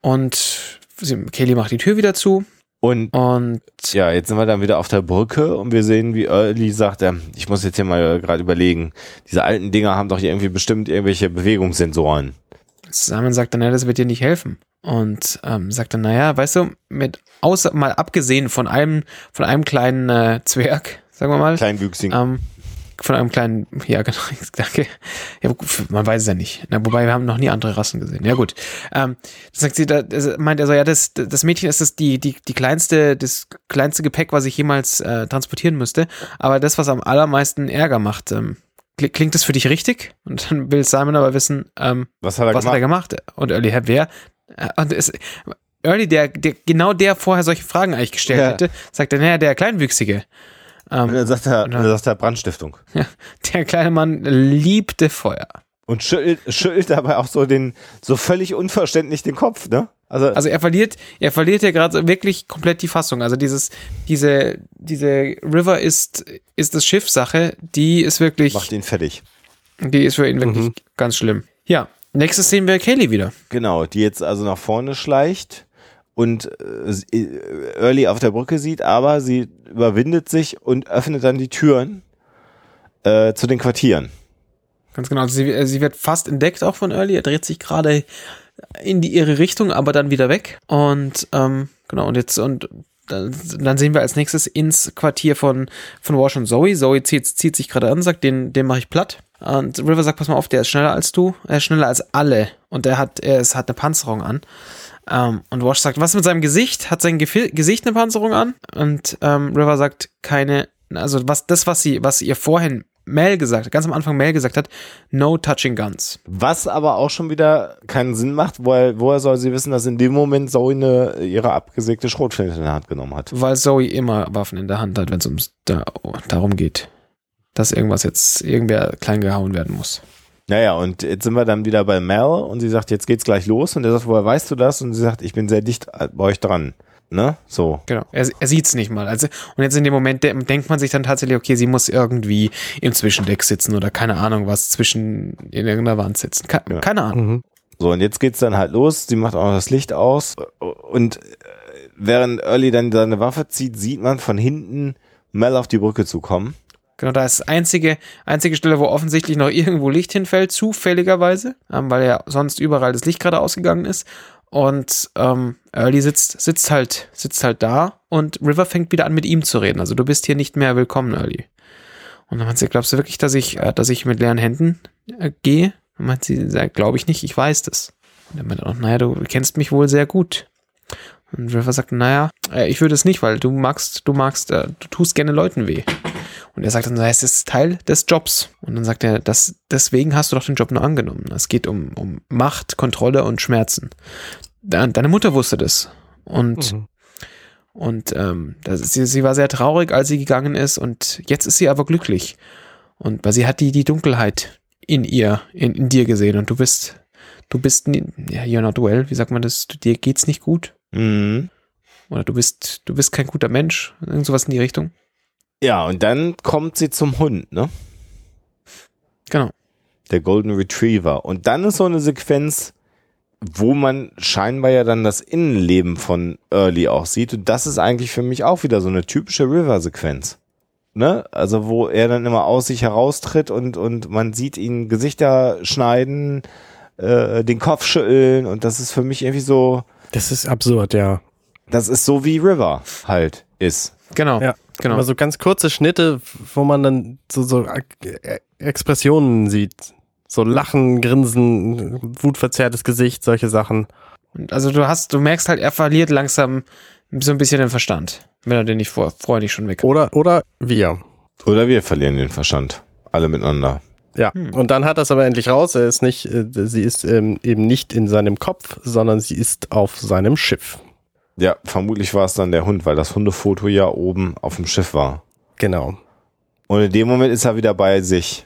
Und sie, Kaylee macht die Tür wieder zu. Und, und ja, jetzt sind wir dann wieder auf der Brücke und wir sehen, wie Early sagt, äh, ich muss jetzt hier mal gerade überlegen, diese alten Dinger haben doch irgendwie bestimmt irgendwelche Bewegungssensoren. Simon sagt dann, ja, das wird dir nicht helfen. Und ähm, sagt dann, naja, weißt du, mit außer, mal abgesehen von einem, von einem kleinen äh, Zwerg, sagen wir mal. Kleinwüchsigen. Ähm, Von einem kleinen, ja genau, danke. Ja, man weiß es ja nicht. Na, wobei, wir haben noch nie andere Rassen gesehen. Ja gut. Ähm, das sagt sie, da, meint er so, ja, das, das Mädchen ist das die, die, die kleinste, das kleinste Gepäck, was ich jemals äh, transportieren müsste. Aber das, was am allermeisten Ärger macht, ähm, klingt das für dich richtig? Und dann will Simon aber wissen, ähm, was hat er, was gemacht? Hat er gemacht? Und Early, Herr, wer? Und es, Early, der, der, genau der vorher solche Fragen eigentlich gestellt ja. hätte, sagt dann, naja, der Kleinwüchsige. Um, und dann sagt er, und dann, dann sagt er Brandstiftung. Ja, der kleine Mann liebte Feuer. Und schüttelt, schüttelt dabei auch so den, so völlig unverständlich den Kopf, ne? Also, also er verliert, er verliert ja gerade wirklich komplett die Fassung. Also dieses, diese, diese River ist, ist das Schiffssache, die ist wirklich. Macht ihn fertig. Die ist für ihn wirklich mhm. ganz schlimm. Ja, nächstes sehen wir Kaylee wieder. Genau, die jetzt also nach vorne schleicht. Und Early auf der Brücke sieht, aber sie überwindet sich und öffnet dann die Türen äh, zu den Quartieren. Ganz genau, also sie, sie wird fast entdeckt auch von Early, er dreht sich gerade in die, ihre Richtung, aber dann wieder weg. Und ähm, genau, und jetzt und dann sehen wir als nächstes ins Quartier von, von Wash und Zoe. Zoe zieht, zieht sich gerade an, sagt, den, den mache ich platt. Und River sagt, pass mal auf, der ist schneller als du, er ist schneller als alle. Und er hat, er ist, hat eine Panzerung an. Um, und Wash sagt, was mit seinem Gesicht? Hat sein Ge- Gesicht eine Panzerung an? Und ähm, River sagt, keine, also was das, was sie, was ihr vorhin Mel gesagt hat, ganz am Anfang Mel gesagt hat, no touching guns. Was aber auch schon wieder keinen Sinn macht, weil woher soll sie wissen, dass in dem Moment Zoe eine, ihre abgesägte Schrotflinte in der Hand genommen hat? Weil Zoe immer Waffen in der Hand hat, wenn es da, oh, darum geht, dass irgendwas jetzt, irgendwer klein gehauen werden muss. Naja, und jetzt sind wir dann wieder bei Mel und sie sagt, jetzt geht's gleich los. Und er sagt, woher weißt du das? Und sie sagt, ich bin sehr dicht bei euch dran. Ne? So. Genau. Er, er sieht's nicht mal. Also, und jetzt in dem Moment de- denkt man sich dann tatsächlich, okay, sie muss irgendwie im Zwischendeck sitzen oder keine Ahnung was, zwischen in irgendeiner Wand sitzen. Ke- ja. Keine Ahnung. Mhm. So, und jetzt geht's dann halt los. Sie macht auch das Licht aus. Und während Early dann seine Waffe zieht, sieht man von hinten Mel auf die Brücke zukommen. Genau, da ist die einzige, einzige Stelle, wo offensichtlich noch irgendwo Licht hinfällt, zufälligerweise, ähm, weil ja sonst überall das Licht gerade ausgegangen ist. Und ähm, Early sitzt, sitzt halt, sitzt halt da und River fängt wieder an, mit ihm zu reden. Also du bist hier nicht mehr willkommen, Early. Und dann meint sie, glaubst du wirklich, dass ich, äh, dass ich mit leeren Händen äh, gehe? Dann meint sie, sagt, glaube ich nicht, ich weiß das. Und dann meint er, naja, du kennst mich wohl sehr gut. Und River sagt, naja, äh, ich würde es nicht, weil du magst, du magst, äh, du tust gerne Leuten weh. Und er sagt dann, das ist Teil des Jobs. Und dann sagt er, das, deswegen hast du doch den Job nur angenommen. Es geht um, um Macht, Kontrolle und Schmerzen. Deine Mutter wusste das. Und, mhm. und ähm, das, sie, sie war sehr traurig, als sie gegangen ist. Und jetzt ist sie aber glücklich. Und weil sie hat die, die Dunkelheit in ihr, in, in dir gesehen. Und du bist, du bist, nie, ja, you're not well, wie sagt man das? Dir geht's nicht gut. Mhm. Oder du bist, du bist kein guter Mensch. Irgend sowas in die Richtung. Ja, und dann kommt sie zum Hund, ne? Genau. Der Golden Retriever. Und dann ist so eine Sequenz, wo man scheinbar ja dann das Innenleben von Early auch sieht. Und das ist eigentlich für mich auch wieder so eine typische River-Sequenz. Ne? Also wo er dann immer aus sich heraustritt und, und man sieht ihn Gesichter schneiden, äh, den Kopf schütteln, und das ist für mich irgendwie so... Das ist absurd, ja. Das ist so, wie River halt ist. Genau, ja, genau. Aber so ganz kurze Schnitte, wo man dann so, so Expressionen sieht. So Lachen, Grinsen, wutverzerrtes Gesicht, solche Sachen. Also du hast, du merkst halt, er verliert langsam so ein bisschen den Verstand, wenn er den nicht vor, freudig schon weg. Oder, oder wir. Oder wir verlieren den Verstand. Alle miteinander. Ja, hm. Und dann hat er es aber endlich raus. Er ist nicht, äh, sie ist ähm, eben nicht in seinem Kopf, sondern sie ist auf seinem Schiff. Ja, vermutlich war es dann der Hund, weil das Hundefoto ja oben auf dem Schiff war. Genau. Und in dem Moment ist er wieder bei sich.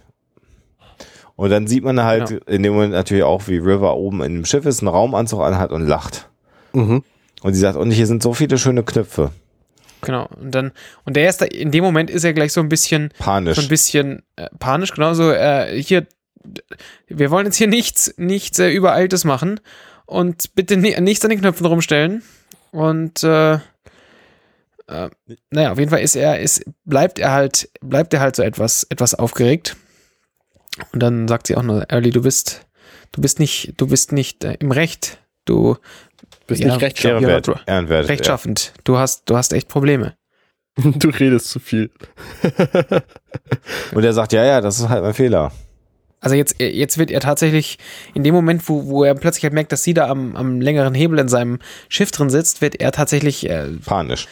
Und dann sieht man halt genau. In dem Moment natürlich auch, wie River oben in dem Schiff ist, einen Raumanzug anhat und lacht. Mhm. Und sie sagt, und hier sind so viele schöne Knöpfe. Genau. Und dann, und der erste, in dem Moment ist er gleich so ein bisschen panisch. So ein bisschen äh, panisch, genau so, äh, hier, wir wollen jetzt hier nichts, nichts äh, Übereiltes machen und bitte ni- nichts an den Knöpfen rumstellen. Und äh, äh, naja, auf jeden Fall ist er, ist, bleibt er halt, bleibt er halt so etwas, etwas aufgeregt. Und dann sagt sie auch nur, Early, du bist, du bist nicht, du bist nicht äh, im Recht. Du bist ja, nicht rechtschaffend. Ehrenwert, Ehrenwert, rechtschaffend. Ja. Du hast, du hast echt Probleme. Du redest zu viel. Und er sagt, ja, ja, das ist halt mein Fehler. Also jetzt, jetzt wird er tatsächlich, in dem Moment, wo, wo er plötzlich halt merkt, dass sie da am, am längeren Hebel in seinem Schiff drin sitzt, wird er tatsächlich... Äh, panisch.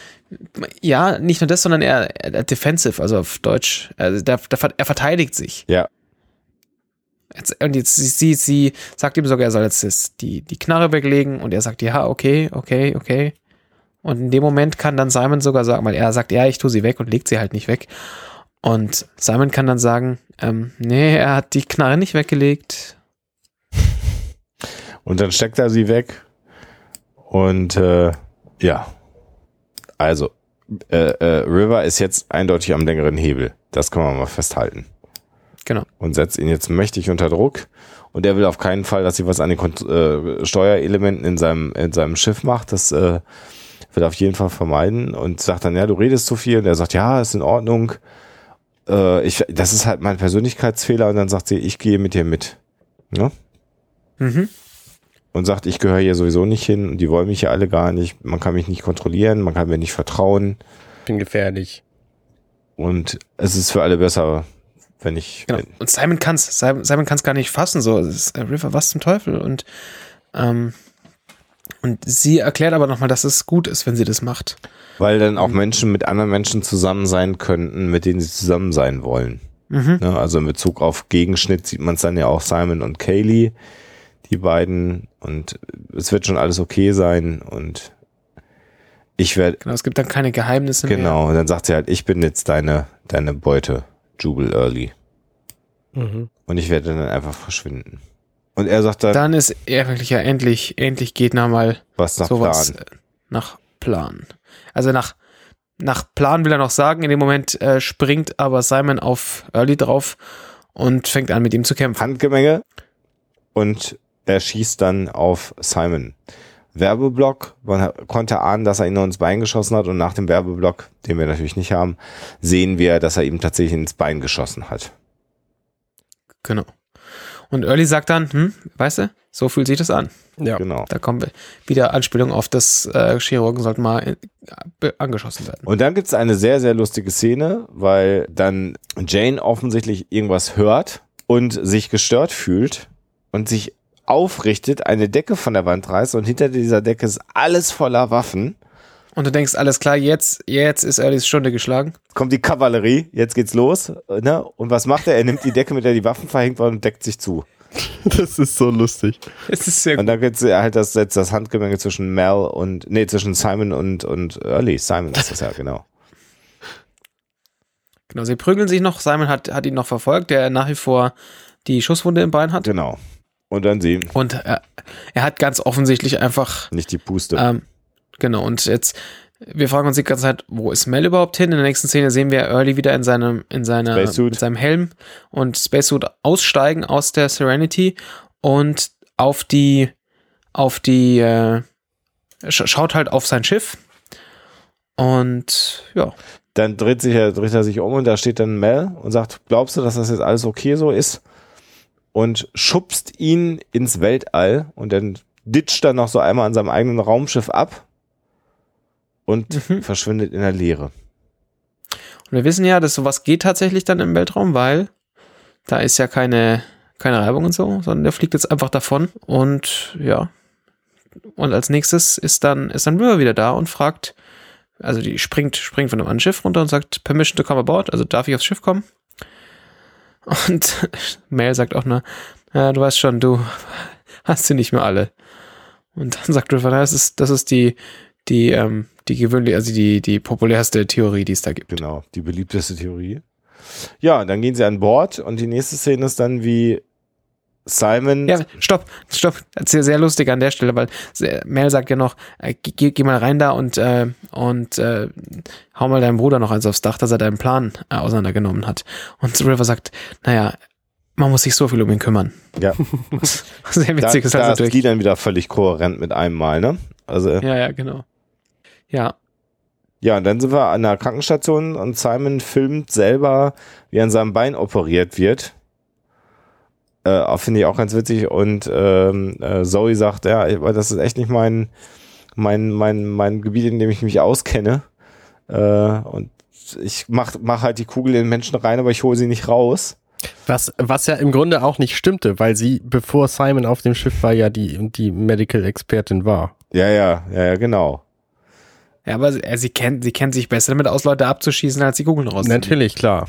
Ja, nicht nur das, sondern er, er defensive, also auf Deutsch. Also der, der, er verteidigt sich. Ja. Jetzt, und jetzt sie, sie sagt ihm sogar, er soll jetzt die, die Knarre weglegen, und er sagt, ja, okay, okay, okay. Und in dem Moment kann dann Simon sogar sagen, weil er sagt, ja, ich tue sie weg, und legt sie halt nicht weg. Und Simon kann dann sagen, ähm, nee, er hat die Knarre nicht weggelegt. Und dann steckt er sie weg. Und äh, ja, also äh, äh, River ist jetzt eindeutig am längeren Hebel. Das kann man mal festhalten. Genau. Und setzt ihn jetzt mächtig unter Druck. Und er will auf keinen Fall, dass sie was an den Kont- äh, Steuerelementen in seinem in seinem Schiff macht. Das äh, will er auf jeden Fall vermeiden. Und sagt dann, ja, du redest zu viel. Und er sagt, ja, ist in Ordnung. Ich, das ist halt mein Persönlichkeitsfehler, und dann sagt sie, ich gehe mit dir mit. Ne? Mhm. Und sagt, ich gehöre hier sowieso nicht hin und die wollen mich ja alle gar nicht, man kann mich nicht kontrollieren, man kann mir nicht vertrauen. Ich bin gefährlich. Und es ist für alle besser, wenn ich... Genau. Wenn und Simon kann es Simon, Simon kann's gar nicht fassen, so, es ist, äh, River, was zum Teufel? Und, ähm, und sie erklärt aber nochmal, dass es gut ist, wenn sie das macht. Weil dann auch Menschen mit anderen Menschen zusammen sein könnten, mit denen sie zusammen sein wollen. Mhm. Ja, also in Bezug auf Gegenschnitt sieht man es dann ja auch Simon und Kaylee, die beiden. Und es wird schon alles okay sein. Und ich werde... Genau, es gibt dann keine Geheimnisse genau, mehr. Genau, und dann sagt sie halt, ich bin jetzt deine, deine Beute, Jubal Early. Mhm. Und ich werde dann einfach verschwinden. Und er sagt dann... Dann ist er wirklich ja endlich, endlich geht nochmal was nach sowas Plan. Nach Plan. Also nach, nach Plan will er noch sagen, in dem Moment äh, springt aber Simon auf Early drauf und fängt an, mit ihm zu kämpfen. Handgemenge, und er schießt dann auf Simon. Werbeblock, man konnte ahnen, dass er ihn noch ins Bein geschossen hat, und nach dem Werbeblock, den wir natürlich nicht haben, sehen wir, dass er ihm tatsächlich ins Bein geschossen hat. Genau. Und Early sagt dann, hm, weißt du, so fühlt sich das an. Ja, genau. Da kommen wir wieder Anspielung auf das äh, Chirurgen sollten mal in, be- angeschossen werden. Und dann gibt es eine sehr, sehr lustige Szene, weil dann Jane offensichtlich irgendwas hört und sich gestört fühlt und sich aufrichtet, eine Decke von der Wand reißt, und hinter dieser Decke ist alles voller Waffen. Und du denkst, alles klar, jetzt, jetzt ist Earlys Stunde geschlagen. Kommt die Kavallerie, jetzt geht's los. Ne? Und was macht er? Er nimmt die Decke, mit der die Waffen verhängt waren, und deckt sich zu. Das ist so lustig. Es ist sehr gut. Und dann gibt's halt das, jetzt das Handgemenge zwischen Mel und, nee, zwischen Simon und, und Early. Simon ist das ja, genau. Genau, sie prügeln sich noch. Simon hat, hat ihn noch verfolgt, der nach wie vor die Schusswunde im Bein hat. Genau. Und dann sie. Und er, er hat ganz offensichtlich einfach... Nicht die Puste. Ähm, Genau, und jetzt, wir fragen uns die ganze Zeit, wo ist Mel überhaupt hin? In der nächsten Szene sehen wir Early wieder in seinem, in seiner, mit seinem Helm und Spacesuit aussteigen aus der Serenity und auf die, auf die, äh, schaut halt auf sein Schiff und ja. Dann dreht, sich er, dreht er sich um und da steht dann Mel und sagt, glaubst du, dass das jetzt alles okay so ist? Und schubst ihn ins Weltall und dann ditcht er noch so einmal an seinem eigenen Raumschiff ab und mhm. verschwindet in der Leere. Und wir wissen ja, dass sowas geht tatsächlich dann im Weltraum, weil da ist ja keine, keine Reibung und so, sondern der fliegt jetzt einfach davon und ja. Und als nächstes ist dann, ist dann River wieder da und fragt, also die springt, springt von einem anderen Schiff runter und sagt, Permission to come aboard, also darf ich aufs Schiff kommen? Und Mel sagt auch nur, ja, du weißt schon, du hast sie nicht mehr alle. Und dann sagt River, das ist, das ist die, die, ähm, die gewöhnliche, also die, die populärste Theorie, die es da gibt. Genau, die beliebteste Theorie. Ja, dann gehen sie an Bord und die nächste Szene ist dann wie Simon. Ja, stopp, stopp. Das ist ja sehr lustig an der Stelle, weil Mel sagt ja noch, äh, geh, geh mal rein da und, äh, und äh, hau mal deinem Bruder noch eins aufs Dach, dass er deinen Plan äh, auseinandergenommen hat. Und River sagt, naja, man muss sich so viel um ihn kümmern. Ja. Was sehr witzig da, ist. Da halt ist natürlich die dann wieder völlig kohärent mit einem Mal, ne? Also, ja, ja, genau. Ja. Ja, und dann sind wir an der Krankenstation und Simon filmt selber, wie an seinem Bein operiert wird. Äh, finde ich auch ganz witzig und ähm, äh, Zoe sagt, ja, das ist echt nicht mein mein mein mein Gebiet, in dem ich mich auskenne äh, und ich mach, mach halt die Kugel in den Menschen rein, aber ich hole sie nicht raus. Was, was ja im Grunde auch nicht stimmte, weil sie, bevor Simon auf dem Schiff war, ja die, die Medical-Expertin war. Ja, ja, ja, ja, genau. Ja, aber sie, sie, kennt, sie kennt sich besser damit aus, Leute abzuschießen, als die Kugeln rauszunehmen. Natürlich, klar.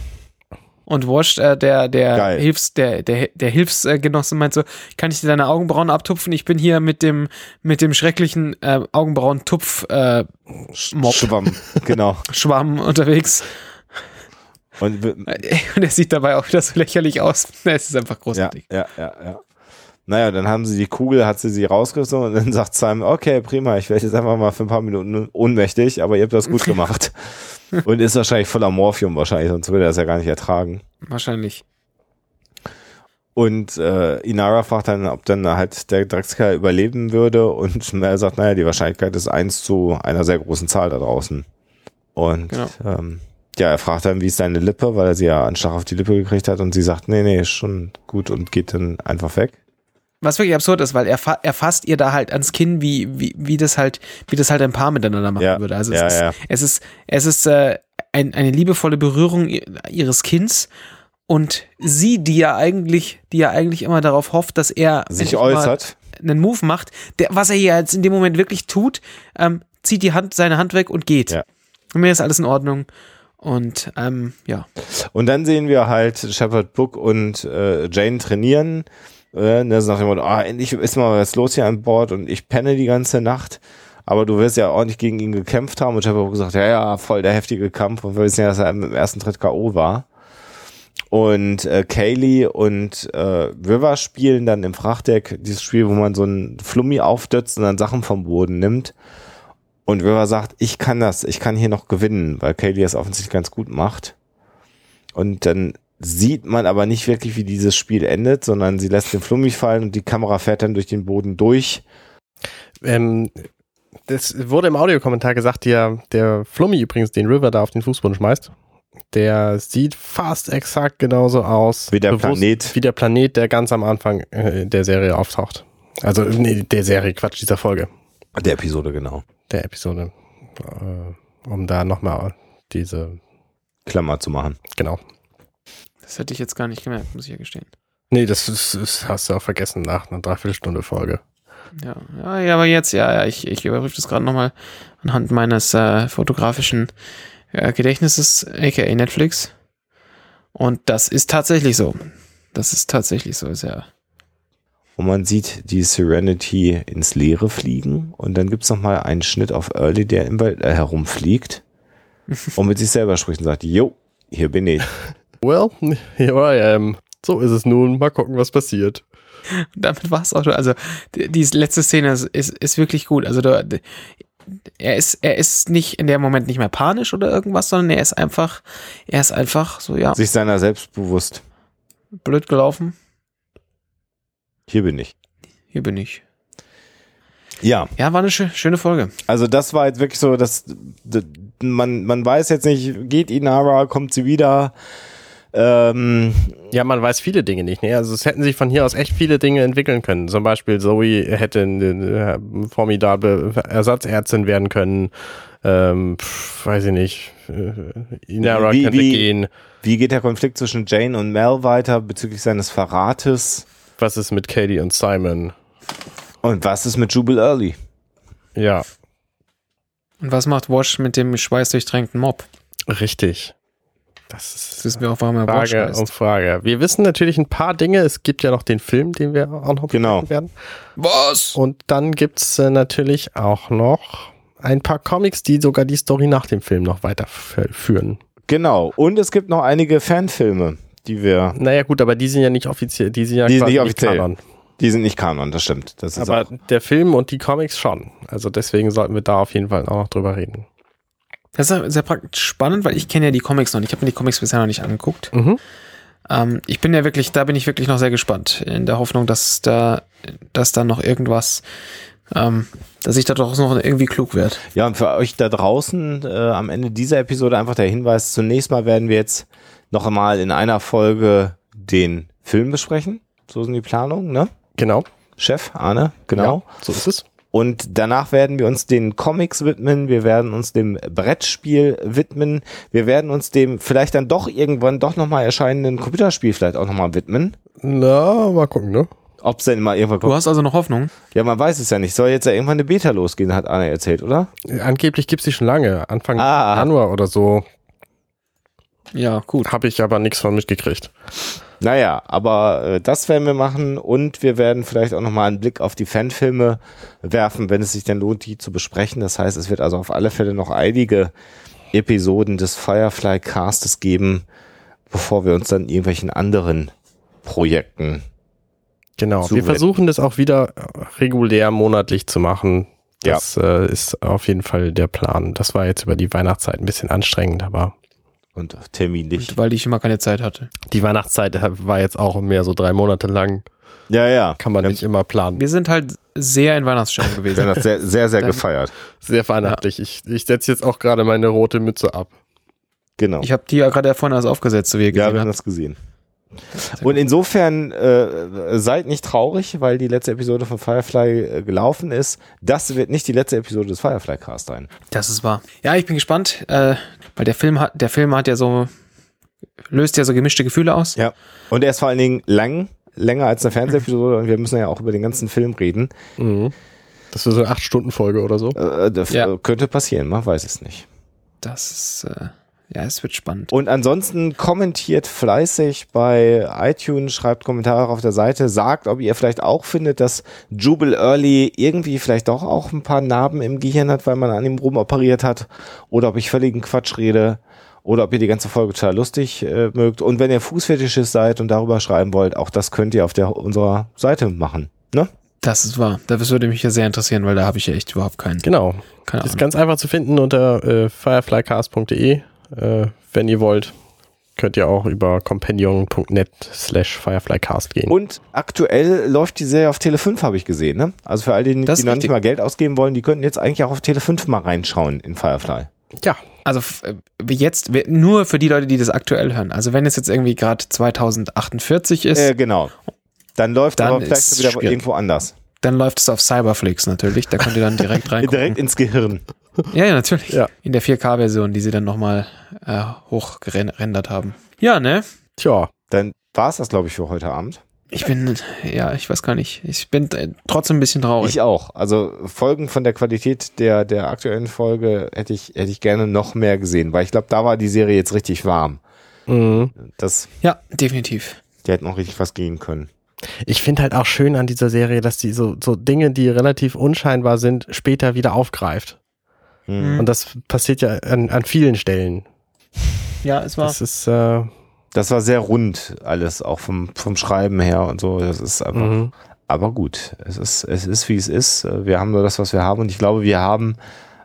Und Wash, äh, der, der, Hilfs, der, der, der Hilfsgenosse meint so, kann ich dir deine Augenbrauen abtupfen? Ich bin hier mit dem, mit dem schrecklichen äh, Augenbrauen-Tupf-Mob. Schwamm, genau. Schwamm unterwegs. Und, und er sieht dabei auch wieder so lächerlich aus. Es ist einfach großartig. Ja, ja, ja, ja. Naja, dann haben sie die Kugel, hat sie sie rausgezogen und dann sagt Simon, okay, prima, ich werde jetzt einfach mal für ein paar Minuten ohnmächtig, aber ihr habt das gut gemacht. Und ist wahrscheinlich voller Morphium wahrscheinlich, sonst würde er das ja gar nicht ertragen. Wahrscheinlich. Und äh, Inara fragt dann, ob dann halt der Dreckskerl überleben würde und Mel sagt, naja, die Wahrscheinlichkeit ist eins zu einer sehr großen Zahl da draußen. Und genau. ähm, ja, er fragt dann, wie ist deine Lippe, weil er sie ja einen Schlag auf die Lippe gekriegt hat und sie sagt, nee, nee, ist schon gut und geht dann einfach weg. Was wirklich absurd ist, weil er, fa- er fasst ihr da halt ans Kinn, wie, wie, wie das halt, wie das halt ein Paar miteinander machen ja, würde. Also es ja, ist, ja. es ist, es ist äh, ein, eine liebevolle Berührung ihres Kinns und sie, die ja eigentlich, die ja eigentlich immer darauf hofft, dass er sich äußert, einen Move macht, der, was er hier jetzt in dem Moment wirklich tut, ähm, zieht die Hand, seine Hand weg und geht. Ja. Und mir ist alles in Ordnung. Und ähm, ja. Und dann sehen wir halt Shepherd Book und äh, Jane trainieren. Äh, ne, so nach dem Motto, oh, endlich ist mal was los hier an Bord und ich penne die ganze Nacht, aber du wirst ja ordentlich gegen ihn gekämpft haben und ich habe auch gesagt, ja, ja, voll der heftige Kampf und wir wissen ja, dass er im ersten Tritt K O war und äh, Kaylee und äh, River spielen dann im Frachtdeck dieses Spiel, wo man so einen Flummi aufdötzt und dann Sachen vom Boden nimmt und River sagt, ich kann das, ich kann hier noch gewinnen, weil Kaylee es offensichtlich ganz gut macht und dann sieht man aber nicht wirklich, wie dieses Spiel endet, sondern sie lässt den Flummi fallen und die Kamera fährt dann durch den Boden durch. Ähm, das wurde im Audiokommentar gesagt, der, der Flummi übrigens, den River da auf den Fußboden schmeißt, der sieht fast exakt genauso aus wie der, bewusst, Planet. Wie der Planet, der ganz am Anfang der Serie auftaucht. Also nee, der Serie, Quatsch, dieser Folge. Der Episode, genau. Der Episode, um da nochmal diese Klammer zu machen. Genau. Das hätte ich jetzt gar nicht gemerkt, muss ich ja gestehen. Nee, das, ist, das hast du auch vergessen nach einer Dreiviertelstunde Folge. Ja, ja, ja, aber jetzt, ja, ja, ich, ich überprüfe das gerade nochmal anhand meines äh, fotografischen äh, Gedächtnisses, aka Netflix. Und das ist tatsächlich so. Das ist tatsächlich so, ist ja. Und man sieht die Serenity ins Leere fliegen und dann gibt es nochmal einen Schnitt auf Early, der im Wald äh, herumfliegt und mit sich selber spricht und sagt, jo, hier bin ich. Well, here I am. So ist es nun. Mal gucken, was passiert. Damit war es auch schon. Also, die, die letzte Szene ist, ist, ist wirklich gut. Also, da, er ist, er ist nicht in dem Moment nicht mehr panisch oder irgendwas, sondern er ist einfach, er ist einfach so, ja. Sich seiner selbst bewusst. Blöd gelaufen. Hier bin ich. Hier bin ich. Ja. Ja, war eine sch- schöne Folge. Also das war jetzt wirklich so, dass d- man, man weiß jetzt nicht, geht Inara, kommt sie wieder? Ähm, ja, man weiß viele Dinge nicht. Ne? Also es hätten sich von hier aus echt viele Dinge entwickeln können. Zum Beispiel Zoe hätte eine formidable Ersatzärztin werden können. Ähm, pf, weiß ich nicht. Inara wie, könnte wie, gehen. Wie geht der Konflikt zwischen Jane und Mel weiter bezüglich seines Verrates? Was ist mit Katie und Simon? Und was ist mit Jubal Early? Ja. Und was macht Wash mit dem schweißdurchtränkten Mob? Richtig. Das ist, das ist mir auch, warum er Wash heißt. Frage und Frage. Wir wissen natürlich ein paar Dinge. Es gibt ja noch den Film, den wir auch noch genau. werden. Was? Und dann gibt es natürlich auch noch ein paar Comics, die sogar die Story nach dem Film noch weiterführen. Genau. Und es gibt noch einige Fanfilme, die wir... Naja gut, aber die sind ja nicht offiziell. Die sind ja die sind nicht offiziell. Kanon. Die sind nicht Kanon, das stimmt. Das ist aber der Film und die Comics schon. Also deswegen sollten wir da auf jeden Fall auch noch drüber reden. Das ist sehr praktisch spannend, weil ich kenne ja die Comics noch nicht. Ich habe mir die Comics bisher noch nicht angeguckt. Mhm. Ähm, ich bin ja wirklich, da bin ich wirklich noch sehr gespannt. In der Hoffnung, dass da, dass da noch irgendwas, ähm, dass ich da doch noch irgendwie klug werde. Ja, und für euch da draußen äh, am Ende dieser Episode einfach der Hinweis, zunächst mal werden wir jetzt noch einmal in einer Folge den Film besprechen. So sind die Planungen, ne? Genau. Chef, Arne, genau. Ja, so ist es. Und danach werden wir uns den Comics widmen, wir werden uns dem Brettspiel widmen, wir werden uns dem vielleicht dann doch irgendwann doch nochmal erscheinenden Computerspiel vielleicht auch nochmal widmen. Na, mal gucken, ne? Ob es denn mal irgendwann kommt. Du hast also noch Hoffnung? Ja, man weiß es ja nicht. Soll jetzt ja irgendwann eine Beta losgehen, hat Arne erzählt, oder? Angeblich gibt es die schon lange, Anfang ah. Januar oder so. Ja, gut. Habe ich aber nichts von mitgekriegt. Naja, aber äh, das werden wir machen und wir werden vielleicht auch nochmal einen Blick auf die Fanfilme werfen, wenn es sich denn lohnt, die zu besprechen. Das heißt, es wird also auf alle Fälle noch einige Episoden des Firefly-Castes geben, bevor wir uns dann irgendwelchen anderen Projekten Genau, zuwenden. Wir versuchen das auch wieder regulär monatlich zu machen. Das ja. äh, ist auf jeden Fall der Plan. Das war jetzt über die Weihnachtszeit ein bisschen anstrengend, aber... Und terminlich. Und weil ich immer keine Zeit hatte. Die Weihnachtszeit war jetzt auch mehr so drei Monate lang. Ja, ja. Kann man ja. nicht immer planen. Wir sind halt sehr in Weihnachtsstimmung gewesen. Wir haben das sehr, sehr, sehr gefeiert. Sehr weihnachtlich. Ja. Ich, ich setze jetzt auch gerade meine rote Mütze ab. Genau. Ich habe die ja gerade vorhin alles aufgesetzt, so wie ihr gesehen habt. Ja, wir haben das gesehen. Und insofern äh, seid nicht traurig, weil die letzte Episode von Firefly äh, gelaufen ist. Das wird nicht die letzte Episode des Firefly-Cast sein. Das ist wahr. Ja, ich bin gespannt, äh, weil der Film hat, der Film hat ja so, löst ja so gemischte Gefühle aus. Ja. Und er ist vor allen Dingen lang, länger als eine Fernsehepisode und wir müssen ja auch über den ganzen Film reden. Mhm. Das ist so eine acht-Stunden-Folge oder so. Äh, das ja. könnte passieren, man weiß es nicht. Das ist... Äh Ja, es wird spannend. Und ansonsten kommentiert fleißig bei iTunes, schreibt Kommentare auf der Seite, sagt, ob ihr vielleicht auch findet, dass Jubal Early irgendwie vielleicht doch auch ein paar Narben im Gehirn hat, weil man an ihm rumoperiert hat, oder ob ich völligen Quatsch rede oder ob ihr die ganze Folge total lustig äh, mögt. Und wenn ihr Fußfetischist seid und darüber schreiben wollt, auch das könnt ihr auf der unserer Seite machen, ne? Das ist wahr. Das würde mich ja sehr interessieren, weil da habe ich ja echt überhaupt keinen. Genau. Keine Ahnung. Ist ganz einfach zu finden unter äh, fireflycast punkt de. Wenn ihr wollt, könnt ihr auch über companion punkt net slash fireflycast gehen. Und aktuell läuft die Serie auf Tele fünf, habe ich gesehen. Ne? Also für all die, die noch nicht mal Geld ausgeben wollen, die könnten jetzt eigentlich auch auf Tele fünf mal reinschauen in Firefly. Ja, also jetzt, nur für die Leute, die das aktuell hören. Also wenn es jetzt irgendwie gerade zwanzig achtundvierzig ist. Äh, genau, dann läuft dann aber vielleicht so wieder schwierig. Irgendwo anders. Dann läuft es auf Cyberflix natürlich, da könnt ihr dann direkt reingucken. Direkt ins Gehirn. Ja, ja, natürlich. Ja. In der vier K Version, die sie dann nochmal äh, hochgerendert haben. Ja, ne? Tja, dann war es das, glaube ich, für heute Abend. Ich bin, ja, ich weiß gar nicht. Ich bin äh, trotzdem ein bisschen traurig. Ich auch. Also Folgen von der Qualität der, der aktuellen Folge hätte ich, hätte ich gerne noch mehr gesehen, weil ich glaube, da war die Serie jetzt richtig warm. Mhm. Das, ja, definitiv. Die hätten auch richtig was gehen können. Ich finde halt auch schön an dieser Serie, dass die so, so Dinge, die relativ unscheinbar sind, später wieder aufgreift. Mhm. Und das passiert ja an, an vielen Stellen. Ja, es war. Das ist, äh, das war sehr rund alles, auch vom, vom Schreiben her und so. Das ist einfach, mhm. aber gut. Es ist, es ist, wie es ist. Wir haben nur das, was wir haben. Und ich glaube, wir haben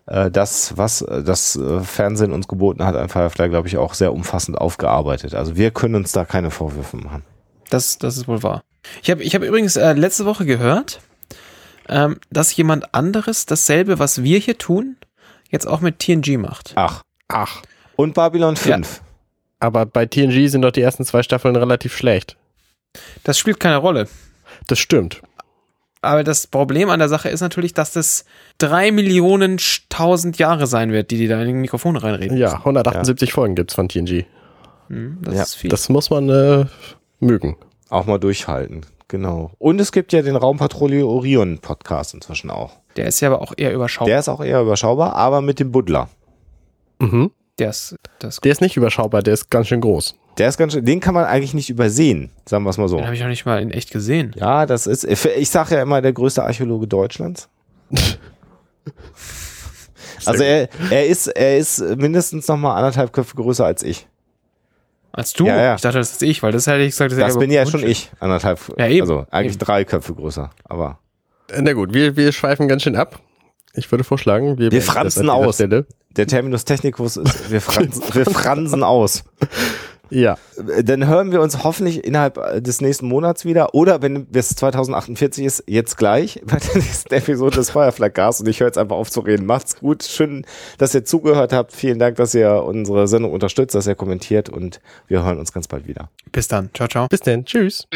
äh, das, was das Fernsehen uns geboten hat, an Firefly, glaube ich, auch sehr umfassend aufgearbeitet. Also wir können uns da keine Vorwürfe machen. Das, das ist wohl wahr. Ich habe ich hab übrigens äh, letzte Woche gehört, ähm, dass jemand anderes dasselbe, was wir hier tun, jetzt auch mit T N G macht. Ach. Ach. Und Babylon fünf. Ja. Aber bei T N G sind doch die ersten zwei Staffeln relativ schlecht. Das spielt keine Rolle. Das stimmt. Aber das Problem an der Sache ist natürlich, dass das drei Millionen tausend Jahre sein wird, die die da in den Mikrofon reinreden. Ja, hundertachtundsiebzig ja. Folgen gibt's von T N G. Hm, das ja. ist viel. Das muss man äh, mögen. Auch mal durchhalten, genau. Und es gibt ja den Raumpatrouille Orion Podcast inzwischen auch. Der ist ja aber auch eher überschaubar. Der ist auch eher überschaubar, aber mit dem Buddler. Mhm. Der ist, der ist, der ist nicht überschaubar, der ist ganz schön groß. Der ist ganz schön, den kann man eigentlich nicht übersehen, sagen wir es mal so. Den habe ich auch nicht mal in echt gesehen. Ja, das ist, ich sage ja immer, der größte Archäologe Deutschlands. Also er, er ist, er ist mindestens nochmal anderthalb Köpfe größer als ich. Als du? Ja, ja. Ich dachte, das ist ich, weil das hätte ich gesagt, das, das bin ja schon ich, anderthalb, ja, eben. Also eigentlich eben. drei Köpfe größer, aber. Na gut, wir, wir schweifen ganz schön ab. Ich würde vorschlagen, wir, wir fransen aus. Stelle. Der Terminus technicus ist, wir, fransen, wir fransen aus. Ja. Dann hören wir uns hoffentlich innerhalb des nächsten Monats wieder. Oder wenn es zweitausendachtundzwanzig ist, jetzt gleich bei der nächsten Episode des Firefly-Casts. Und ich höre jetzt einfach auf zu reden. Macht's gut. Schön, dass ihr zugehört habt. Vielen Dank, dass ihr unsere Sendung unterstützt, dass ihr kommentiert. Und wir hören uns ganz bald wieder. Bis dann. Ciao, ciao. Bis dann. Tschüss.